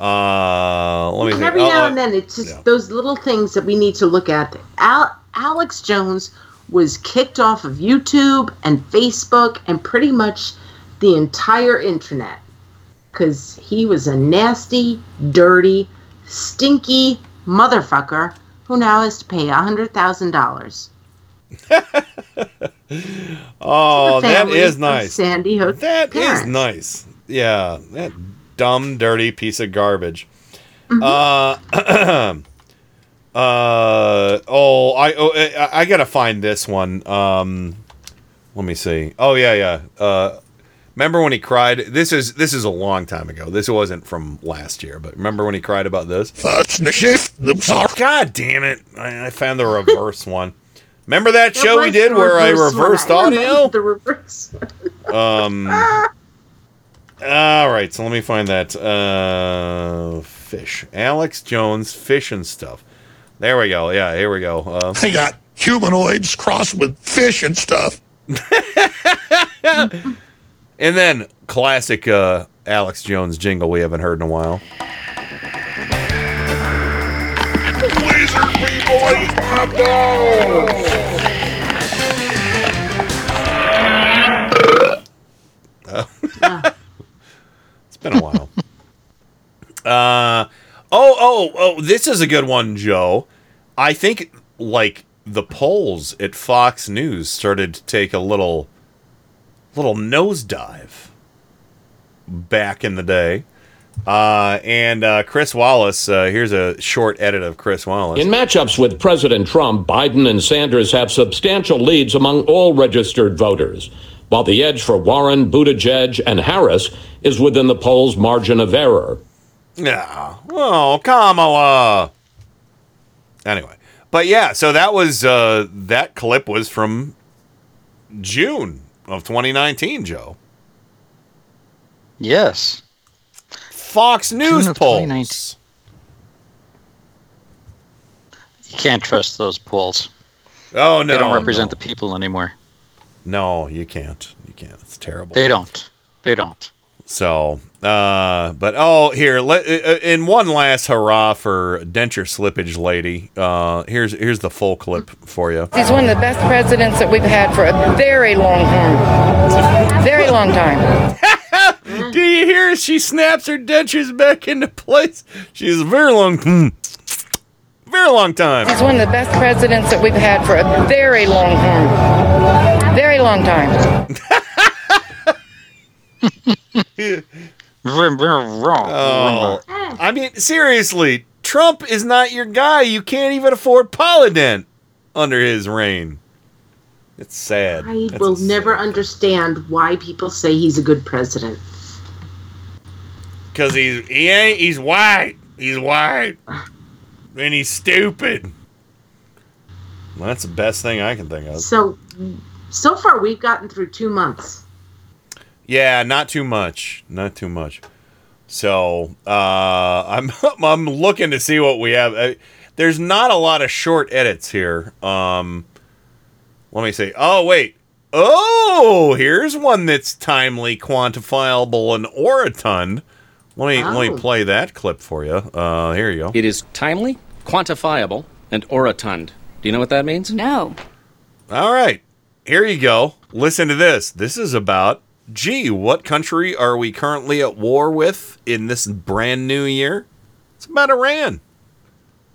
Let me. Every now and then, it's just those little things that we need to look at. Alex Jones was kicked off of YouTube and Facebook and pretty much the entire internet because he was a nasty, dirty, stinky motherfucker who now has to pay $100,000. Oh, that is nice. Sandy Hook. That parents. Is nice. Yeah, that dumb, dirty piece of garbage. Mm-hmm. I gotta find this one. Let me see. Oh yeah. Remember when he cried? This is a long time ago. This wasn't from last year, but remember when he cried about this? Oh, God damn it! I found the reverse one. Remember that show we did where I reversed audio? The reverse. All right, so let me find that. Fish. Alex Jones, Fish and Stuff. There we go. Yeah, here we go. I got humanoids crossed with fish and stuff. And then classic Alex Jones jingle we haven't heard in a while. Lizard people eat my balls. It's been a while. This is a good one, Joe. I think the polls at Fox News started to take a little nosedive back in the day. And Chris Wallace, here's a short edit of Chris Wallace. In matchups with President Trump, Biden and Sanders have substantial leads among all registered voters, while the edge for Warren, Buttigieg, and Harris is within the polls' margin of error. Yeah. Oh, Kamala. Anyway. But yeah, so that was, that clip was from June of 2019, Joe. Yes. Fox News polls. You can't trust those polls. Oh, no. They don't represent the people anymore. No, you can't. It's terrible. They don't. So, in one last hurrah for denture slippage lady, here's the full clip for you. He's one of the best presidents that we've had for a very long time. Very long time. Do you hear? She snaps her dentures back into place. She's a very long time. He's one of the best presidents that we've had for a very long time. Very long time. Oh, I mean, seriously, Trump is not your guy. You can't even afford Polydent under his reign. It's sad. I will never understand why people say he's a good president. Because he's white. He's white. And he's stupid. Well, that's the best thing I can think of. So far we've gotten through 2 months. Yeah, not too much. So I'm looking to see what we have. There's not a lot of short edits here. Let me see. Oh wait. Oh, here's one that's timely, quantifiable, and orotund. Let me play that clip for you. Here you go. It is timely, quantifiable, and orotund. Do you know what that means? No. All right. Here you go. Listen to this. This is about. Gee, what country are we currently at war with in this brand new year? It's about Iran.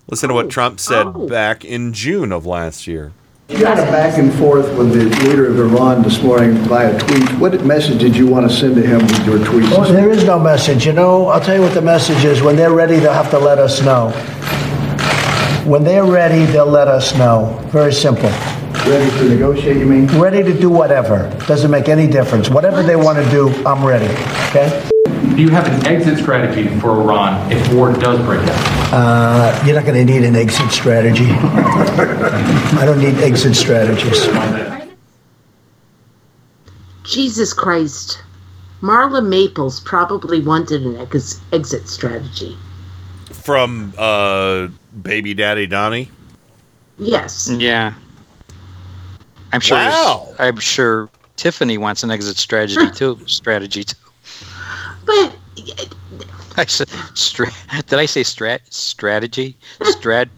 Listen to what Trump said back in June of last year. You had a back and forth with the leader of Iran this morning via tweet. What message did you want to send to him with your tweets? Well, there is no message. You know, I'll tell you what the message is. When they're ready, they'll have to let us know. When they're ready, they'll let us know. Very simple. Ready to negotiate, you mean? Ready to do whatever. Doesn't make any difference. Whatever they want to do, I'm ready. Okay? Do you have an exit strategy for Iran if war does break out? You're not going to need an exit strategy. I don't need exit strategies. Jesus Christ. Marla Maples probably wanted an exit strategy. From Baby Daddy Donnie? Yes. Yeah. I'm sure. Wow. I'm sure Tiffany wants an exit strategy too. But I said, did I say strategy? What did I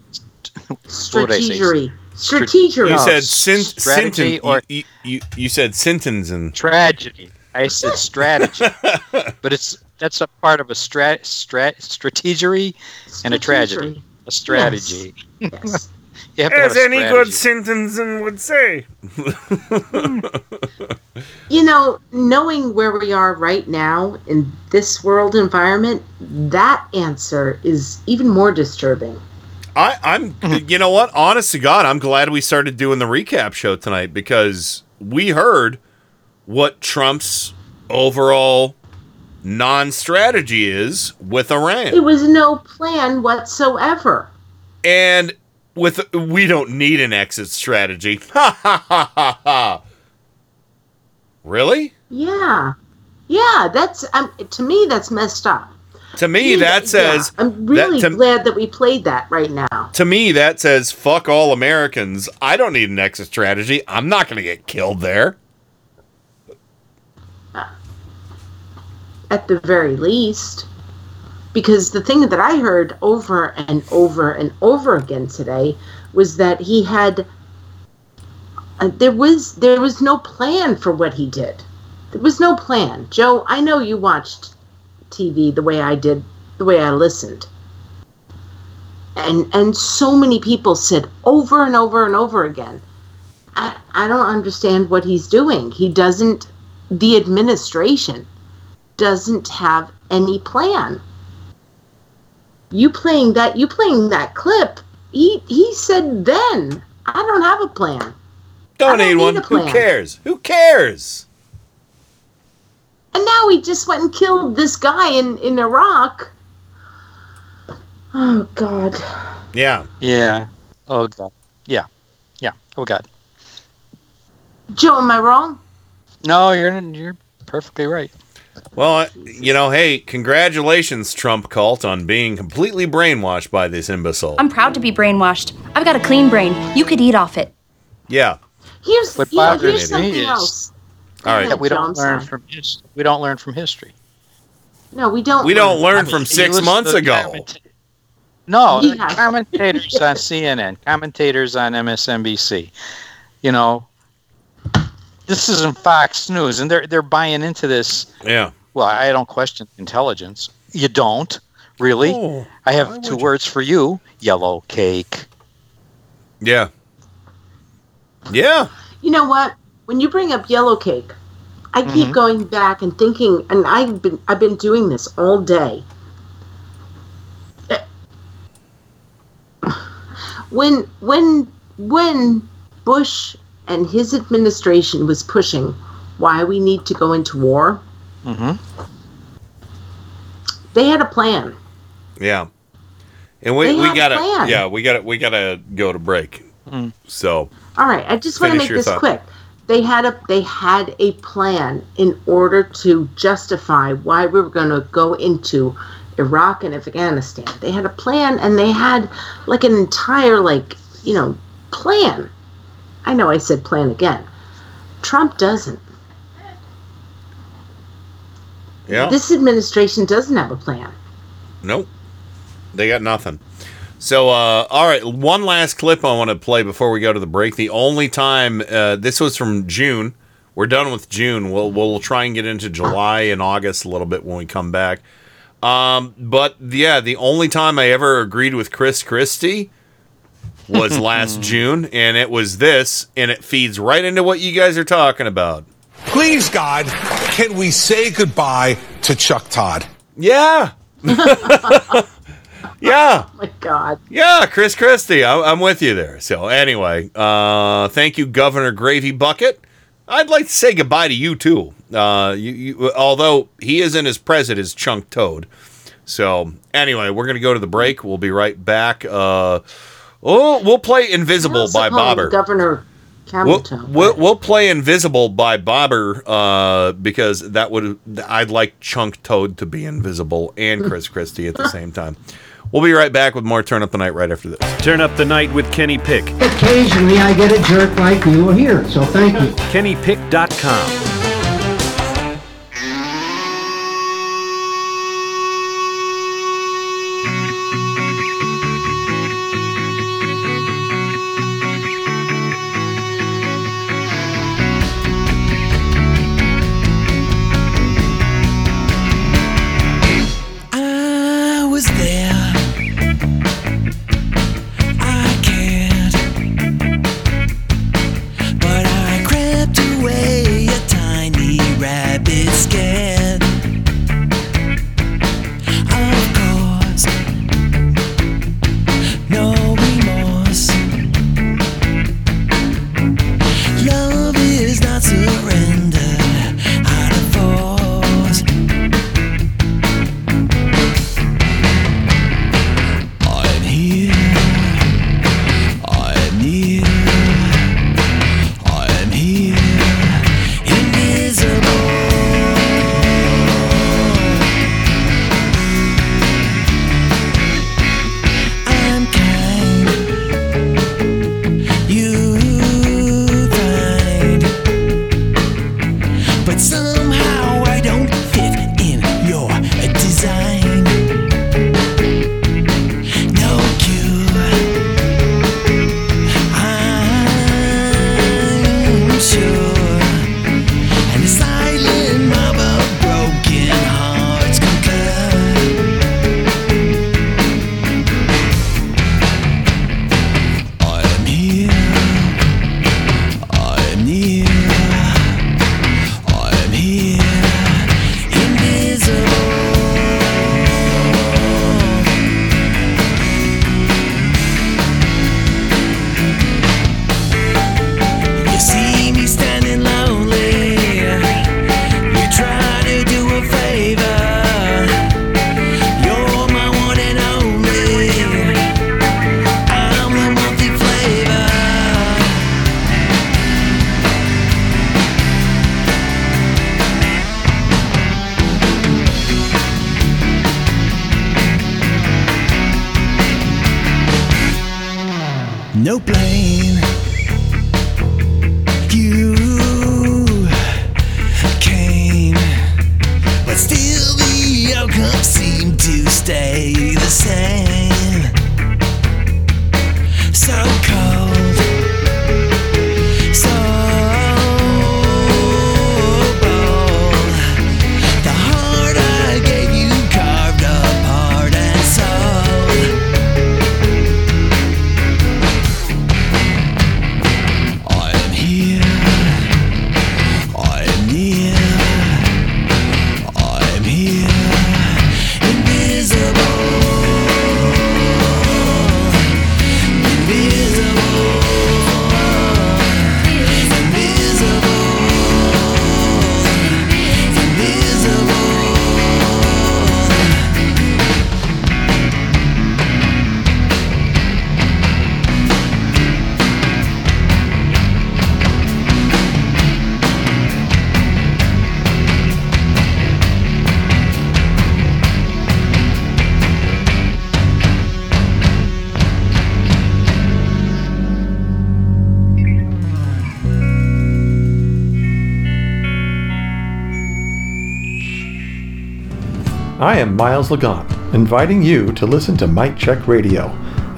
say? Strategery. You said strategy or you said sentence and tragedy. I said strategy, but that's a part of a strategery and a tragedy. A strategy. Yes. As any good Sentinson would say. You know, knowing where we are right now in this world environment, that answer is even more disturbing. I'm you know what? Honest to God, I'm glad we started doing the recap show tonight because we heard what Trump's overall non-strategy is with Iran. It was no plan whatsoever. And with we don't need an exit strategy. Ha ha ha ha ha. Really? Yeah. Yeah, that's to me that's messed up. To me, that says... Yeah, I'm really glad that we played that right now. To me, that says, fuck all Americans. I don't need an exit strategy. I'm not going to get killed there. At the very least. Because the thing that I heard over and over and over again today was that he had... There was no plan for what he did. There was no plan. Joe, I know you watched TV the way I did, the way I listened. And so many people said over and over and over again, I don't understand what he's doing. The administration doesn't have any plan. You playing that clip, he said then, I don't have a plan. I don't need one. Who cares? Who cares? And now he just went and killed this guy in Iraq. Oh, God. Yeah. Yeah. Oh, God. Yeah. Yeah. Oh, God. Joe, am I wrong? No, you're perfectly right. Well, hey, congratulations, Trump cult, on being completely brainwashed by this imbecile. I'm proud to be brainwashed. I've got a clean brain. You could eat off it. Yeah. Here's something else. All right. We don't learn from history. No, we don't. We don't learn from 6 months ago. Commentators on CNN, commentators on MSNBC. You know, this isn't Fox News, and they're buying into this. Yeah. Well, I don't question intelligence. You don't really. Oh, I have two words for you: yellow cake. Yeah. Yeah. You know what? When you bring up yellow cake, I keep going back and thinking, and I've been doing this all day. When Bush and his administration was pushing why we need to go into war, they had a plan. Yeah, and we gotta go to break. Mm. So all right, I just want to make this quick. They had a plan in order to justify why we were going to go into Iraq and Afghanistan. They had a plan, and they had like an entire plan. I know I said plan again. Trump doesn't. Yeah. This administration doesn't have a plan. Nope. They got nothing. So, all right, one last clip I want to play before we go to the break. The only time, this was from June. We're done with June. We'll try and get into July and August a little bit when we come back. But, yeah, the only time I ever agreed with Chris Christie was last June, and it was this, and it feeds right into what you guys are talking about. Please, God, can we say goodbye to Chuck Todd? Yeah. Yeah. Oh, my God. Yeah, Chris Christie. I'm with you there. So, anyway, thank you, Governor Gravy Bucket. I'd like to say goodbye to you, too. Although he isn't as present as Chunk Toad. So, anyway, we're going to go to the break. We'll be right back. We'll play Invisible by Bobber. Governor Camerton. We'll play Invisible by Bobber because I'd like Chunk Toad to be invisible and Chris Christie at the same time. We'll be right back with more Turn Up the Night right after this. Turn Up the Night with Kenny Pick. Occasionally I get a jerk like you here, so thank you. KennyPick.com. Away your time. No blame, you came, but still the outcome seemed to stay the same. So cold, so bold, the heart I gave you carved apart and sold. I am Miles Lagon, inviting you to listen to Mic Check Radio.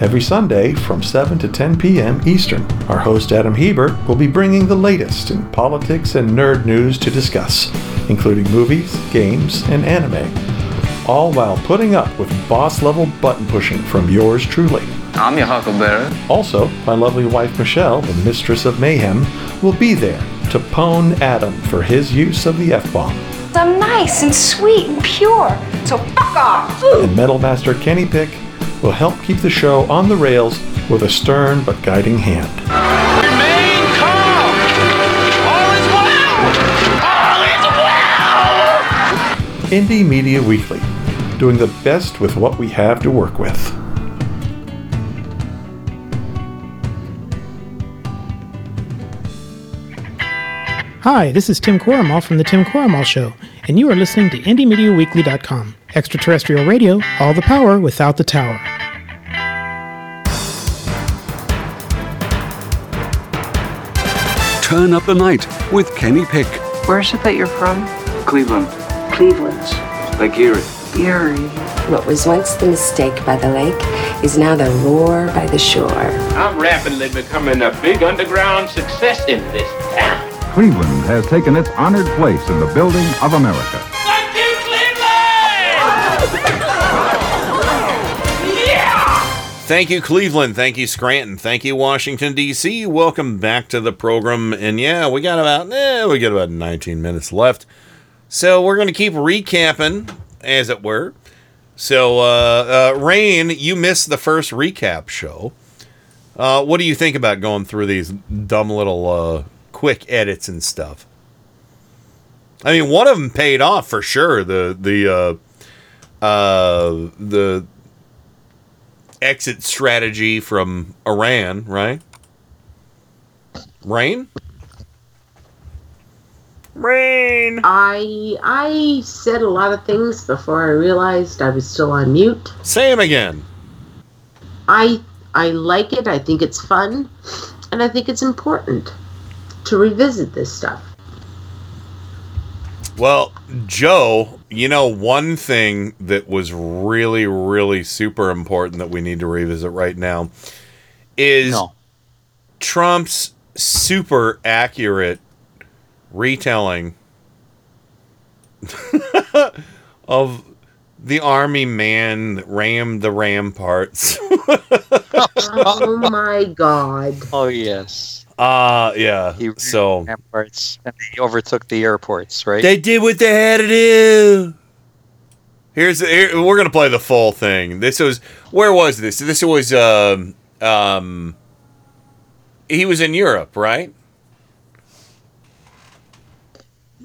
Every Sunday from 7 to 10 p.m. Eastern, our host Adam Hebert will be bringing the latest in politics and nerd news to discuss, including movies, games, and anime, all while putting up with boss-level button-pushing from yours truly. I'm your huckleberry. Also, my lovely wife Michelle, the Mistress of Mayhem, will be there to pwn Adam for his use of the F-bomb. I'm nice and sweet and pure, so fuck off! Ooh. And Metal Master Kenny Pick will help keep the show on the rails with a stern but guiding hand. Remain calm! All is well! All is well! Indie Media Weekly, doing the best with what we have to work with. Hi, this is Tim Koremall from The Tim Koremall Show, and you are listening to IndieMediaWeekly.com. Extraterrestrial radio, all the power without the tower. Turn Up the Night with Kenny Pick. Where is it that you're from? Cleveland. Cleveland's. Lake Erie. Erie. What was once the mistake by the lake is now the roar by the shore. I'm rapidly becoming a big underground success in this town. Cleveland has taken its honored place in the building of America. Thank you, Cleveland! Yeah! Thank you, Cleveland. Thank you, Scranton. Thank you, Washington, D.C. Welcome back to the program. And yeah, we got about 19 minutes left. So we're going to keep recapping, as it were. So, Rain, you missed the first recap show. What do you think about going through these dumb little... quick edits and stuff? I mean, one of them paid off for sure. The exit strategy from Iran, right? Rain. I said a lot of things before I realized I was still on mute. Say them again. I like it. I think it's fun, and I think it's important to revisit this stuff. Well, Joe, you know, one thing that was really, really super important that we need to revisit right now is Trump's super accurate retelling of the army man that rammed the ramparts. Oh my God. Oh, yes. So ramparts, and they overtook the airports, right? They did what they had to do. Here, we're gonna play the full thing. This was he was in Europe, right?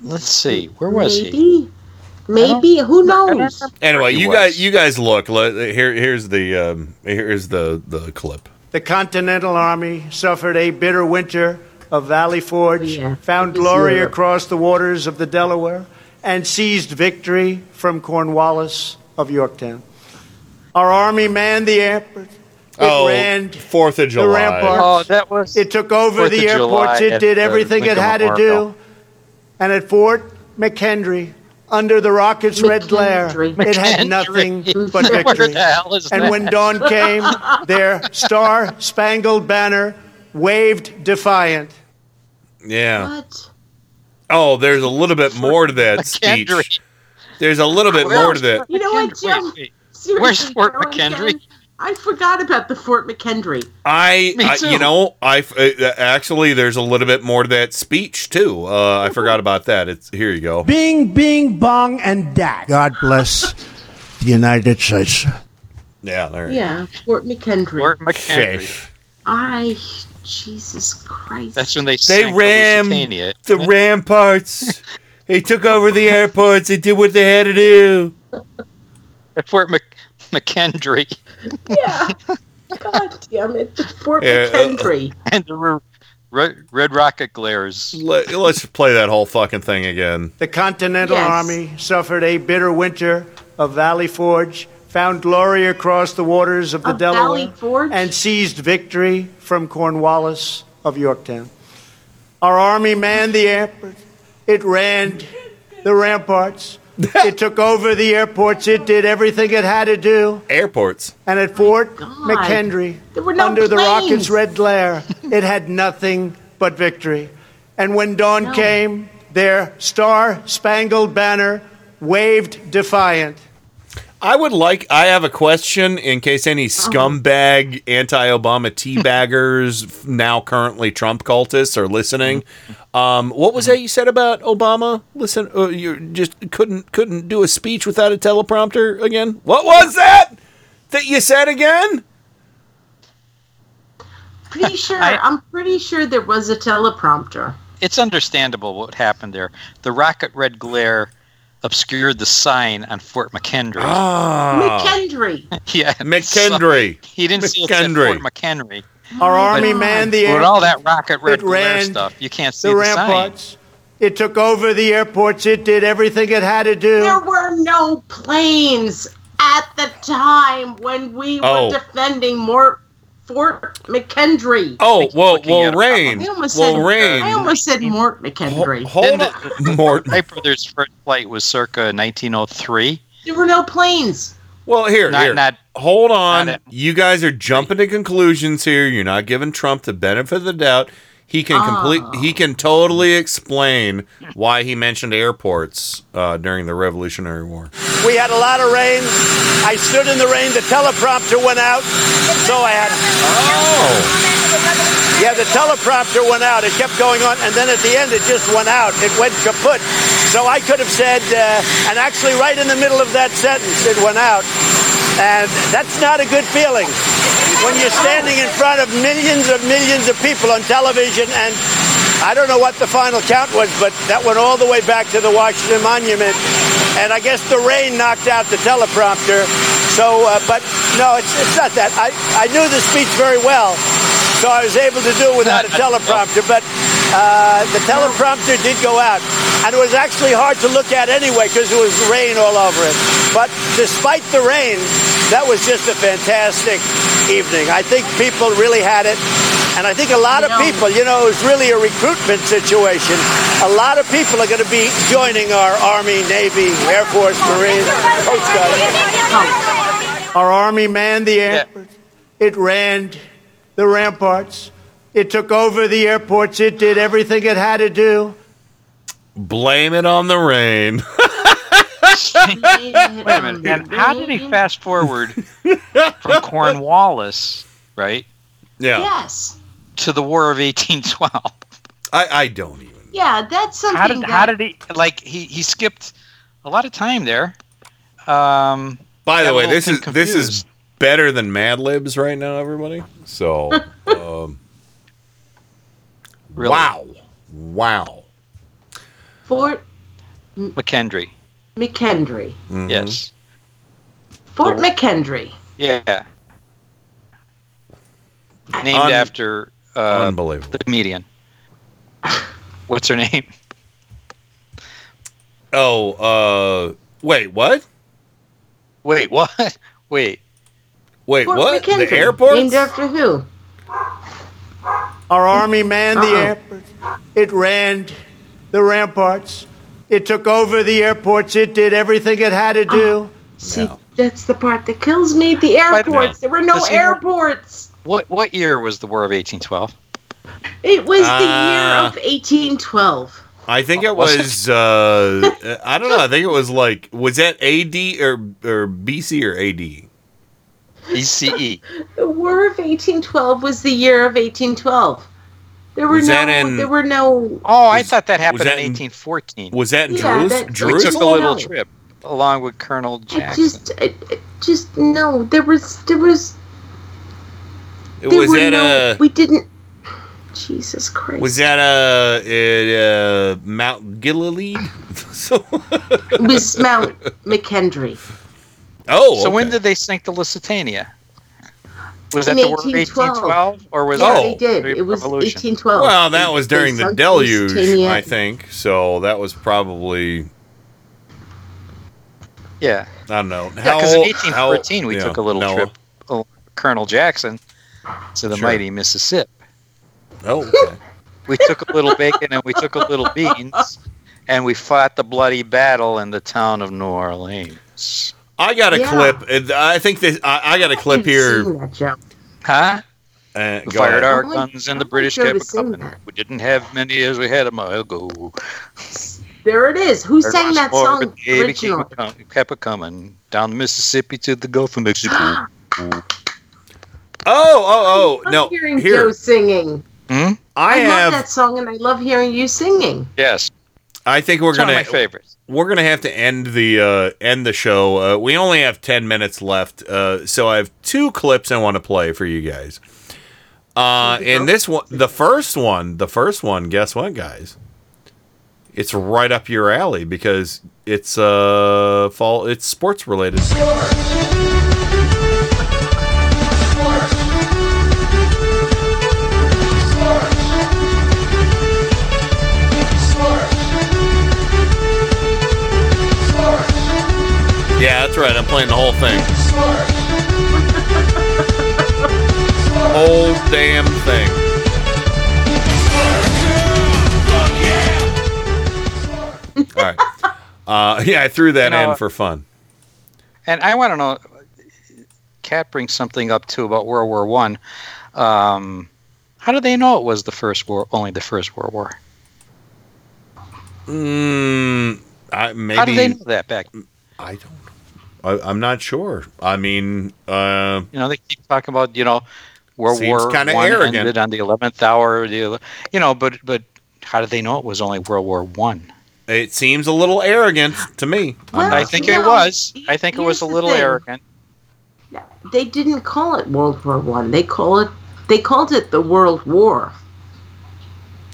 Let's see, where was he? Maybe, who knows? Anyway, you guys look. Here's the clip. The Continental Army suffered a bitter winter of Valley Forge, found glory across the waters of the Delaware, and seized victory from Cornwallis of Yorktown. Our army manned the airport. It ran 4th of July. The ramparts. It took over the airports. It did everything it had to do. And at Fort McHenry, under the rocket's red glare, it had nothing but victory. And when dawn came, their star-spangled banner waved defiant. Yeah. What? Oh, there's a little bit more to that speech. There's a little bit more to that. You know what, Jim? Seriously, where's Fort McHenry? I forgot about the Fort McHenry. Actually, there's a little bit more to that speech, too. I forgot about that. Here you go. Bing, bing, bong, and dat. God bless the United States. Yeah, there you go. Fort McHenry. Fort McHenry. Jesus Christ. That's when they rammed the ramparts. They took over the airports. They did what they had to do. At Fort McHenry. Yeah. God damn it. Fort McHenry. And the red rocket glares. Let's play that whole fucking thing again. The Continental Army suffered a bitter winter of Valley Forge, found glory across the waters of the Delaware, and seized victory from Cornwallis of Yorktown. Our army manned the airport. It ran the ramparts. It took over the airports. It did everything it had to do. Airports. And at Fort McHenry, under the rocket's red glare, it had nothing but victory. And when dawn came, their star-spangled banner waved defiant. I have a question in case any scumbag anti-Obama teabaggers, now currently Trump cultists, are listening. What was that you said about Obama? Listen, you just couldn't do a speech without a teleprompter again? What was that you said again? Pretty sure. I'm pretty sure there was a teleprompter. It's understandable what happened there. The rocket red glare obscured the sign on Fort McHenry. Oh. McHenry. Yeah. McHenry. He didn't see it at Fort McHenry. Our army manned the airports. With all that rocket red glare stuff, you can't see the ramparts. It took over the airports. It did everything it had to do. There were no planes at the time when we were defending Fort McHenry. Oh, well, Rain. I almost said Mort McHenry. Hold on. Mort. Wright Brothers' first flight was circa 1903. There were no planes. Well, here. Not, hold on. Not you guys are jumping to conclusions here. You're not giving Trump the benefit of the doubt. He can He can totally explain why he mentioned airports during the Revolutionary War. We had a lot of rain. I stood in the rain. The teleprompter went out, so I had. Oh. Yeah, the teleprompter went out. It kept going on, and then at the end, it just went out. It went kaput. So I could have said, and actually, right in the middle of that sentence, it went out, and that's not a good feeling. When you're standing in front of millions of people on television, and I don't know what the final count was, but that went all the way back to the Washington Monument, and I guess the rain knocked out the teleprompter. So, but no, it's not that. I knew the speech very well, so I was able to do it without a teleprompter, but the teleprompter did go out, and it was actually hard to look at anyway because there was rain all over it. But despite the rain, that was just a fantastic evening. I think people really had it, and I think a lot of people, it was really a recruitment situation. A lot of people are going to be joining our Army, Navy, Air Force, Marines, Coast Guard. Our Army manned the airports. It ran the ramparts. It took over the airports. It did everything it had to do. Blame it on the rain. Wait a minute. And how did he fast forward from Cornwallis, right? Yeah. Yes. To the War of 1812. I don't even know. Yeah, that's something. How did he? Like he skipped a lot of time there. By the way, this is better than Mad Libs right now, everybody. So. Really? Wow. Fort McHenry. McKendree. Mm-hmm. Yes. Fort McKendree. Yeah. Named after the comedian. What's her name? Oh, Wait, what? McKendree. The airport? Named after who? Our army manned the airport. It ran the ramparts. It took over the airports. It did everything it had to do. See, that's the part that kills me. The airports. There were no airports. What year was the War of 1812? It was the year of 1812. I think it was, I don't know, I think it was like, was that A.D. or B.C. or A.D.? B.C.E. The War of 1812 was the year of 1812. There were no... Oh, I thought that happened in 1814. Was that in Jerusalem? We took a little trip along with Colonel Jackson. No, there was... We didn't... Jesus Christ. Was that Mount Gilliland? It was Mount McKendree. Oh, okay. So when did they sink the Lusitania? Was that the War of 1812? Or was they did. It was 1812. Well, that was during the deluge, I think. So that was probably... Yeah. I don't know. Yeah, because in 1814 we took a little trip along with Colonel Jackson to the mighty Mississippi. Oh, okay. We took a little bacon and we took a little beans and we fought the bloody battle in the town of New Orleans. I got a clip. I think this. I got a clip here. Huh? We fired our guns and the British kept coming. We didn't have many as we had a mile ago. There it is. Who sang that song? Original. Kept coming down the Mississippi to the Gulf of Mexico. Oh! No, hearing Joe singing. Hmm? I love that song, and I love hearing you singing. Yes, I think we're gonna. One of my favorites. We're gonna have to end the show. We only have 10 minutes left, so I have two clips I want to play for you guys. And this one, the first one. Guess what, guys? It's right up your alley because it's fall. It's sports related. Yeah, that's right. I'm playing the whole thing. Whole damn thing. All right. I threw that in for fun. And I want to know, Kat brings something up too about World War One. How do they know it was the first World War? How do they know that back? I don't. I'm not sure. I mean, they keep talking about World War One ended on the 11th hour. But how did they know it was only World War One? It seems a little arrogant to me. Well, I think it was. I think it was a little arrogant. They didn't call it World War One. They called it the World War.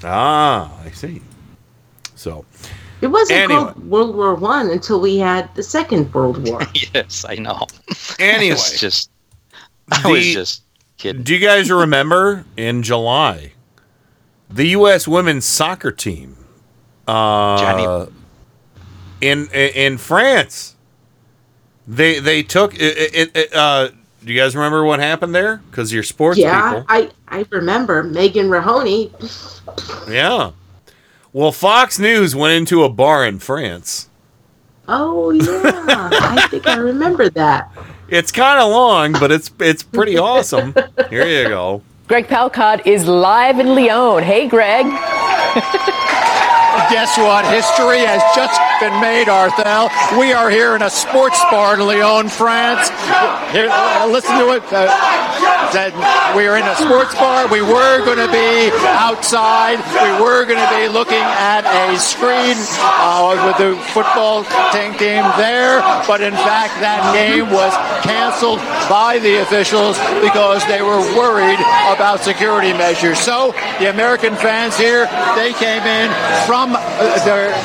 Ah, I see. So. It wasn't called World War One until we had the Second World War. Yes, I know. Anyway, I was just kidding. Do you guys remember in July, the U.S. women's soccer team in France? They took it. Do you guys remember what happened there? Because you're sports people. Yeah, I remember Megan Rahoney. Yeah. Well, Fox News went into a bar in France. Oh, yeah. I think I remember that. It's kind of long, but it's pretty awesome. Here you go. Greg Palcott is live in Lyon. Hey, Greg. Guess what? History has just been made, Arthel. We are here in a sports bar in Lyon, France. Here, listen to it. We are in a sports bar. We were going to be outside. We were going to be looking at a screen with the football team there. But in fact, that game was canceled by the officials because they were worried about security measures. So the American fans here, they came in from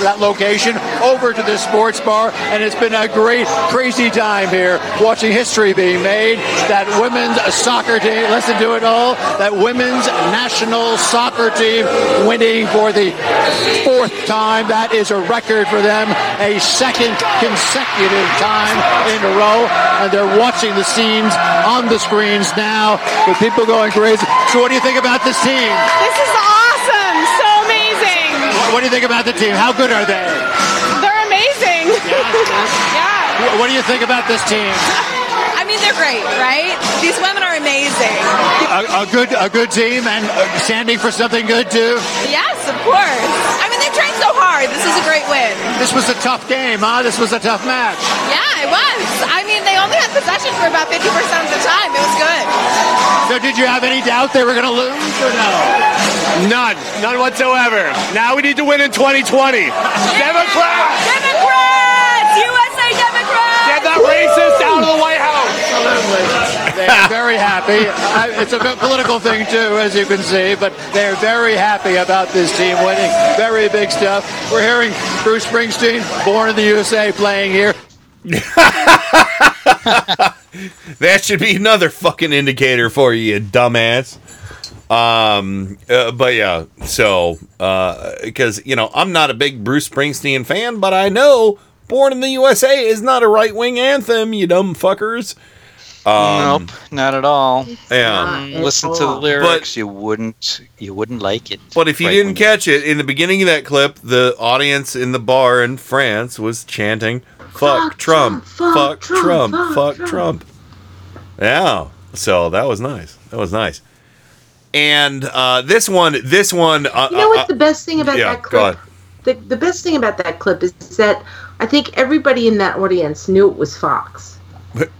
that location over to this sports bar, and it's been a great, crazy time here watching history being made. That women's soccer team, listen to it all, that women's national soccer team winning for the fourth time. That is a record for them, a second consecutive time in a row, and they're watching the scenes on the screens now with people going crazy. So what do you think about this team? This is awesome! So amazing! What do you think about the team? How good are they? They're amazing! Yeah. Yeah. What do you think about this team? I mean, they're great, right? These women are amazing. A good team, and standing for something good, too? Yes, of course. I mean, they've trained so hard. This is a great win. This was a tough game, huh? This was a tough match. Yeah, it was. I mean, they only had possession for about 50% of the time. It was good. So did you have any doubt they were going to lose, or no? None. None whatsoever. Now we need to win in 2020. Democrats! Democrats! USA Democrats! Get that racist out of the White House. Absolutely. They're very happy. It's a political thing, too, as you can see, but they're very happy about this team winning. Very big stuff. We're hearing Bruce Springsteen, Born in the USA, playing here. That should be another fucking indicator for you, you dumbass. But yeah, so, because, you know, I'm not a big Bruce Springsteen fan, but I know Born in the USA is not a right-wing anthem, you dumb fuckers. Nope, not at all. Yeah, listen to the lyrics, but you wouldn't like it. But if you didn't catch it in the beginning of that clip, the audience in the bar in France was chanting "Fuck Trump, fuck Trump, fuck Trump." Yeah, so that was nice. That was nice. And this one. You know what the best thing about that clip? The best thing about that clip is that I think everybody in that audience knew it was Fox.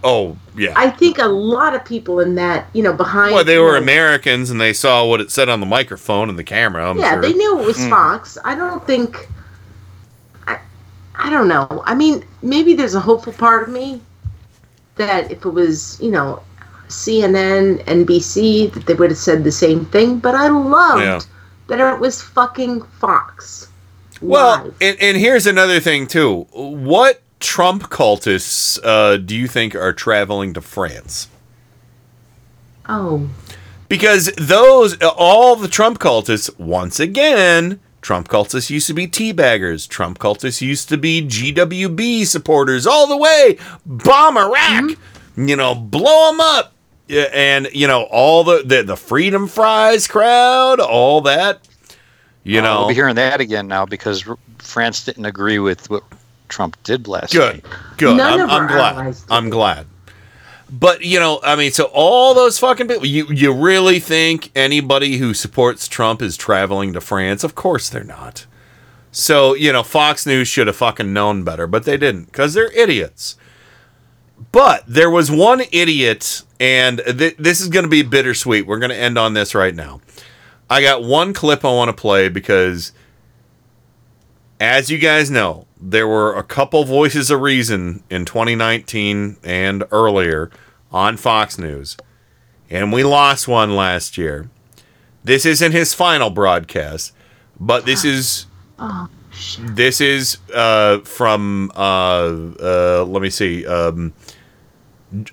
Oh, yeah. I think a lot of people in that, you know, behind... Well, they were Americans, and they saw what it said on the microphone and the camera, I'm sure. They knew it was Fox. I don't think... I don't know. I mean, maybe there's a hopeful part of me that if it was, you know, CNN, NBC, that they would have said the same thing, but I loved that it was fucking Fox. Well, and here's another thing, too. What Trump cultists do you think are traveling to France? Oh. Because all the Trump cultists, once again, Trump cultists used to be teabaggers. Trump cultists used to be GWB supporters all the way. Bomb Iraq. Mm-hmm. You know, blow them up. And, you know, all the Freedom Fries crowd, all that. You know. We'll be hearing that again now because France didn't agree with what Trump did last week. Good. I'm glad. I'm glad. But, you know, I mean, so all those fucking people, you really think anybody who supports Trump is traveling to France? Of course they're not. So, you know, Fox News should have fucking known better, but they didn't because they're idiots. But there was one idiot, and this is going to be bittersweet. We're going to end on this right now. I got one clip I want to play because, as you guys know, there were a couple voices of reason in 2019 and earlier on Fox News, and we lost one last year. This isn't his final broadcast, but this is from let me see,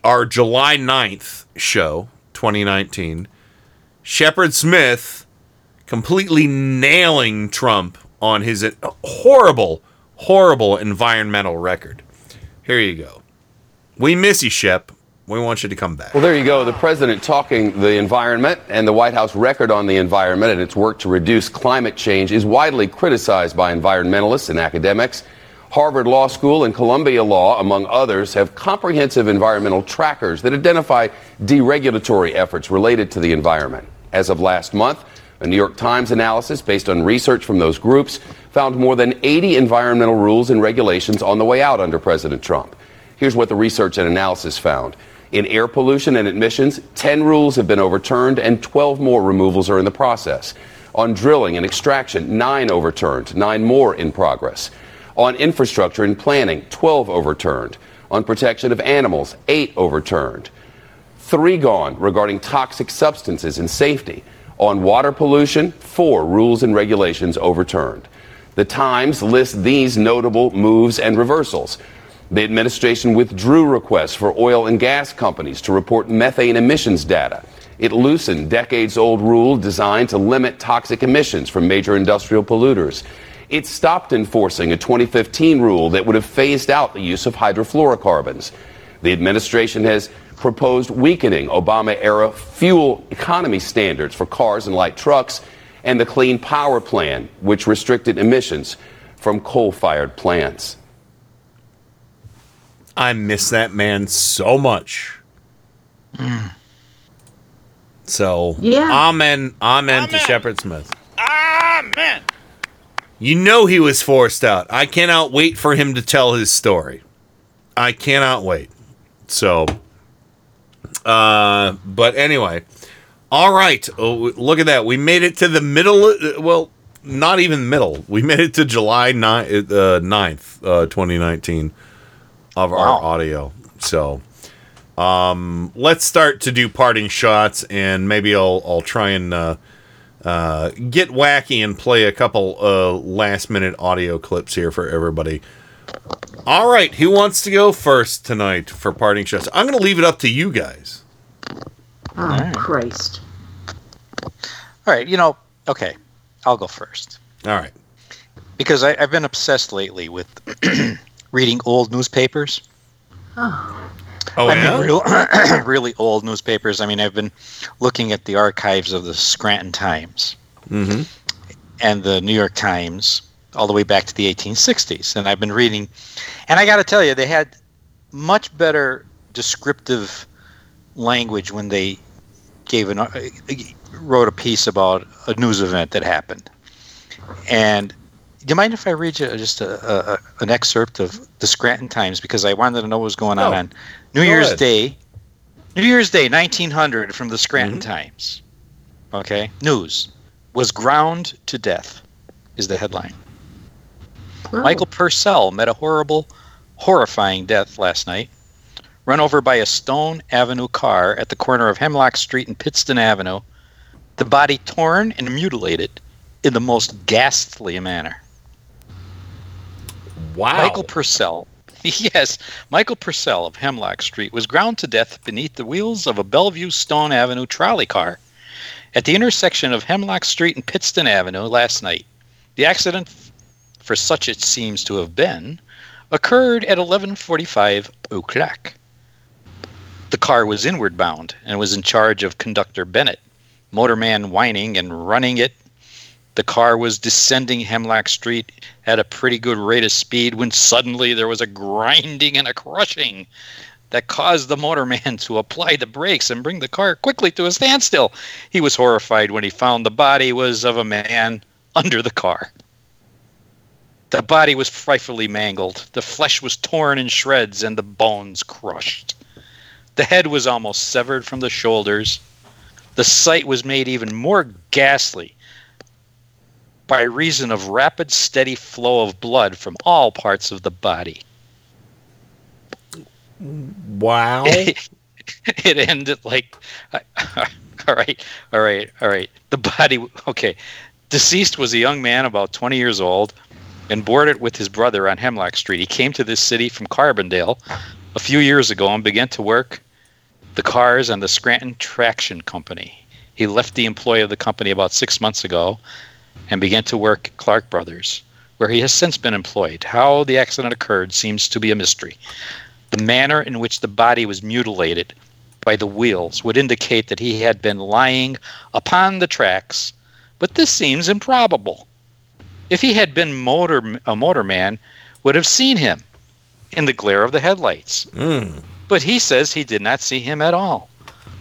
our July 9th show, 2019. Shepard Smith completely nailing Trump on his horrible environmental record. Here you go. We miss you, Shep. We want you to come back. Well, there you go. The president talking the environment, and the White House record on the environment and its work to reduce climate change is widely criticized by environmentalists and academics. Harvard Law School and Columbia Law, among others, have comprehensive environmental trackers that identify deregulatory efforts related to the environment. As of last month, a New York Times analysis based on research from those groups found more than 80 environmental rules and regulations on the way out under President Trump. Here's what the research and analysis found. In air pollution and emissions, 10 rules have been overturned and 12 more removals are in the process. On drilling and extraction, 9 overturned, 9 more in progress. On infrastructure and planning, 12 overturned. On protection of animals, 8 overturned. 3 gone regarding toxic substances and safety. On water pollution, 4 rules and regulations overturned. The Times lists these notable moves and reversals. The administration withdrew requests for oil and gas companies to report methane emissions data. It loosened decades-old rule designed to limit toxic emissions from major industrial polluters. It stopped enforcing a 2015 rule that would have phased out the use of hydrofluorocarbons. The administration has proposed weakening Obama-era fuel economy standards for cars and light trucks and the Clean Power Plan, which restricted emissions from coal-fired plants. I miss that man so much. So, yeah. Amen to Shepard Smith. Amen. You know he was forced out. I cannot wait for him to tell his story. I cannot wait. So, but anyway. All right. Oh, look at that. We made it to the middle. Well, not even middle. We made it to July 9th, 2019 of our audio. So, let's start to do parting shots, and maybe I'll try and... get wacky and play a couple last-minute audio clips here for everybody. All right, who wants to go first tonight for parting shots? I'm going to leave it up to you guys. Oh, Christ. All right, okay, I'll go first. All right. Because I've been obsessed lately with reading old newspapers. Oh. Oh, yeah? I mean, really old newspapers. I mean, I've been looking at the archives of the Scranton Times mm-hmm. and the New York Times all the way back to the 1860s. And I've been reading, and I got to tell you, they had much better descriptive language when they wrote a piece about a news event that happened. And do you mind if I read you just an excerpt of the Scranton Times? Because I wanted to know what was going on New Year's Day, 1900, from the Scranton mm-hmm. Times. Okay. News. Was ground to death is the headline. Oh. Michael Purcell met a horrifying death last night. Run over by a Stone Avenue car at the corner of Hemlock Street and Pittston Avenue. The body torn and mutilated in the most ghastly manner. Wow. Michael Purcell. Yes, Michael Purcell of Hemlock Street was ground to death beneath the wheels of a Bellevue Stone Avenue trolley car at the intersection of Hemlock Street and Pittston Avenue last night. The accident, for such it seems to have been, occurred at 11:45 o'clock. The car was inward bound and was in charge of conductor Bennett, motorman whining and running it. The car was descending Hemlock Street at a pretty good rate of speed when suddenly there was a grinding and a crushing that caused the motorman to apply the brakes and bring the car quickly to a standstill. He was horrified when he found the body was of a man under the car. The body was frightfully mangled. The flesh was torn in shreds and the bones crushed. The head was almost severed from the shoulders. The sight was made even more ghastly by reason of rapid, steady flow of blood from all parts of the body. Wow. It ended like... All right. The body... Okay. Deceased was a young man about 20 years old and boarded with his brother on Hemlock Street. He came to this city from Carbondale a few years ago and began to work the cars on the Scranton Traction Company. He left the employ of the company about 6 months ago and began to work at Clark Brothers, where he has since been employed. How the accident occurred seems to be a mystery. The manner in which the body was mutilated by the wheels would indicate that he had been lying upon the tracks, but this seems improbable. If he had been a motorman, would have seen him in the glare of the headlights. But he says he did not see him at all.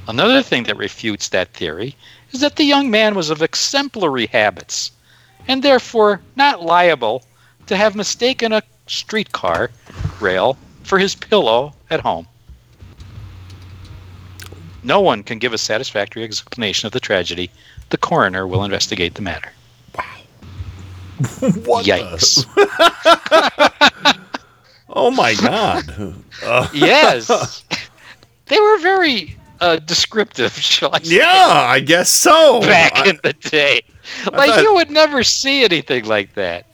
Another thing that refutes that theory is that the young man was of exemplary habits and therefore not liable to have mistaken a streetcar rail for his pillow at home. No one can give a satisfactory explanation of the tragedy. The coroner will investigate the matter. Wow. What yikes. Oh, my God. Yes. They were very... descriptive, shall I say? Yeah, I guess so. Back in the day. You would never see anything like that.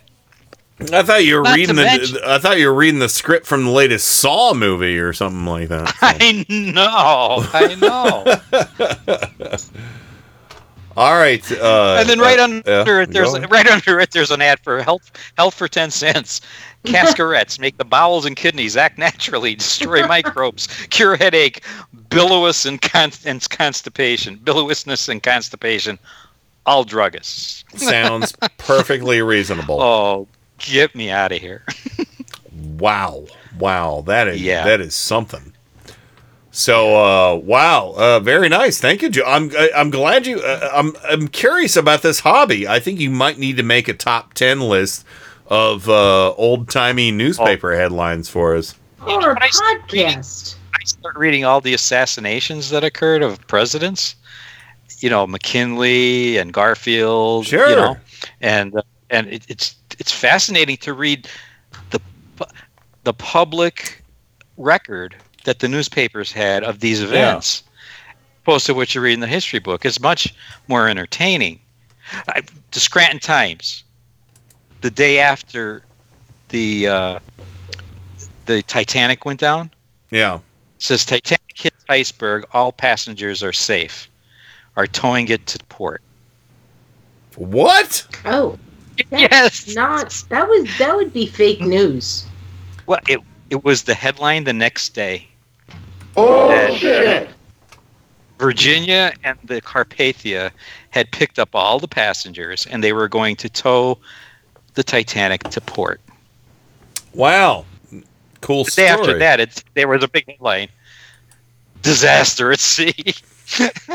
I thought you were I thought you were reading the script from the latest Saw movie or something like that. So. I know. All right. And then right under it, there's an ad for health for 10 cents. Cascarettes make the bowels and kidneys act naturally, destroy microbes, cure headache, biliousness and constipation. All druggists. Sounds perfectly reasonable. Oh, get me out of here. Wow. That is something. So, wow. Very nice. Thank you, Joe. I'm glad you, I'm curious about this hobby. I think you might need to make a top 10 list of, old-timey newspaper headlines for us. Or a podcast. I start reading all the assassinations that occurred of presidents, you know, McKinley and Garfield, sure. You know, and it's fascinating to read the public record that the newspapers had of these events, opposed to what you read in the history book. It's much more entertaining. The Scranton Times, the day after the Titanic went down, says Titanic hits iceberg. All passengers are safe. Are towing it to port. What? Oh, yes. That would be fake news. Well, it was the headline the next day. Oh shit! Virginia and the Carpathia had picked up all the passengers, and they were going to tow the Titanic to port. Wow, cool story. The day after that, there was a big headline: disaster at sea. That's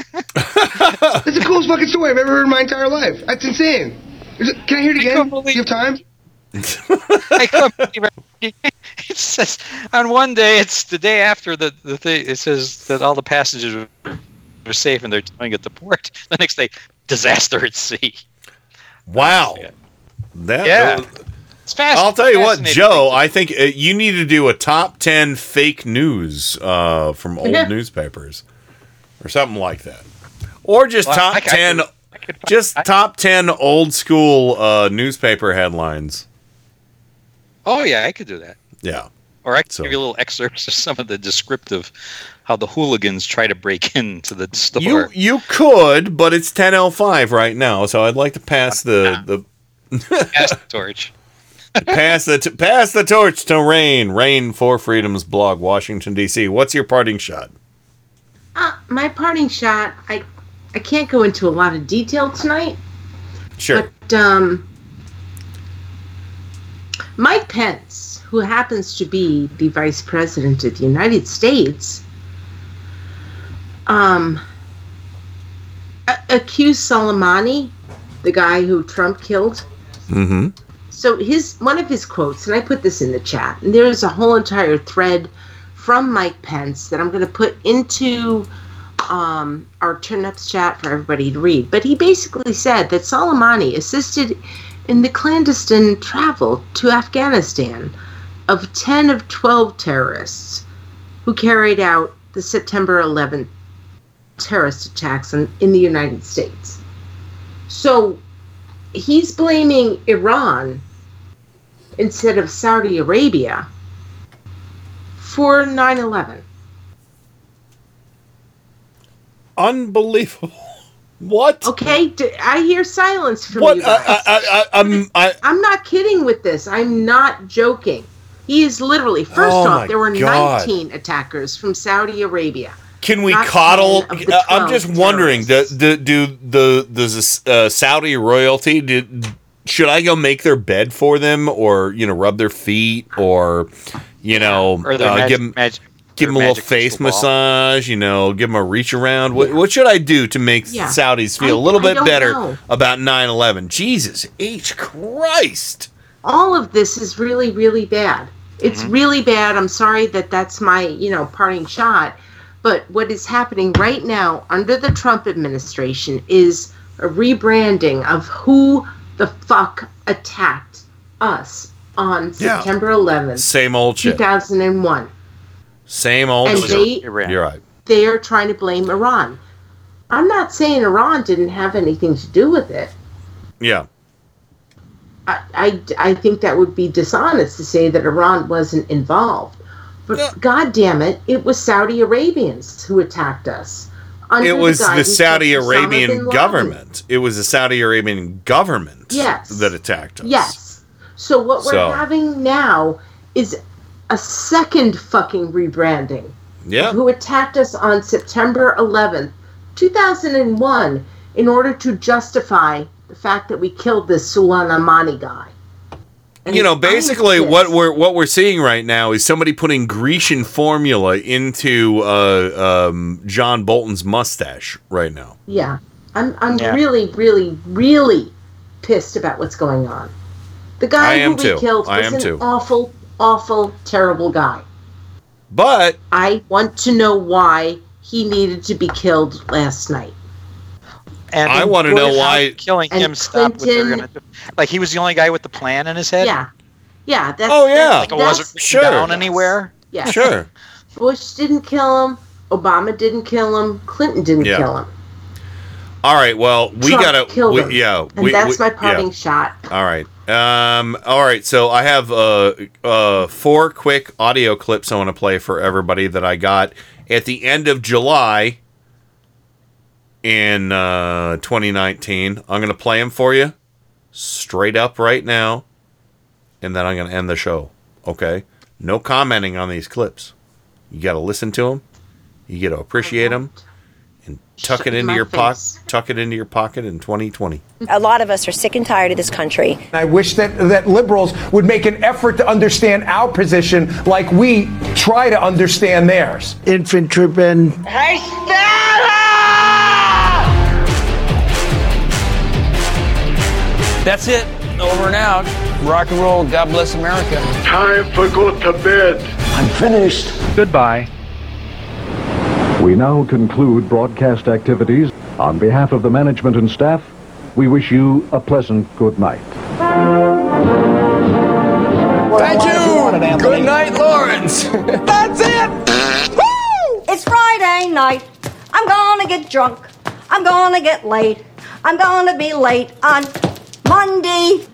the coolest fucking story I've ever heard in my entire life. That's insane. Can I hear it again? Do you have time? I can't believe it. It says on one day, it's the day after the thing. It says that all the passengers were safe and they're towing at the port. The next day, disaster at sea. Wow. It's fascinating. I'll tell you what, Joe. I think you need to do a top 10 fake news from old newspapers. Or something like that, or just top 10 old school newspaper headlines. Oh yeah, I could do that. Yeah, or I could give you little excerpts of some of the descriptive, how the hooligans try to break into the store. You could, but it's 10:05 right now, so I'd like to pass pass the torch. Pass the torch to Rain. Rain for Freedom's blog, Washington D.C. What's your parting shot? My parting shot, I can't go into a lot of detail tonight. Sure. But Mike Pence, who happens to be the Vice President of the United States, accused Soleimani, the guy who Trump killed. Mm-hmm. So one of his quotes, and I put this in the chat, and there's a whole entire thread from Mike Pence that I'm going to put into our Turn-Up chat for everybody to read. But he basically said that Soleimani assisted in the clandestine travel to Afghanistan of 10 of 12 terrorists who carried out the September 11th terrorist attacks in the United States. So he's blaming Iran instead of Saudi Arabia for 9/11. Unbelievable. What? Okay, I hear silence from you guys. I'm not kidding with this. I'm not joking. He is literally, there were 19 attackers from Saudi Arabia. Can we coddle? I'm just wondering, does Saudi royalty, should I go make their bed for them, or, you know, rub their feet, or... You know, give them a little face massage, you know, give them a reach around. What should I do to make Saudis feel a little bit better about 9/11? Jesus H. Christ. All of this is really, really bad. It's really bad. I'm sorry that's my, parting shot. But what is happening right now under the Trump administration is a rebranding of who the fuck attacked us on September 11th, same old shit. 2001. Same old shit. You're right. They are trying to blame Iran. I'm not saying Iran didn't have anything to do with it. Yeah. I think that would be dishonest to say that Iran wasn't involved. But God damn it, it was Saudi Arabians who attacked us. It was the Saudi Arabian government. It was the Saudi Arabian government that attacked us. Yes. So what we're having now is a second fucking rebranding. Yeah. Who attacked us on September 11th, 2001, in order to justify the fact that we killed this Soleimani guy. And you know, basically what we're seeing right now is somebody putting Grecian formula into John Bolton's mustache right now. Yeah. I'm really, really, really pissed about what's going on. The guy who we killed was an awful, awful, terrible guy. But I want to know why he needed to be killed last night. And I want to know why killing him stopped what they're going to do. Like, he was the only guy with the plan in his head? Yeah. Yeah. Like, it wasn't down anywhere? Yeah. Sure. Bush didn't kill him. Obama didn't kill him. Clinton didn't kill him. All right. Well, we got to... Yeah. And that's my parting shot. All right. So I have 4 quick audio clips I want to play for everybody that I got at the end of July... in 2019. I'm going to play them for you straight up right now, and then I'm going to end the show. Okay? No commenting on these clips. You got to listen to them. You got to appreciate them and tuck it into your pocket. Tuck it into your pocket in 2020. A lot of us are sick and tired of this country. I wish that liberals would make an effort to understand our position like we try to understand theirs. Infantryman. Hey, Stella! That's it. Over and out. Rock and roll. God bless America. Time for go to bed. I'm finished. Goodbye. We now conclude broadcast activities. On behalf of the management and staff, we wish you a pleasant good night. Thank you. Good night, Lawrence. That's it. Woo! It's Friday night. I'm gonna get drunk. I'm gonna get late. I'm gonna be late on Monday.